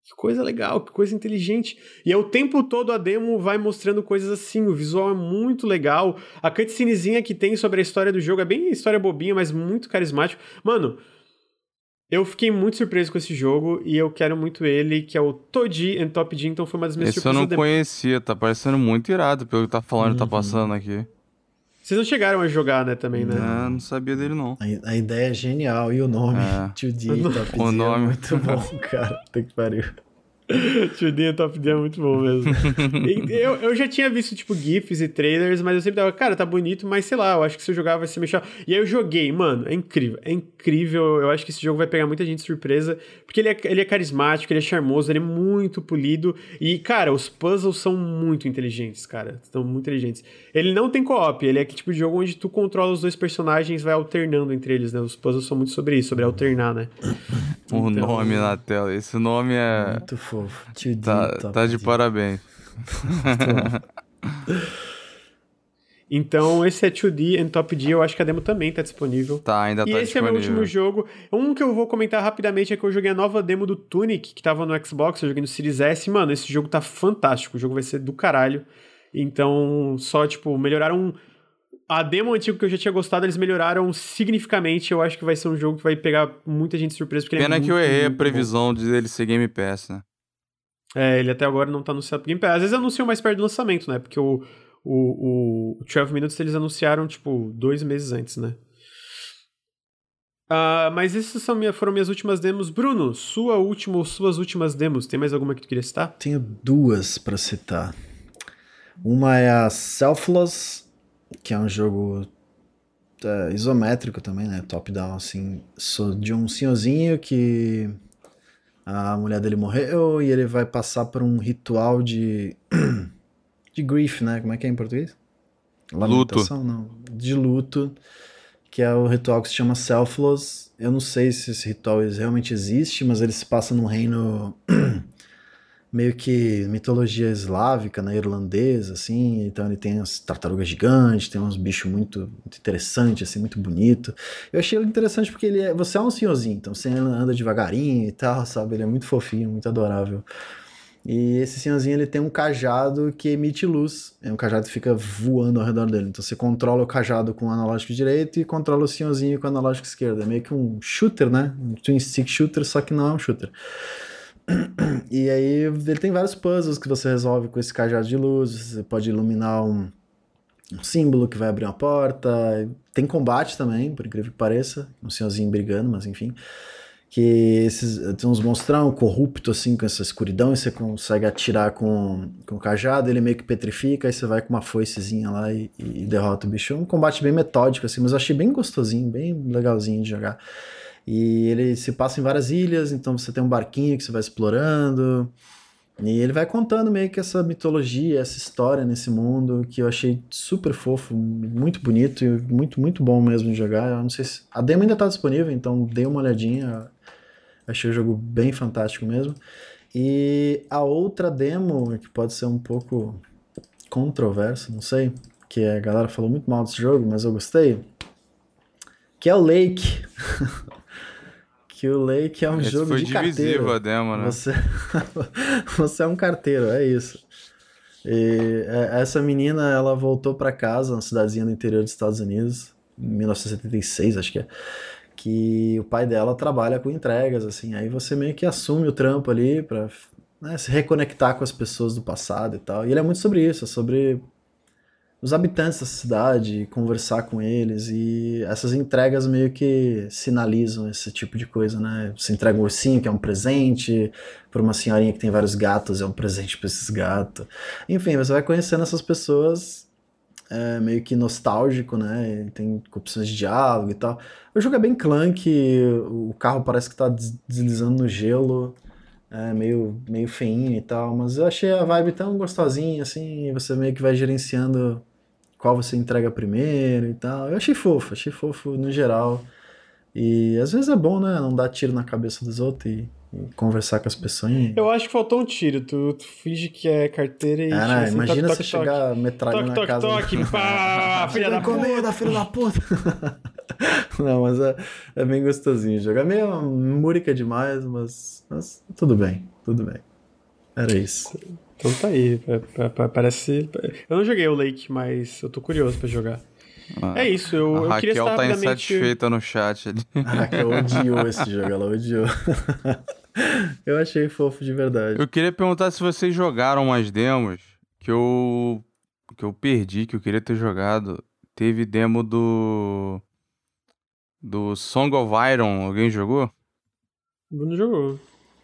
Que coisa legal, que coisa inteligente. E aí, o tempo todo a demo vai mostrando coisas assim, o visual é muito legal. A cutscenezinha que tem sobre a história do jogo é bem história bobinha, mas muito carismático. Mano, eu fiquei muito surpreso com esse jogo e eu quero muito ele, que é o Toji and Top G, então foi uma das minhas esse surpresas. Esse eu não conhecia, tá parecendo muito irado pelo que tá falando, uhum. Tá passando aqui. Vocês não chegaram a jogar, né, também, né? Não, não sabia dele, não. A, a ideia é genial. E o nome? É. dois D Top D é muito bom, cara. Tem que pariu. dois D Top D é muito bom mesmo. eu, eu já tinha visto, tipo, GIFs e trailers, mas eu sempre dava, cara, tá bonito, mas sei lá, eu acho que se eu jogar vai ser mexer. E aí eu joguei, mano, é incrível. É incrível. Eu acho que esse jogo vai pegar muita gente de surpresa, porque ele é, ele é carismático, ele é charmoso, ele é muito polido. E, cara, os puzzles são muito inteligentes, cara. São muito inteligentes. Ele não tem co-op, ele é aquele tipo de jogo onde tu controla os dois personagens, vai alternando entre eles, né? Os puzzles são muito sobre isso, sobre alternar, né? O então, nome na tela, esse nome é... Muito fofo. Tá, tá de parabéns. Então, esse é dois D and Top D, eu acho que a demo também tá disponível. Tá, ainda tá disponível. E esse é meu último jogo. Um que eu vou comentar rapidamente é que eu joguei a nova demo do Tunic, que tava no Xbox, eu joguei no Series S. Mano, esse jogo tá fantástico, o jogo vai ser do caralho. Então, só, tipo, melhoraram... A demo antiga que eu já tinha gostado, eles melhoraram significativamente. Eu acho que vai ser um jogo que vai pegar muita gente de surpresa. Porque pena ele é que muito, eu errei a previsão bom. De ele ser Game Pass, né? É, ele até agora não tá anunciado pro Game Pass. Às vezes anunciam mais perto do lançamento, né? Porque o, o, o doze Minutes eles anunciaram, tipo, dois meses antes, né? Uh, mas essas são minha, foram minhas últimas demos. Bruno, sua última ou suas últimas demos, tem mais alguma que tu queria citar? Tenho duas pra citar. Uma é a Selfless, que é um jogo é, isométrico também, né? Top-down, assim. Sou de um senhorzinho que a mulher dele morreu e ele vai passar por um ritual de... de grief, né? Como é que é em português? Lamentação? Luto. Não. De luto, que é o ritual que se chama Selfless. Eu não sei se esse ritual realmente existe, mas ele se passa num reino... meio que mitologia eslávica, né, irlandesa, assim, então ele tem as tartarugas gigantes, tem uns bichos muito, muito interessantes, assim, muito bonito. Eu achei ele interessante porque ele é, você é um senhorzinho, então você anda devagarinho e tal, sabe, ele é muito fofinho, muito adorável. E esse senhorzinho, ele tem um cajado que emite luz, é um cajado que fica voando ao redor dele, então você controla o cajado com o analógico direito e controla o senhorzinho com o analógico esquerdo, é meio que um shooter, né, um twin stick shooter, só que não é um shooter. E aí ele tem vários puzzles que você resolve com esse cajado de luz, você pode iluminar um, um símbolo que vai abrir uma porta, tem combate também, por incrível que pareça, um senhorzinho brigando, mas enfim, que esses, tem uns monstrão corrupto assim com essa escuridão e você consegue atirar com, com o cajado, ele meio que petrifica, aí você vai com uma foicezinha lá e, e derrota o bicho, é um combate bem metódico assim, mas eu achei bem gostosinho, bem legalzinho de jogar. E ele se passa em várias ilhas, então você tem um barquinho que você vai explorando, e ele vai contando meio que essa mitologia, essa história nesse mundo, que eu achei super fofo, muito bonito e muito, muito bom mesmo de jogar. Eu não sei se... A demo ainda tá disponível, então dê uma olhadinha. Achei o jogo bem fantástico mesmo. E a outra demo, que pode ser um pouco controversa, não sei, que a galera falou muito mal desse jogo, mas eu gostei, que é o Lake. Que o Lake é um Esse jogo de carteiro. Foi divisivo a demo, né? Você... Você é um carteiro, é isso. E essa menina, ela voltou pra casa, uma cidadezinha do interior dos Estados Unidos, em mil novecentos e setenta e seis, acho que é, que o pai dela trabalha com entregas, assim, aí você meio que assume o trampo ali pra, né, se reconectar com as pessoas do passado e tal. E ele é muito sobre isso, é sobre os habitantes dessa cidade, conversar com eles, e essas entregas meio que sinalizam esse tipo de coisa, né? Você entrega um ursinho, que é um presente, para uma senhorinha que tem vários gatos, é um presente para esses gatos. Enfim, você vai conhecendo essas pessoas, é, meio que nostálgico, né? Tem opções de diálogo e tal. O jogo é bem clunky, o carro parece que tá deslizando no gelo, é meio, meio feinho e tal, mas eu achei a vibe tão gostosinha, assim, você meio que vai gerenciando qual você entrega primeiro e tal. Eu achei fofo, achei fofo no geral. E às vezes é bom, né? Não dar tiro na cabeça dos outros e, e conversar com as pessoas. E... Eu acho que faltou um tiro. Tu, tu finge que é carteira e... Cara, assim, imagina toque, você toque, chegar toque, metralhando toque, na casa... Toque, toque, pá, filha da puta! Filha da puta! Não, mas é, é bem gostosinho jogar. É meio múrica demais, mas, mas tudo bem, tudo bem. Era isso. Então tá aí, parece... Eu não joguei o Lake, mas eu tô curioso pra jogar. Ah, é isso, eu, eu queria estar rapidamente... A Raquel tá insatisfeita no chat ali. A Raquel odiou esse jogo, ela odiou. Eu achei fofo de verdade. Eu queria perguntar se vocês jogaram umas demos que eu, que eu perdi, que eu queria ter jogado. Teve demo do... do Song of Iron, alguém jogou? Bruno jogou.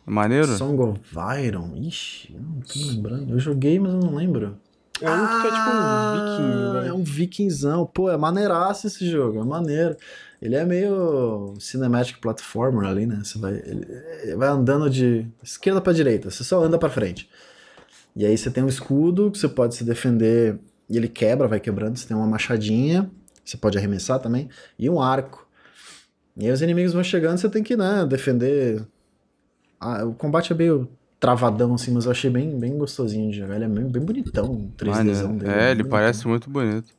Maneiro? Song of Iron? Ixi, eu não tô lembrando. Eu joguei, mas eu não lembro. É um ah, que é tipo um viking, velho. É um vikingzão. Pô, é maneiraço esse jogo, é maneiro. Ele é meio cinematic platformer ali, né? Você vai, ele vai andando de esquerda pra direita, você só anda pra frente. E aí você tem um escudo que você pode se defender e ele quebra, vai quebrando. Você tem uma machadinha, você pode arremessar também, e um arco. E aí os inimigos vão chegando, você tem que, né, defender... Ah, o combate é meio travadão, assim, mas eu achei bem, bem gostosinho de jogar. Ele é bem, bem bonitão, o três D zão dele. É, ele bonito. Parece muito bonito.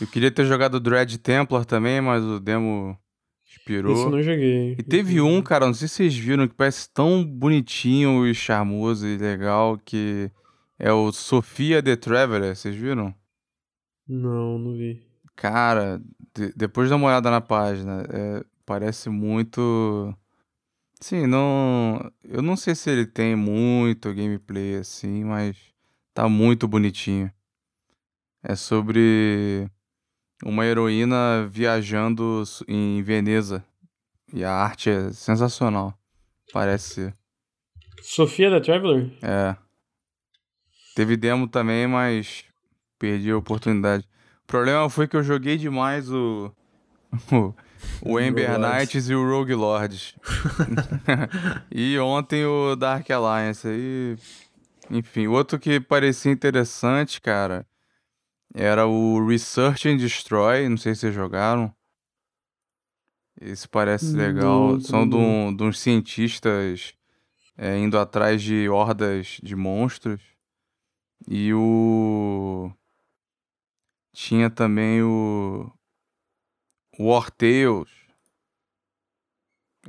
Eu queria ter jogado o Dread Templar também, mas o demo expirou. Isso eu não joguei. E teve um, cara, não sei se vocês viram, que parece tão bonitinho e charmoso e legal, que é o Sofia the Traveler, vocês viram? Não, não vi. Cara, de, depois dá uma olhada na página, é, parece muito... Sim, não... eu não sei se ele tem muito gameplay assim, mas tá muito bonitinho. É sobre uma heroína viajando em Veneza. E a arte é sensacional, parece. Sofia the Traveler? É. Teve demo também, mas perdi a oportunidade. O problema foi que eu joguei demais o... o Ember Knights e o Rogue Lords. E ontem o Dark Alliance. E... Enfim, outro que parecia interessante, cara, era o Research and Destroy. Não sei se vocês jogaram. Esse parece legal. Não, São de, um, de uns cientistas é, indo atrás de hordas de monstros. E o... Tinha também o... War Tales.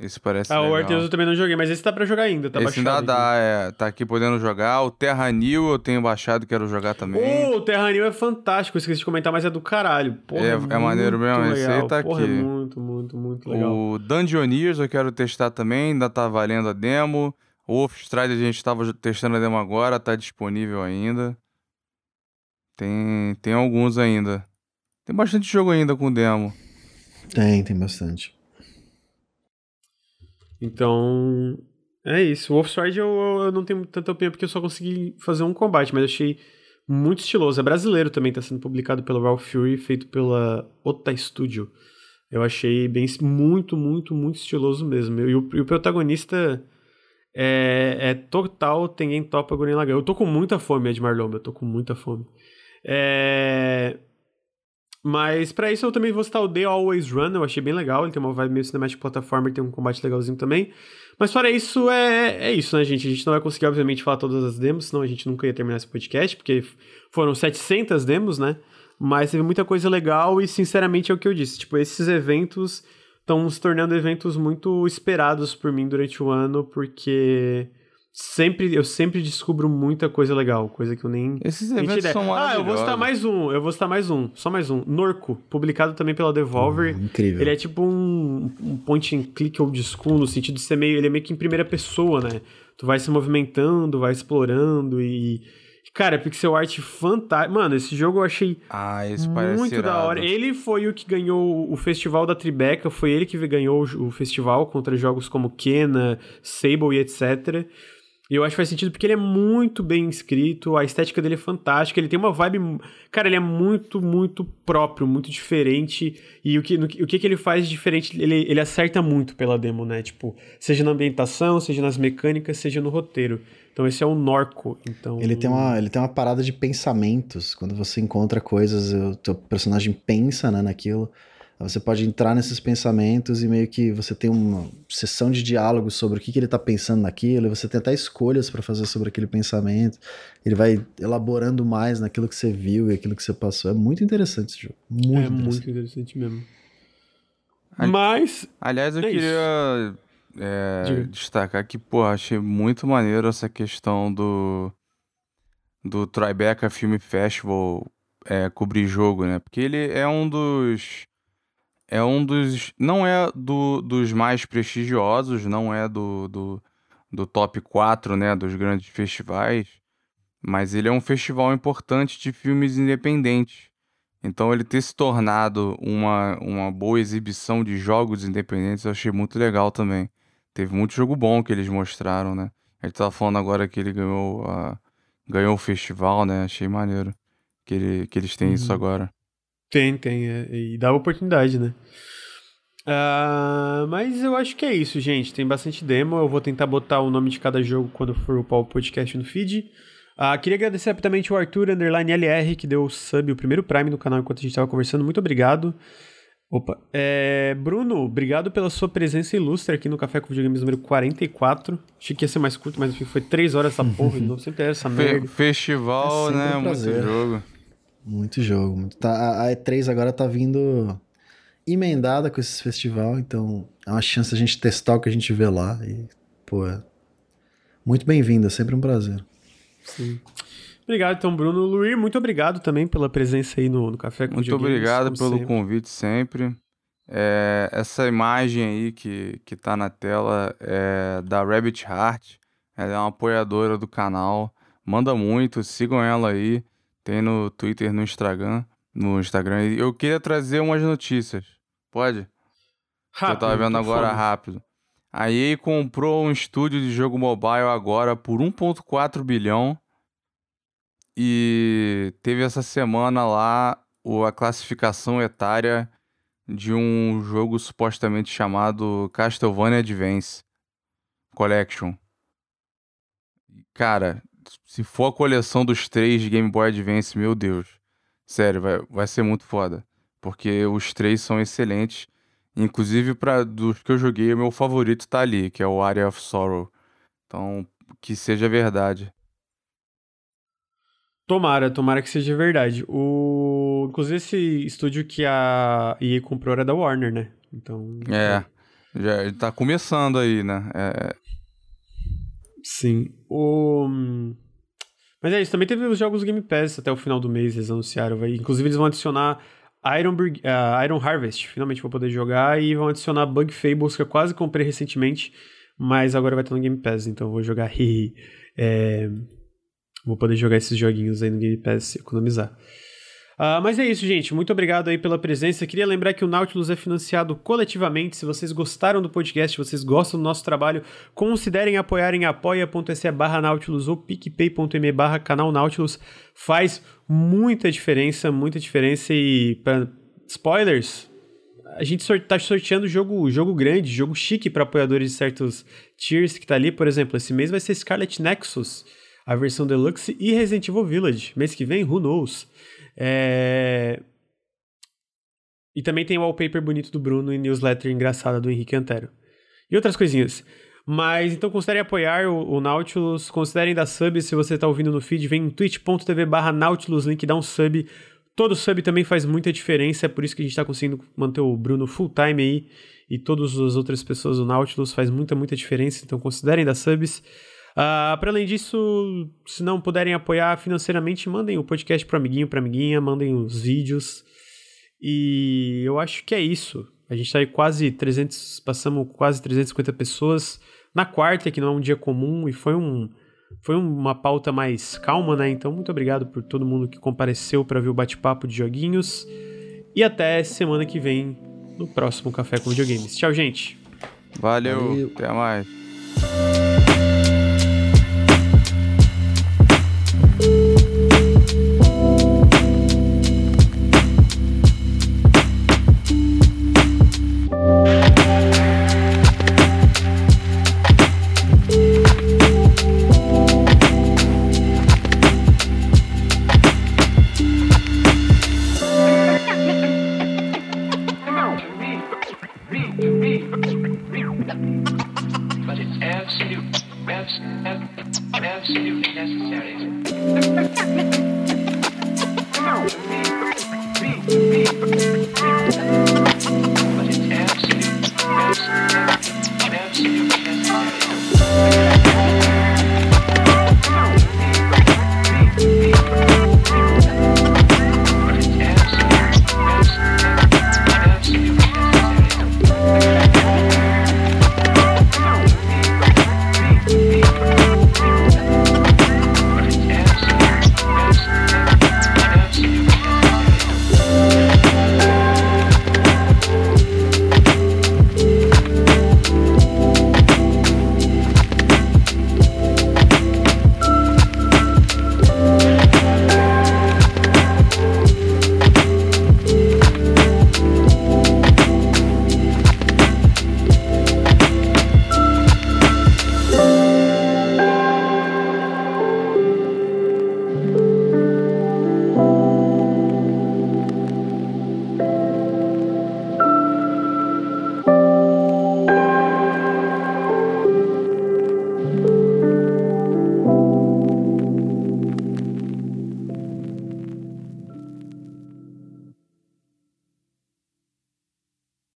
Esse parece ah, legal. Ah, o War Tales eu também não joguei, mas esse tá pra jogar ainda, tá esse baixado. Esse ainda dá, é, tá aqui podendo jogar. O Terra New eu tenho baixado, quero jogar também. Oh, o Terra New é fantástico, esqueci de comentar, mas é do caralho. Porra, é, é, é maneiro mesmo, legal. Esse aí tá Porra, aqui. É muito, muito, muito legal. O Dungeoneers eu quero testar também, ainda tá valendo a demo. O Wolfstride a gente tava testando a demo agora, tá disponível ainda. Tem, tem alguns ainda. Tem bastante jogo ainda com demo. Tem, tem bastante. Então, é isso. O Wolfstride eu, eu não tenho tanta opinião porque eu só consegui fazer um combate, mas achei muito estiloso. É brasileiro também, tá sendo publicado pela Raw Fury, feito pela Ota Studio. Eu achei bem, muito, muito, muito estiloso mesmo. E o, e o protagonista é, é total Tengen Toppa Gurren Lagann. Eu tô com muita fome, Edmar Lomba, eu tô com muita fome. É... Mas pra isso eu também vou citar o The Always Run, eu achei bem legal, ele tem uma vibe meio cinemática plataforma, ele tem um combate legalzinho também. Mas fora isso, é, é isso, né, gente? A gente não vai conseguir, obviamente, falar todas as demos, senão a gente nunca ia terminar esse podcast, porque foram setecentas demos, né? Mas teve muita coisa legal e, sinceramente, é o que eu disse. Tipo, esses eventos estão se tornando eventos muito esperados por mim durante o ano, porque... Sempre, eu sempre descubro muita coisa legal, coisa que eu nem... Esses eventos ideia. são Ah, eu vou citar mais um, eu vou citar mais um, só mais um. Norco, publicado também pela Devolver. Hum, incrível. Ele é tipo um, um point and click old school, no sentido de ser meio... Ele é meio que em primeira pessoa, né? Tu vai se movimentando, vai explorando e... Cara, pixel art fantástico. Mano, esse jogo eu achei ah, esse muito da hora. Irado. Ele foi o que ganhou o festival da Tribeca, foi ele que ganhou o festival contra jogos como Kena, Sable e etcétera, e eu acho que faz sentido porque ele é muito bem escrito, a estética dele é fantástica, ele tem uma vibe... Cara, ele é muito, muito próprio, muito diferente. E o que, no, o que, que ele faz de diferente, ele, ele acerta muito pela demo, né? Tipo, seja na ambientação, seja nas mecânicas, seja no roteiro. Então esse é o Norco. Então... Ele, tem uma, ele tem uma parada de pensamentos. Quando você encontra coisas, o teu personagem pensa, né, naquilo. Você pode entrar nesses pensamentos e meio que você tem uma sessão de diálogo sobre o que, que ele tá pensando naquilo, e você tem até escolhas para fazer sobre aquele pensamento. Ele vai elaborando mais naquilo que você viu e aquilo que você passou. É muito interessante esse jogo. Muito é interessante. muito interessante mesmo. Ali... Mas... Aliás, eu é queria é, destacar que, porra, achei muito maneiro essa questão do, do Tribeca Film Festival é, cobrir jogo, né? Porque ele é um dos... É um dos... Não é do, dos mais prestigiosos, não é do, do, do top quatro, né, dos grandes festivais, mas ele é um festival importante de filmes independentes. Então ele ter se tornado uma, uma boa exibição de jogos independentes eu achei muito legal também. Teve muito jogo bom que eles mostraram, né? A gente tava falando agora que ele ganhou, uh, ganhou o festival, né? Achei maneiro que, ele, que eles têm uhum. isso agora. Tem, tem. É, e dá oportunidade, né? Uh, mas eu acho que é isso, gente. Tem bastante demo. Eu vou tentar botar o nome de cada jogo quando for upar o podcast no feed. Uh, queria agradecer rapidamente o Arthur Underline L R, que deu o sub, o primeiro Prime no canal enquanto a gente estava conversando. Muito obrigado. Opa. É, Bruno, obrigado pela sua presença ilustre aqui no Café com Videogames número quarenta e quatro. Achei que ia ser mais curto, mas foi três horas essa porra. De novo, sempre era essa merda. Festival, é né? Um muito jogo. Muito jogo. Muito... Tá, a E três agora tá vindo emendada com esse festival, então é uma chance a gente testar o que a gente vê lá. E, pô, é muito bem-vindo, é sempre um prazer. Sim. Obrigado, então, Bruno. Luir, muito obrigado também pela presença aí no, no Café com Muito obrigado pelo sempre. convite sempre. É, essa imagem aí que, que tá na tela é da Rabbit Heart. Ela é uma apoiadora do canal. Manda muito, sigam ela aí. Tem no Twitter, no Instagram. No Instagram. Eu queria trazer umas notícias. Pode? Rápido, eu tava vendo agora fome. rápido. A E A comprou um estúdio de jogo mobile agora por um vírgula quatro bilhão. E teve essa semana lá a classificação etária de um jogo supostamente chamado Castlevania Advance Collection. Cara... Se for a coleção dos três de Game Boy Advance, meu Deus. Sério, vai, vai ser muito foda. Porque os três são excelentes. Inclusive, pra, dos que eu joguei, o meu favorito tá ali, que é o Area of Sorrow. Então, que seja verdade. Tomara, tomara que seja verdade. O... Inclusive, esse estúdio que a E A comprou era da Warner, né? Então... É, já tá começando aí, né? É... Sim. O... Mas é isso, também teve os jogos Game Pass até o final do mês, eles anunciaram. Vai... Inclusive eles vão adicionar Iron, Bur... uh, Iron Harvest, finalmente vou poder jogar, e vão adicionar Bug Fables, que eu quase comprei recentemente, mas agora vai estar no Game Pass, então eu vou jogar ri é... Vou poder jogar esses joguinhos aí no Game Pass e economizar. Uh, mas é isso, gente. Muito obrigado aí pela presença. Queria lembrar que o Nautilus é financiado coletivamente. Se vocês gostaram do podcast, se vocês gostam do nosso trabalho, considerem apoiar em apoia.se barra Nautilus ou picpay.me barra canal Nautilus. Faz muita diferença, muita diferença. E pra... spoilers, a gente sort... tá sorteando jogo, jogo grande, jogo chique para apoiadores de certos tiers que tá ali. Por exemplo, esse mês vai ser Scarlet Nexus, a versão Deluxe, e Resident Evil Village. Mês que vem, who knows? É... E também tem o wallpaper bonito do Bruno e newsletter engraçada do Henrique Antero. E outras coisinhas. Mas, então, considerem apoiar o, o Nautilus. Considerem dar sub. Se você está ouvindo no feed, vem em twitch.tv barra Nautilus. Link, dá um sub. Todo sub também faz muita diferença. É por isso que a gente está conseguindo manter o Bruno full time aí. E todas as outras pessoas do Nautilus. Faz muita, muita diferença. Então, considerem dar subs. Uh, para além disso, se não puderem apoiar financeiramente, mandem o podcast pro amiguinho, pra amiguinha, mandem os vídeos. E eu acho que é isso. A gente tá aí quase trezentos, passamos quase trezentas e cinquenta pessoas na quarta, que não é um dia comum, e foi, um, foi uma pauta mais calma, né? Então, muito obrigado por todo mundo que compareceu para ver o bate-papo de joguinhos. E até semana que vem, no próximo Café com Videogames. Tchau, gente! Valeu, Valeu. Até mais! Beep, beep, beep.